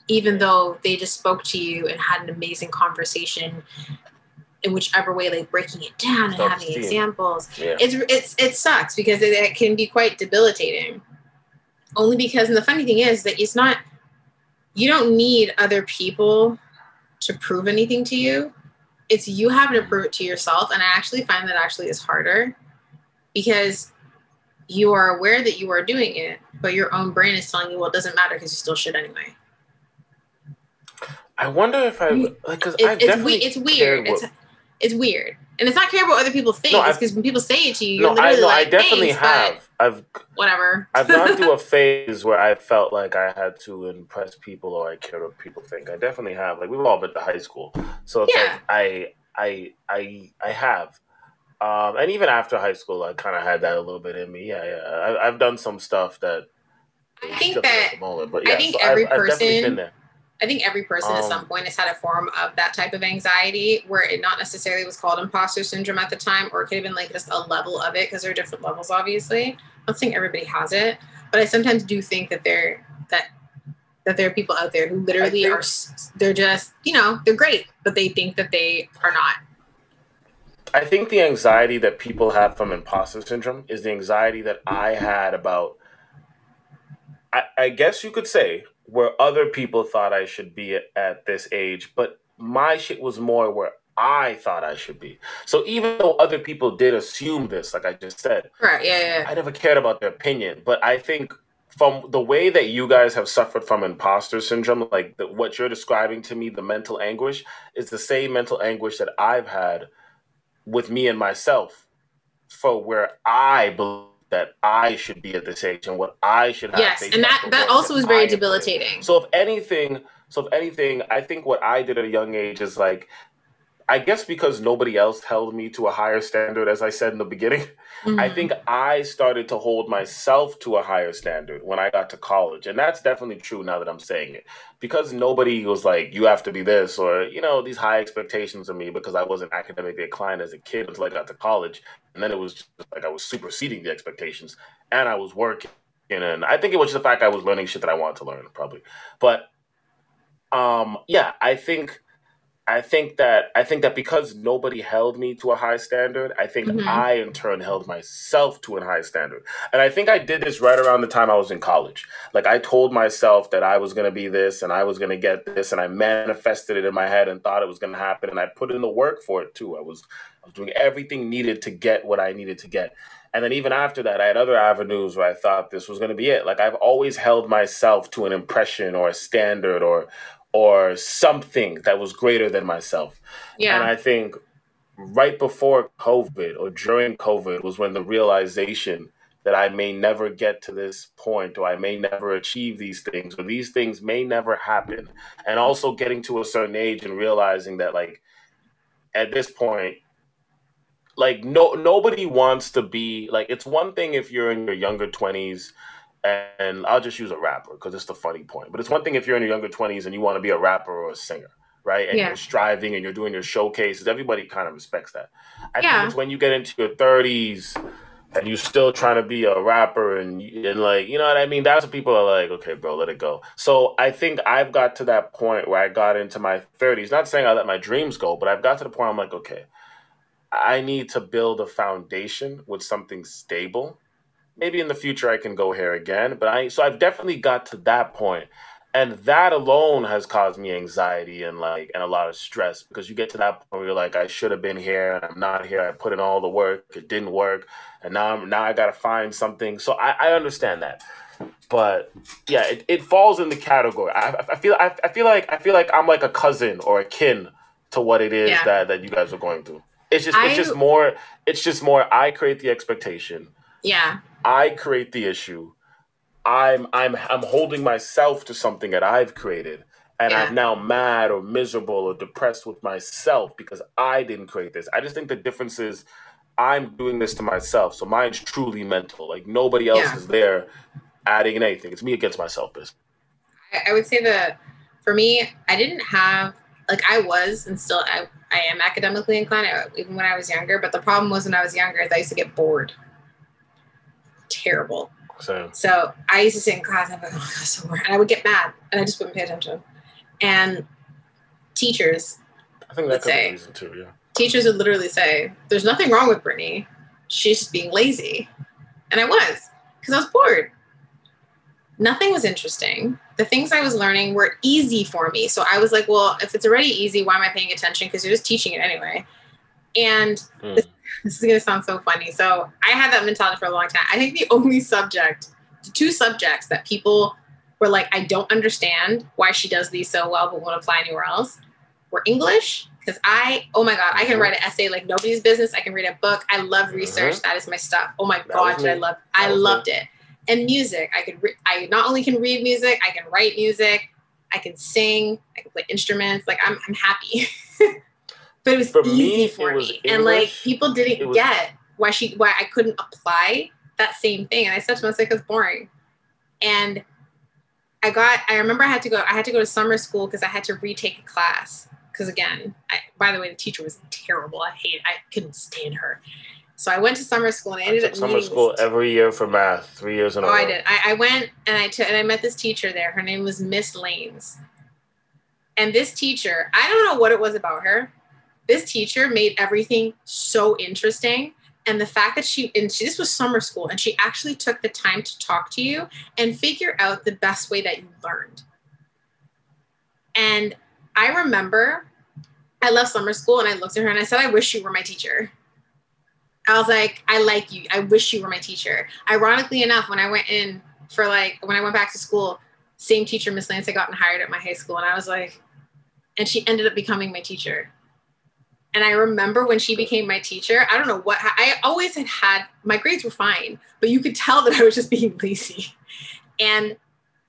even though they just spoke to you and had an amazing conversation in whichever way, like breaking it down and having examples. Yeah. It sucks because it can be quite debilitating. Only because, and the funny thing is that it's not, you don't need other people to prove anything to you. It's you having to prove it to yourself. And I actually find that actually is harder because you are aware that you are doing it, but your own brain is telling you, well, it doesn't matter because you still should anyway. I wonder if I, like, because I definitely it's weird. It's weird. And it's not care what other people think. No, it's because when people say it to you, you're literally like, I definitely have. Whatever. I've gone through a phase where I felt like I had to impress people or I cared what people think. I definitely have. Like, we've all been to high school. So it's like, I have. And even after high school, I kind of had that a little bit in me. Yeah. I've done some stuff that... I think that... Moment, but yeah, I think so every person... I've definitely been there. I think every person at some point has had a form of that type of anxiety where it not necessarily was called imposter syndrome at the time, or it could have been like just a level of it because there are different levels, obviously. I'm not saying everybody has it, but I sometimes do think that there are people out there who literally they're just, you know, they're great, but they think that they are not. I think the anxiety that people have from imposter syndrome is the anxiety that I had about, I guess you could say, where other people thought I should be at this age, but my shit was more where I thought I should be. So even though other people did assume this, like I just said, right? Yeah. I never cared about their opinion, but I think from the way that you guys have suffered from imposter syndrome, like what you're describing to me, the mental anguish is the same mental anguish that I've had with me and myself for where I believe that I should be at this age and what I should have. Yes, and that also is very debilitating. So if anything, I think what I did at a young age is like, I guess because nobody else held me to a higher standard, as I said in the beginning, mm-hmm. I think I started to hold myself to a higher standard when I got to college. And that's definitely true now that I'm saying it. Because nobody was like, you have to be this or, you know, these high expectations of me because I wasn't academically inclined as a kid until I got to college. And then it was just like I was superseding the expectations and I was working. And I think it was just the fact I was learning shit that I wanted to learn, probably. But, I think... I think that because nobody held me to a high standard, I think I in turn held myself to a high standard. And I think I did this right around the time I was in college. Like, I told myself that I was going to be this and I was going to get this, and I manifested it in my head and thought it was going to happen, and I put in the work for it too. I was doing everything needed to get what I needed to get. And then even after that, I had other avenues where I thought this was going to be it. Like, I've always held myself to an impression or a standard or something that was greater than myself. Yeah. And I think right before COVID or during COVID was when the realization that I may never get to this point, or I may never achieve these things, or these things may never happen. And also getting to a certain age and realizing that, like, at this point, like, nobody wants to be, like, it's one thing if you're in your younger 20s, and I'll just use a rapper because it's the funny point. But it's one thing if you're in your younger 20s and you want to be a rapper or a singer, right? And you're striving and you're doing your showcases. Everybody kind of respects that. I think it's when you get into your 30s and you're still trying to be a rapper and like, you know what I mean? That's what people are like, okay, bro, let it go. So I think I've got to that point where I got into my 30s. Not saying I let my dreams go, but I've got to the point I'm like, okay, I need to build a foundation with something stable. Maybe in the future I can go here again, but I've definitely got to that point, and that alone has caused me anxiety and a lot of stress, because you get to that point where you're like, I should have been here and I'm not here. I put in all the work, it didn't work, and now I got to find something. So I understand that, but yeah, it falls in the category. I feel like I'm like a cousin or akin to what it is that you guys are going through. It's just more. I create the expectation. Yeah. I create the issue. I'm holding myself to something that I've created, and I'm now mad or miserable or depressed with myself because I didn't create this. I just think the difference is I'm doing this to myself, so mine's truly mental. Like, nobody else is there adding anything. It's me against myself. I would say that for me, I didn't have, like, I was and still I am academically inclined, even when I was younger. But the problem was, when I was younger, I used to get bored. Terrible. So I used to sit in class and I'd be like, oh, that's so boring. And I would get mad and I just wouldn't pay attention. And teachers, I think that could be a reason too, yeah. Teachers would literally say, there's nothing wrong with Brittany. She's just being lazy. And I was, because I was bored. Nothing was interesting. The things I was learning were easy for me. So I was like, well, if it's already easy, why am I paying attention? Because you're just teaching it anyway. And this is going to sound so funny. So I had that mentality for a long time. I think the two subjects that people were like, I don't understand why she does these so well, but won't apply anywhere else, were English. Because I can write an essay like nobody's business. I can read a book. I love research. That is my stuff. Oh my gosh, I loved it. And music. I not only can read music, I can write music. I can sing. I can play instruments. Like, I'm happy. But it was easy for me. And like, people didn't get why I couldn't apply that same thing. And I said to myself, it's boring. And I remember I had to go to summer school because I had to retake a class. Because again, by the way, the teacher was terrible. I couldn't stand her. So I went to summer school, and I ended up summer school every year for math, 3 years in a row. Oh, I did. I went and I met this teacher there. Her name was Miss Lanes. And this teacher, I don't know what it was about her. This teacher made everything so interesting. And the fact that this was summer school, and she actually took the time to talk to you and figure out the best way that you learned. And I remember I left summer school and I looked at her and I said, I wish you were my teacher. I was like, I like you. I wish you were my teacher. Ironically enough, when I went back to school, same teacher, Miss Lance, had gotten hired at my high school. And I was like, and she ended up becoming my teacher. And I remember when she became my teacher, I don't know what, I always had, my grades were fine, but you could tell that I was just being lazy. And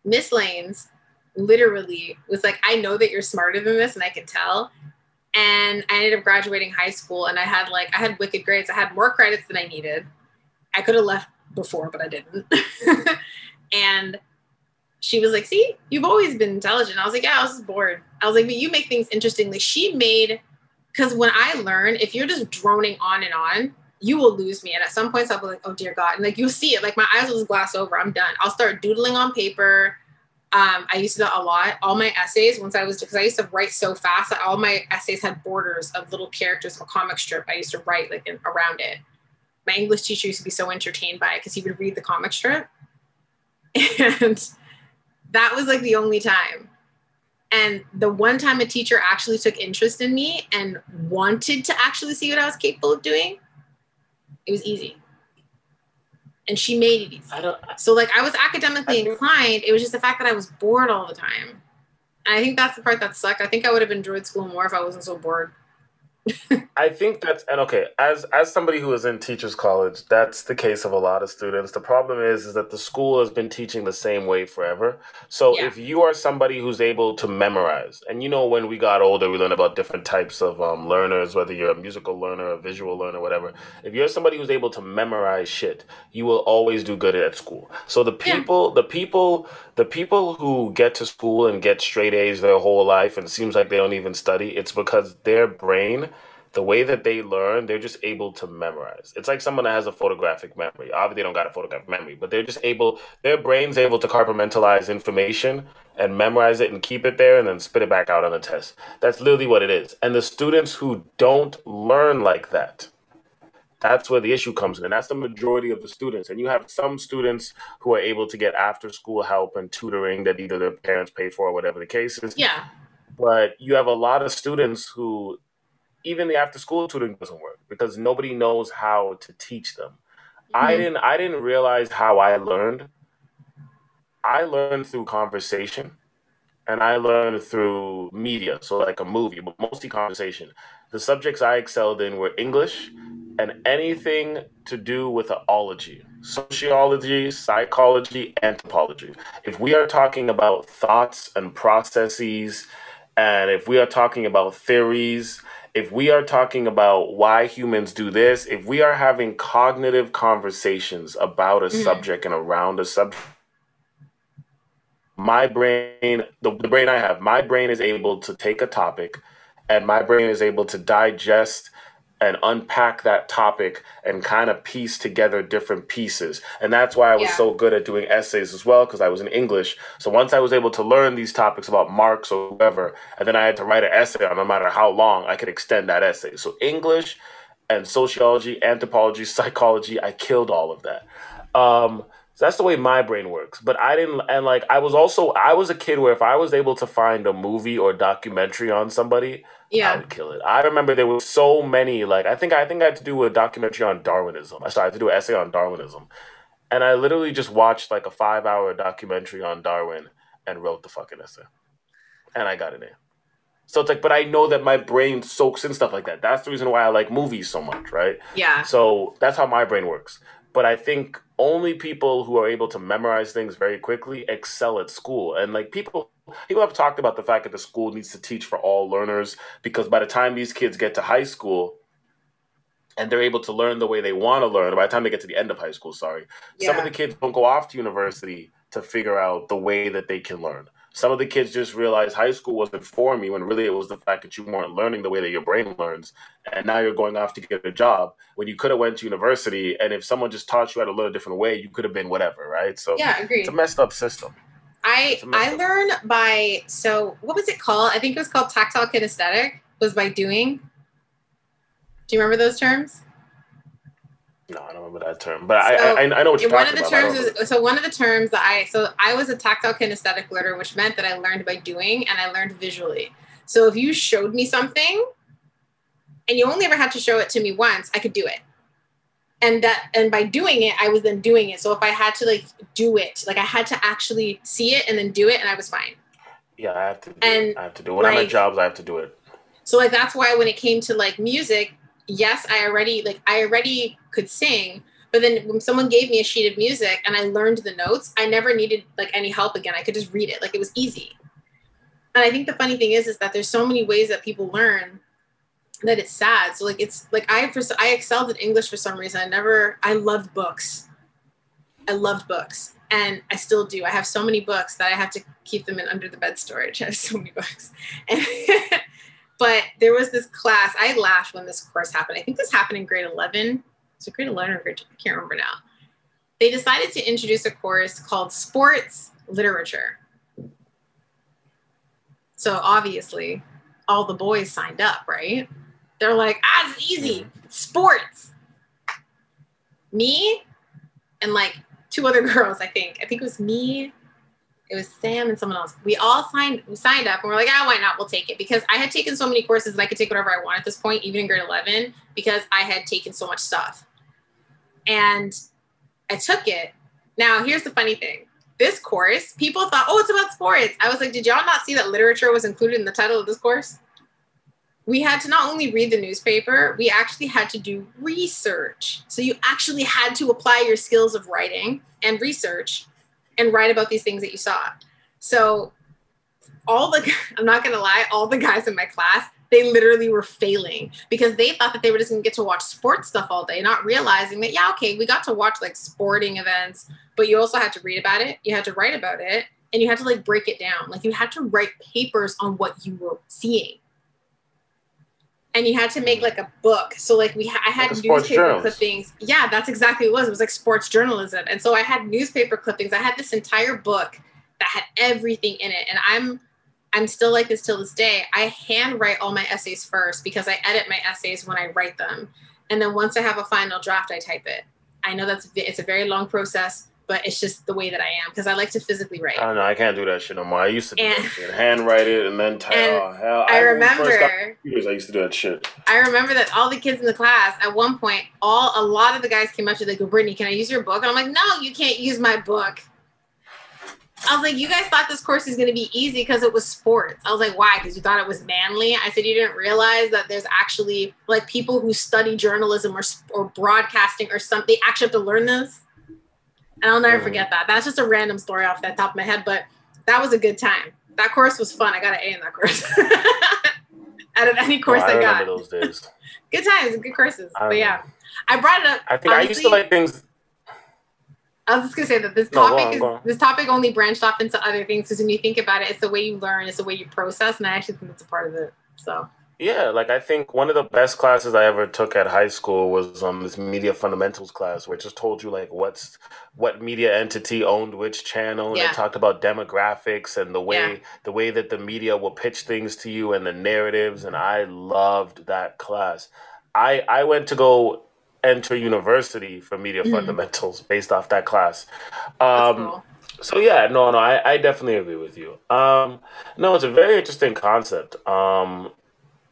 Miss Lanes literally was like, I know that you're smarter than this, and I can tell. And I ended up graduating high school, and I had wicked grades. I had more credits than I needed. I could have left before, but I didn't. And she was like, see, you've always been intelligent. I was like, yeah, I was just bored. I was like, but you make things interesting. Like, because when I learn, if you're just droning on and on, you will lose me. And at some points I'll be like, oh dear God. And like, you'll see it. Like, my eyes will just glass over. I'm done. I'll start doodling on paper. I used to do that a lot. All my essays, because I used to write so fast that all my essays had borders of little characters of a comic strip. I used to write like around it. My English teacher used to be so entertained by it because he would read the comic strip. And that was like the only time. And the one time a teacher actually took interest in me and wanted to actually see what I was capable of doing, it was easy. And she made it easy. So like I was academically inclined. It was just the fact that I was bored all the time. And I think that's the part that sucked. I think I would have enjoyed school more if I wasn't so bored. I think that's, and okay, as somebody who is in teachers college, that's the case of a lot of students. The problem is that the school has been teaching the same way forever. So yeah. If you are somebody who's able to memorize, and you know, when we got older, we learned about different types of learners, whether you're a musical learner, a visual learner, whatever. If you're somebody who's able to memorize shit, you will always do good at school. So the people who get to school and get straight A's their whole life and it seems like they don't even study, it's because their brain, the way that they learn, they're just able to memorize. It's like someone that has a photographic memory. Obviously, they don't got a photographic memory, but they're just able, their brain's able to compartmentalize information and memorize it and keep it there and then spit it back out on a test. That's literally what it is. And the students who don't learn like that, that's where the issue comes in. And that's the majority of the students. And you have some students who are able to get after school help and tutoring that either their parents pay for or whatever the case is. Yeah. But you have a lot of students who, even the after-school tutoring doesn't work because nobody knows how to teach them. Mm-hmm. I didn't realize how I learned. I learned through conversation, and I learned through media, so like a movie, but mostly conversation. The subjects I excelled in were English and anything to do with ology, sociology, psychology, anthropology. If we are talking about thoughts and processes, and if we are talking about theories, if we are talking about why humans do this, if we are having cognitive conversations about a subject and around a subject, my brain, the brain I have, my brain is able to take a topic and my brain is able to digest and unpack that topic and kind of piece together different pieces. And that's why I was so good at doing essays as well, because I was in English. So once I was able to learn these topics about Marx or whoever, and then I had to write an essay on no matter how long, I could extend that essay. So English and sociology, anthropology, psychology, I killed all of that. So that's the way my brain works. But I didn't, and like I was a kid where if I was able to find a movie or documentary on somebody, I would kill it. I remember there were so many, like I think I had to do a documentary on Darwinism. I had to do an essay on Darwinism. And I literally just watched like a 5-hour documentary on Darwin and wrote the fucking essay. And I got it in. So it's like, but I know that my brain soaks in stuff like that. That's the reason why I like movies so much, right? Yeah. So that's how my brain works. But I think only people who are able to memorize things very quickly excel at school. And like people have talked about the fact that the school needs to teach for all learners, because by the time these kids get to high school and they're able to learn the way they want to learn, by the time they get to the end of high school, some of the kids don't go off to university to figure out the way that they can learn. Some of the kids just realize high school wasn't for me, when really it was the fact that you weren't learning the way that your brain learns. And now you're going off to get a job when you could have went to university. And if someone just taught you how to learn a different way, you could have been whatever, right? So agreed. It's a messed up system. I learn by, so what was it called? I think it was called tactile kinesthetic, was by doing. Do you remember those terms? No, I don't remember that term, but so I know what you're talking about. One of the terms I was a tactile kinesthetic learner, which meant that I learned by doing and I learned visually. So if you showed me something and you only ever had to show it to me once, I could do it. And by doing it, I was then doing it. So if I had to like do it, like I had to actually see it and then do it, and I was fine. Yeah, I have to do it. When I'm at jobs, I have to do it. So like, that's why when it came to like music, yes, I already could sing, but then when someone gave me a sheet of music and I learned the notes, I never needed like any help again. I could just read it. Like it was easy. And I think the funny thing is that there's so many ways that people learn that it's sad. So like, it's like, I excelled in English for some reason. I loved books. I loved books and I still do. I have so many books that I have to keep them in under the bed storage. I have so many books. But there was this class, I laughed when this course happened. I think this happened in grade 11. So grade 11 or grade 12, I can't remember now. They decided to introduce a course called Sports Literature. So obviously all the boys signed up, right? They're like, it's easy, sports. Me and like two other girls, I think it was me, it was Sam and someone else. We all signed up and we're like, why not? We'll take it. Because I had taken so many courses that I could take whatever I want at this point, even in grade 11, because I had taken so much stuff. And I took it. Now, here's the funny thing. This course, people thought, it's about sports. I was like, did y'all not see that literature was included in the title of this course? We had to not only read the newspaper, we actually had to do research. So you actually had to apply your skills of writing and research and write about these things that you saw. So I'm not gonna lie, all the guys in my class, they literally were failing because they thought that they were just gonna get to watch sports stuff all day, not realizing that, we got to watch like sporting events, but you also had to read about it, you had to write about it, and you had to like break it down. Like you had to write papers on what you were seeing. And you had to make like a book. So like I had newspaper clippings. Yeah, that's exactly what it was. It was like sports journalism. And so I had newspaper clippings. I had this entire book that had everything in it. And I'm still like this till this day. I handwrite all my essays first because I edit my essays when I write them. And then once I have a final draft, I type it. I know it's a very long process, but it's just the way that I am because I like to physically write. I know, I can't do that shit no more. I used to do that shit, handwrite it and then type. Oh, hell, I remember. I used to do that shit. I remember that all the kids in the class at one point, a lot of the guys came up to me, like, Brittany, can I use your book? And I'm like, no, you can't use my book. I was like, you guys thought this course is going to be easy because it was sports. I was like, why? Because you thought it was manly? I said, you didn't realize that there's actually like people who study journalism or broadcasting or something. They actually have to learn this. And I'll never forget that. That's just a random story off the top of my head, but that was a good time. That course was fun. I got an A in that course. Out of any course I got. I remember those days. Good times, good courses. But yeah, I brought it up. I think honestly, I used to like things. I was just going to say that this topic only branched off into other things because when you think about it, it's the way you learn, it's the way you process, and I actually think that's a part of it. So yeah, like I think one of the best classes I ever took at high school was this media fundamentals class, where it just told you like what media entity owned which channel. Yeah. And it talked about demographics and the way that the media will pitch things to you and the narratives. And I loved that class. I went to go enter university for media fundamentals based off that class. That's cool. So yeah, no, I definitely agree with you. No, it's a very interesting concept.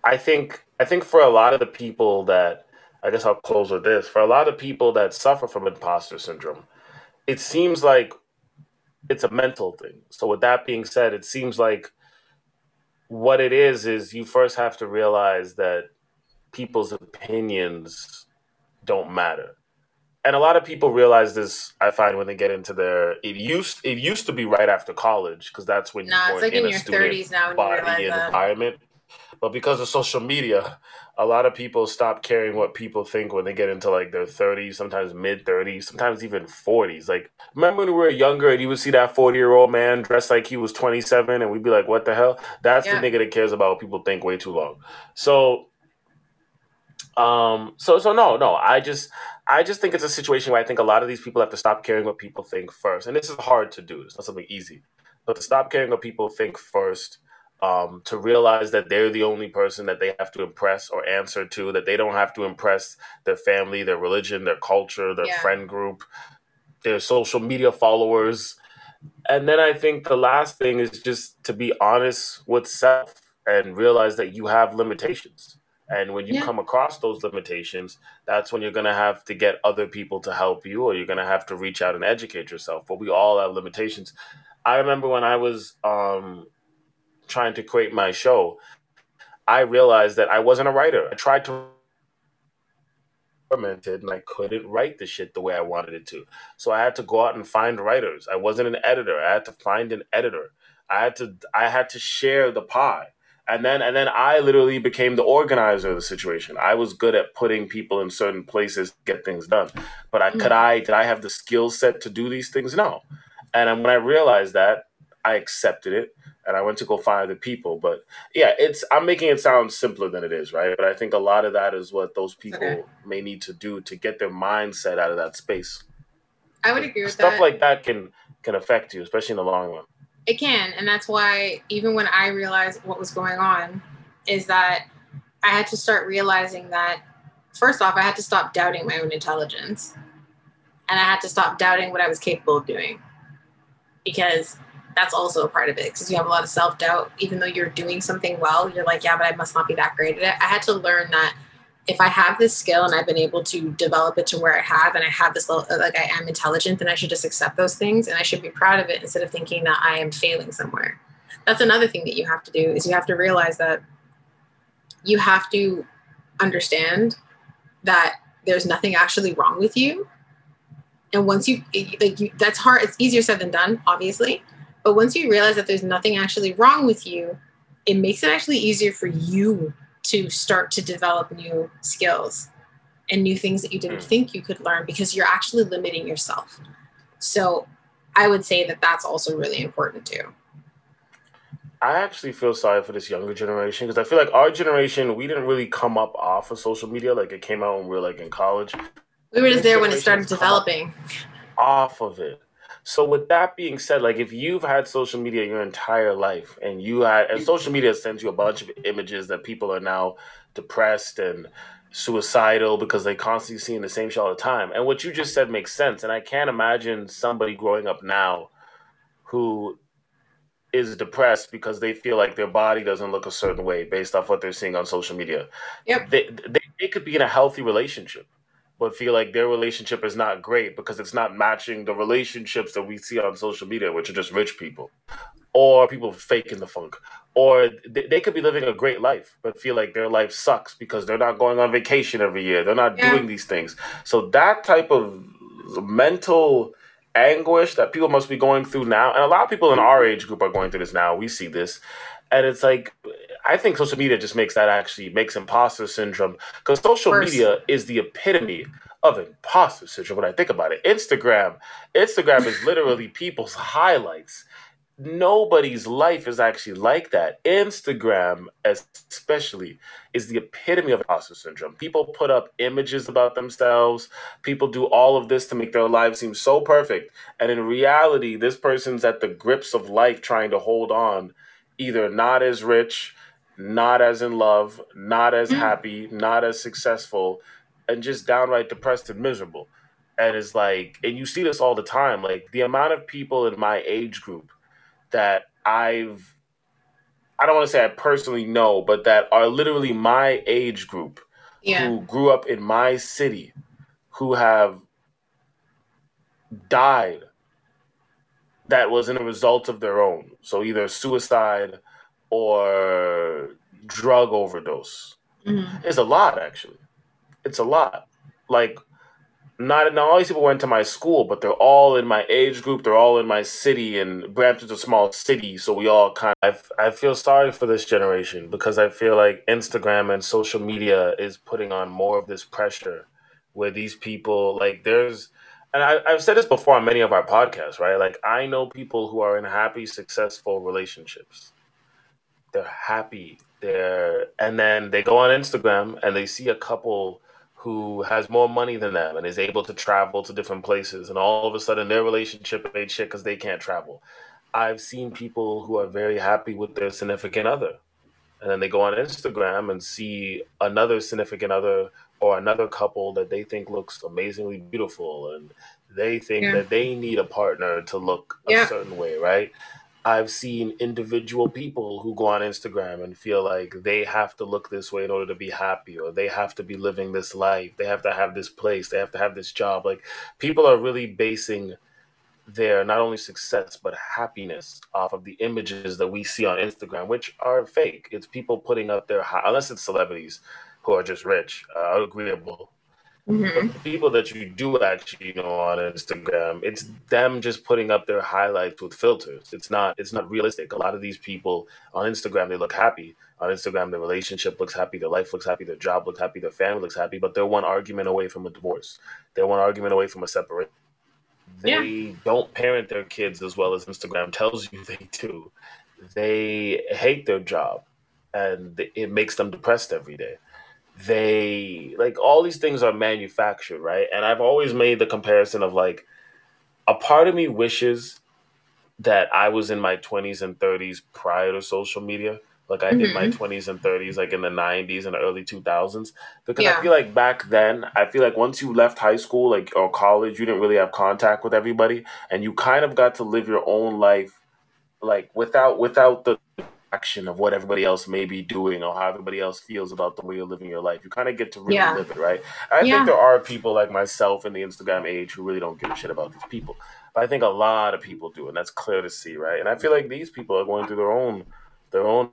I think for a lot of the people that, I guess I'll close with this, for a lot of people that suffer from imposter syndrome, it seems like it's a mental thing. So with that being said, it seems like what it is you first have to realize that people's opinions don't matter. And a lot of people realize this, I find, when they get into their, it used to be right after college, because that's when you were like in your 30s now body and environment. But because of social media, a lot of people stop caring what people think when they get into like their 30s, sometimes mid 30s, sometimes even 40s. Like, remember when we were younger and you would see that 40-year-old man dressed like he was 27 and we'd be like, what the hell? That's the nigga that cares about what people think way too long. So no. I just think it's a situation where I think a lot of these people have to stop caring what people think first. And this is hard to do. It's not something easy. But to stop caring what people think first, to realize that they're the only person that they have to impress or answer to, that they don't have to impress their family, their religion, their culture, their friend group, their social media followers. And then I think the last thing is just to be honest with self and realize that you have limitations. And when you come across those limitations, that's when you're going to have to get other people to help you, or you're going to have to reach out and educate yourself. But we all have limitations. I remember when I was trying to create my show, I realized that I wasn't a writer. I tried to experiment and I couldn't write the shit the way I wanted it to. So I had to go out and find writers. I wasn't an editor. I had to find an editor. I had to share the pie. And then I literally became the organizer of the situation. I was good at putting people in certain places to get things done. But did I have the skill set to do these things? No. And when I realized that, I accepted it. And I went to go find the people. But yeah, I'm making it sound simpler than it is, right? But I think a lot of that is what those people may need to do to get their mindset out of that space. I would agree with that. Stuff like that can affect you, especially in the long run. It can. And that's why even when I realized what was going on is that I had to start realizing that, first off, I had to stop doubting my own intelligence. And I had to stop doubting what I was capable of doing, because that's also a part of it. Because you have a lot of self-doubt, even though you're doing something well, you're like, yeah, but I must not be that great at it. I had to learn that if I have this skill and I've been able to develop it to where I have, and I have this level, like I am intelligent, then I should just accept those things and I should be proud of it instead of thinking that I am failing somewhere. That's another thing that you have to do, is you have to realize that you have to understand that there's nothing actually wrong with you. And once you, like, you, that's hard. It's easier said than done, obviously. But once you realize that there's nothing actually wrong with you, it makes it actually easier for you to start to develop new skills and new things that you didn't think you could learn, because you're actually limiting yourself. So I would say that that's also really important too. I actually feel sorry for this younger generation, because I feel like our generation, we didn't really come up off of social media. Like, it came out when we were like in college. We were just there when it started developing. Off of it. So with that being said, like, if you've had social media your entire life and you had, and social media sends you a bunch of images that people are now depressed and suicidal because they constantly seeing the same shit all the time. And what you just said makes sense. And I can't imagine somebody growing up now who is depressed because they feel like their body doesn't look a certain way based off what they're seeing on social media. Yep. They could be in a healthy relationship, but feel like their relationship is not great because it's not matching the relationships that we see on social media, which are just rich people or people faking the funk. Or they could be living a great life, but feel like their life sucks because they're not going on vacation every year. They're not doing these things. So that type of mental anguish that people must be going through now, and a lot of people in our age group are going through this now. We see this. And it's like, I think social media just makes that, actually makes imposter syndrome, because social media is the epitome of imposter syndrome when I think about it. Instagram is literally people's highlights. Nobody's life is actually like that. Instagram especially is the epitome of imposter syndrome. People put up images about themselves. People do all of this to make their lives seem so perfect. And in reality, this person's at the grips of life trying to hold on, either not as rich, not as in love, not as happy, not as successful, and just downright depressed and miserable. And it's like, and you see this all the time, like the amount of people in my age group that I don't want to say I personally know, but that are literally my age group, who grew up in my city, who have died that wasn't a result of their own. So either suicide or drug overdose. It's a lot, actually. It's a lot. Like, not all these people went to my school, but they're all in my age group. They're all in my city, and Brampton's a small city, so we all kind of... I feel sorry for this generation, because I feel like Instagram and social media is putting on more of this pressure where these people, like, there's... And I've said this before on many of our podcasts, right? Like, I know people who are in happy, successful relationships. They're happy. And then they go on Instagram and they see a couple who has more money than them and is able to travel to different places. And all of a sudden, their relationship ain't shit because they can't travel. I've seen people who are very happy with their significant other. And then they go on Instagram and see another significant other or another couple that they think looks amazingly beautiful, and they think that they need a partner to look a certain way, right? I've seen individual people who go on Instagram and feel like they have to look this way in order to be happy, or they have to be living this life, they have to have this place, they have to have this job. Like, people are really basing their not only success but happiness off of the images that we see on Instagram, which are fake. It's people putting up their unless it's celebrities who are just rich, agreeable. But the people that you do actually know on Instagram, it's them just putting up their highlights with filters. It's not realistic. A lot of these people on Instagram, they look happy. On Instagram, their relationship looks happy, their life looks happy, their job looks happy, their family looks happy, but they're one argument away from a divorce. They're one argument away from a separation. They don't parent their kids as well as Instagram tells you they do. They hate their job, and it makes them depressed every day. They, like, all these things are manufactured, right? And I've always made the comparison of, like, a part of me wishes that I was in my 20s and 30s prior to social media. Like, I did my 20s and 30s, like, in the 90s and the early 2000s. Because I feel like back then, I feel like once you left high school, like, or college, you didn't really have contact with everybody. And you kind of got to live your own life, like, without the action of what everybody else may be doing or how everybody else feels about the way you're living your life. You kind of get to really live it, right? I think there are people like myself in the Instagram age who really don't give a shit about these people. But I think a lot of people do, and that's clear to see, right? And I feel like these people are going through their own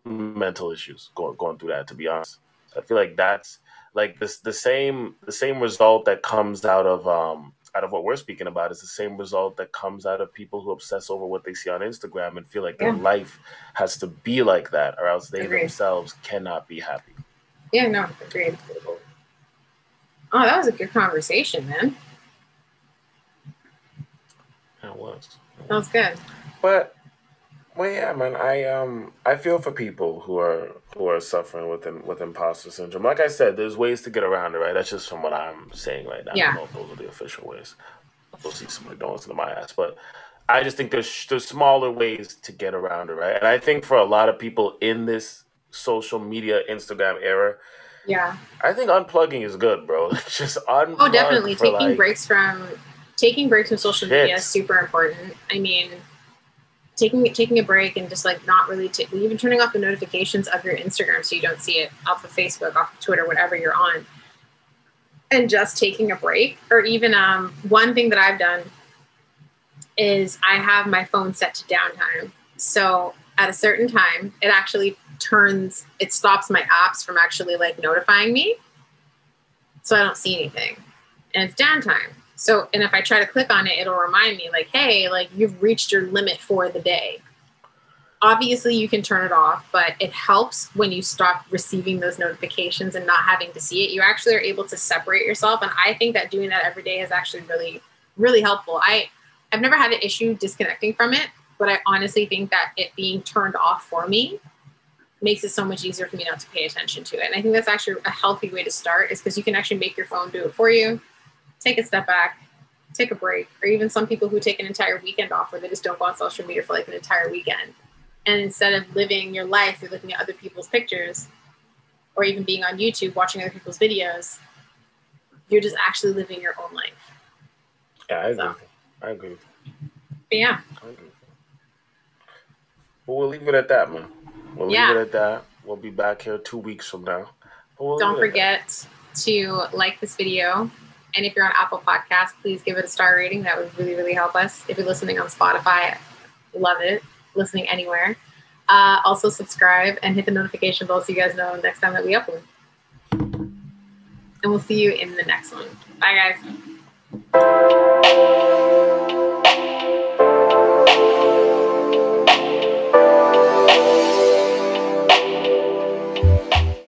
mental issues going through that, to be honest. I feel like that's like this the same result that comes out of what we're speaking about is the same result that comes out of people who obsess over what they see on Instagram and feel like their life has to be like that, or else they themselves cannot be happy. Yeah, no, agreed. Oh, that was a good conversation, man. It was. That was good. But well, yeah, man. I feel for people who are suffering with imposter syndrome. Like I said, there's ways to get around it, right? That's just from what I'm saying right now. Yeah. I don't know if those are the official ways. We'll see. Somebody don't listen to my ass, but I just think there's smaller ways to get around it, right? And I think for a lot of people in this social media Instagram era, I think unplugging is good, bro. Just unplug. Oh, definitely taking breaks from social media is super important. I mean, taking a break and just like not really even turning off the notifications of your Instagram so you don't see it, off of Facebook, off of Twitter, whatever you're on, and just taking a break. Or even one thing that I've done is I have my phone set to downtime. So at a certain time, it actually stops my apps from actually like notifying me. So I don't see anything, and it's downtime. So, and if I try to click on it, it'll remind me like, hey, like you've reached your limit for the day. Obviously you can turn it off, but it helps when you stop receiving those notifications and not having to see it. You actually are able to separate yourself. And I think that doing that every day is actually really, really helpful. I've never had an issue disconnecting from it, but I honestly think that it being turned off for me makes it so much easier for me not to pay attention to it. And I think that's actually a healthy way to start, is because you can actually make your phone do it for you. Take a step back, take a break, or even some people who take an entire weekend off where they just don't go on social media for like an entire weekend. And instead of living your life, you're looking at other people's pictures, or even being on YouTube, watching other people's videos, you're just actually living your own life. Yeah, I agree. Yeah. I agree. Well, we'll leave it at that, man. We'll be back here 2 weeks from now. Don't forget to like this video. And if you're on Apple Podcasts, please give it a star rating. That would really, really help us. If you're listening on Spotify, love it. Listening anywhere. Also subscribe and hit the notification bell so you guys know next time that we upload. And we'll see you in the next one. Bye, guys.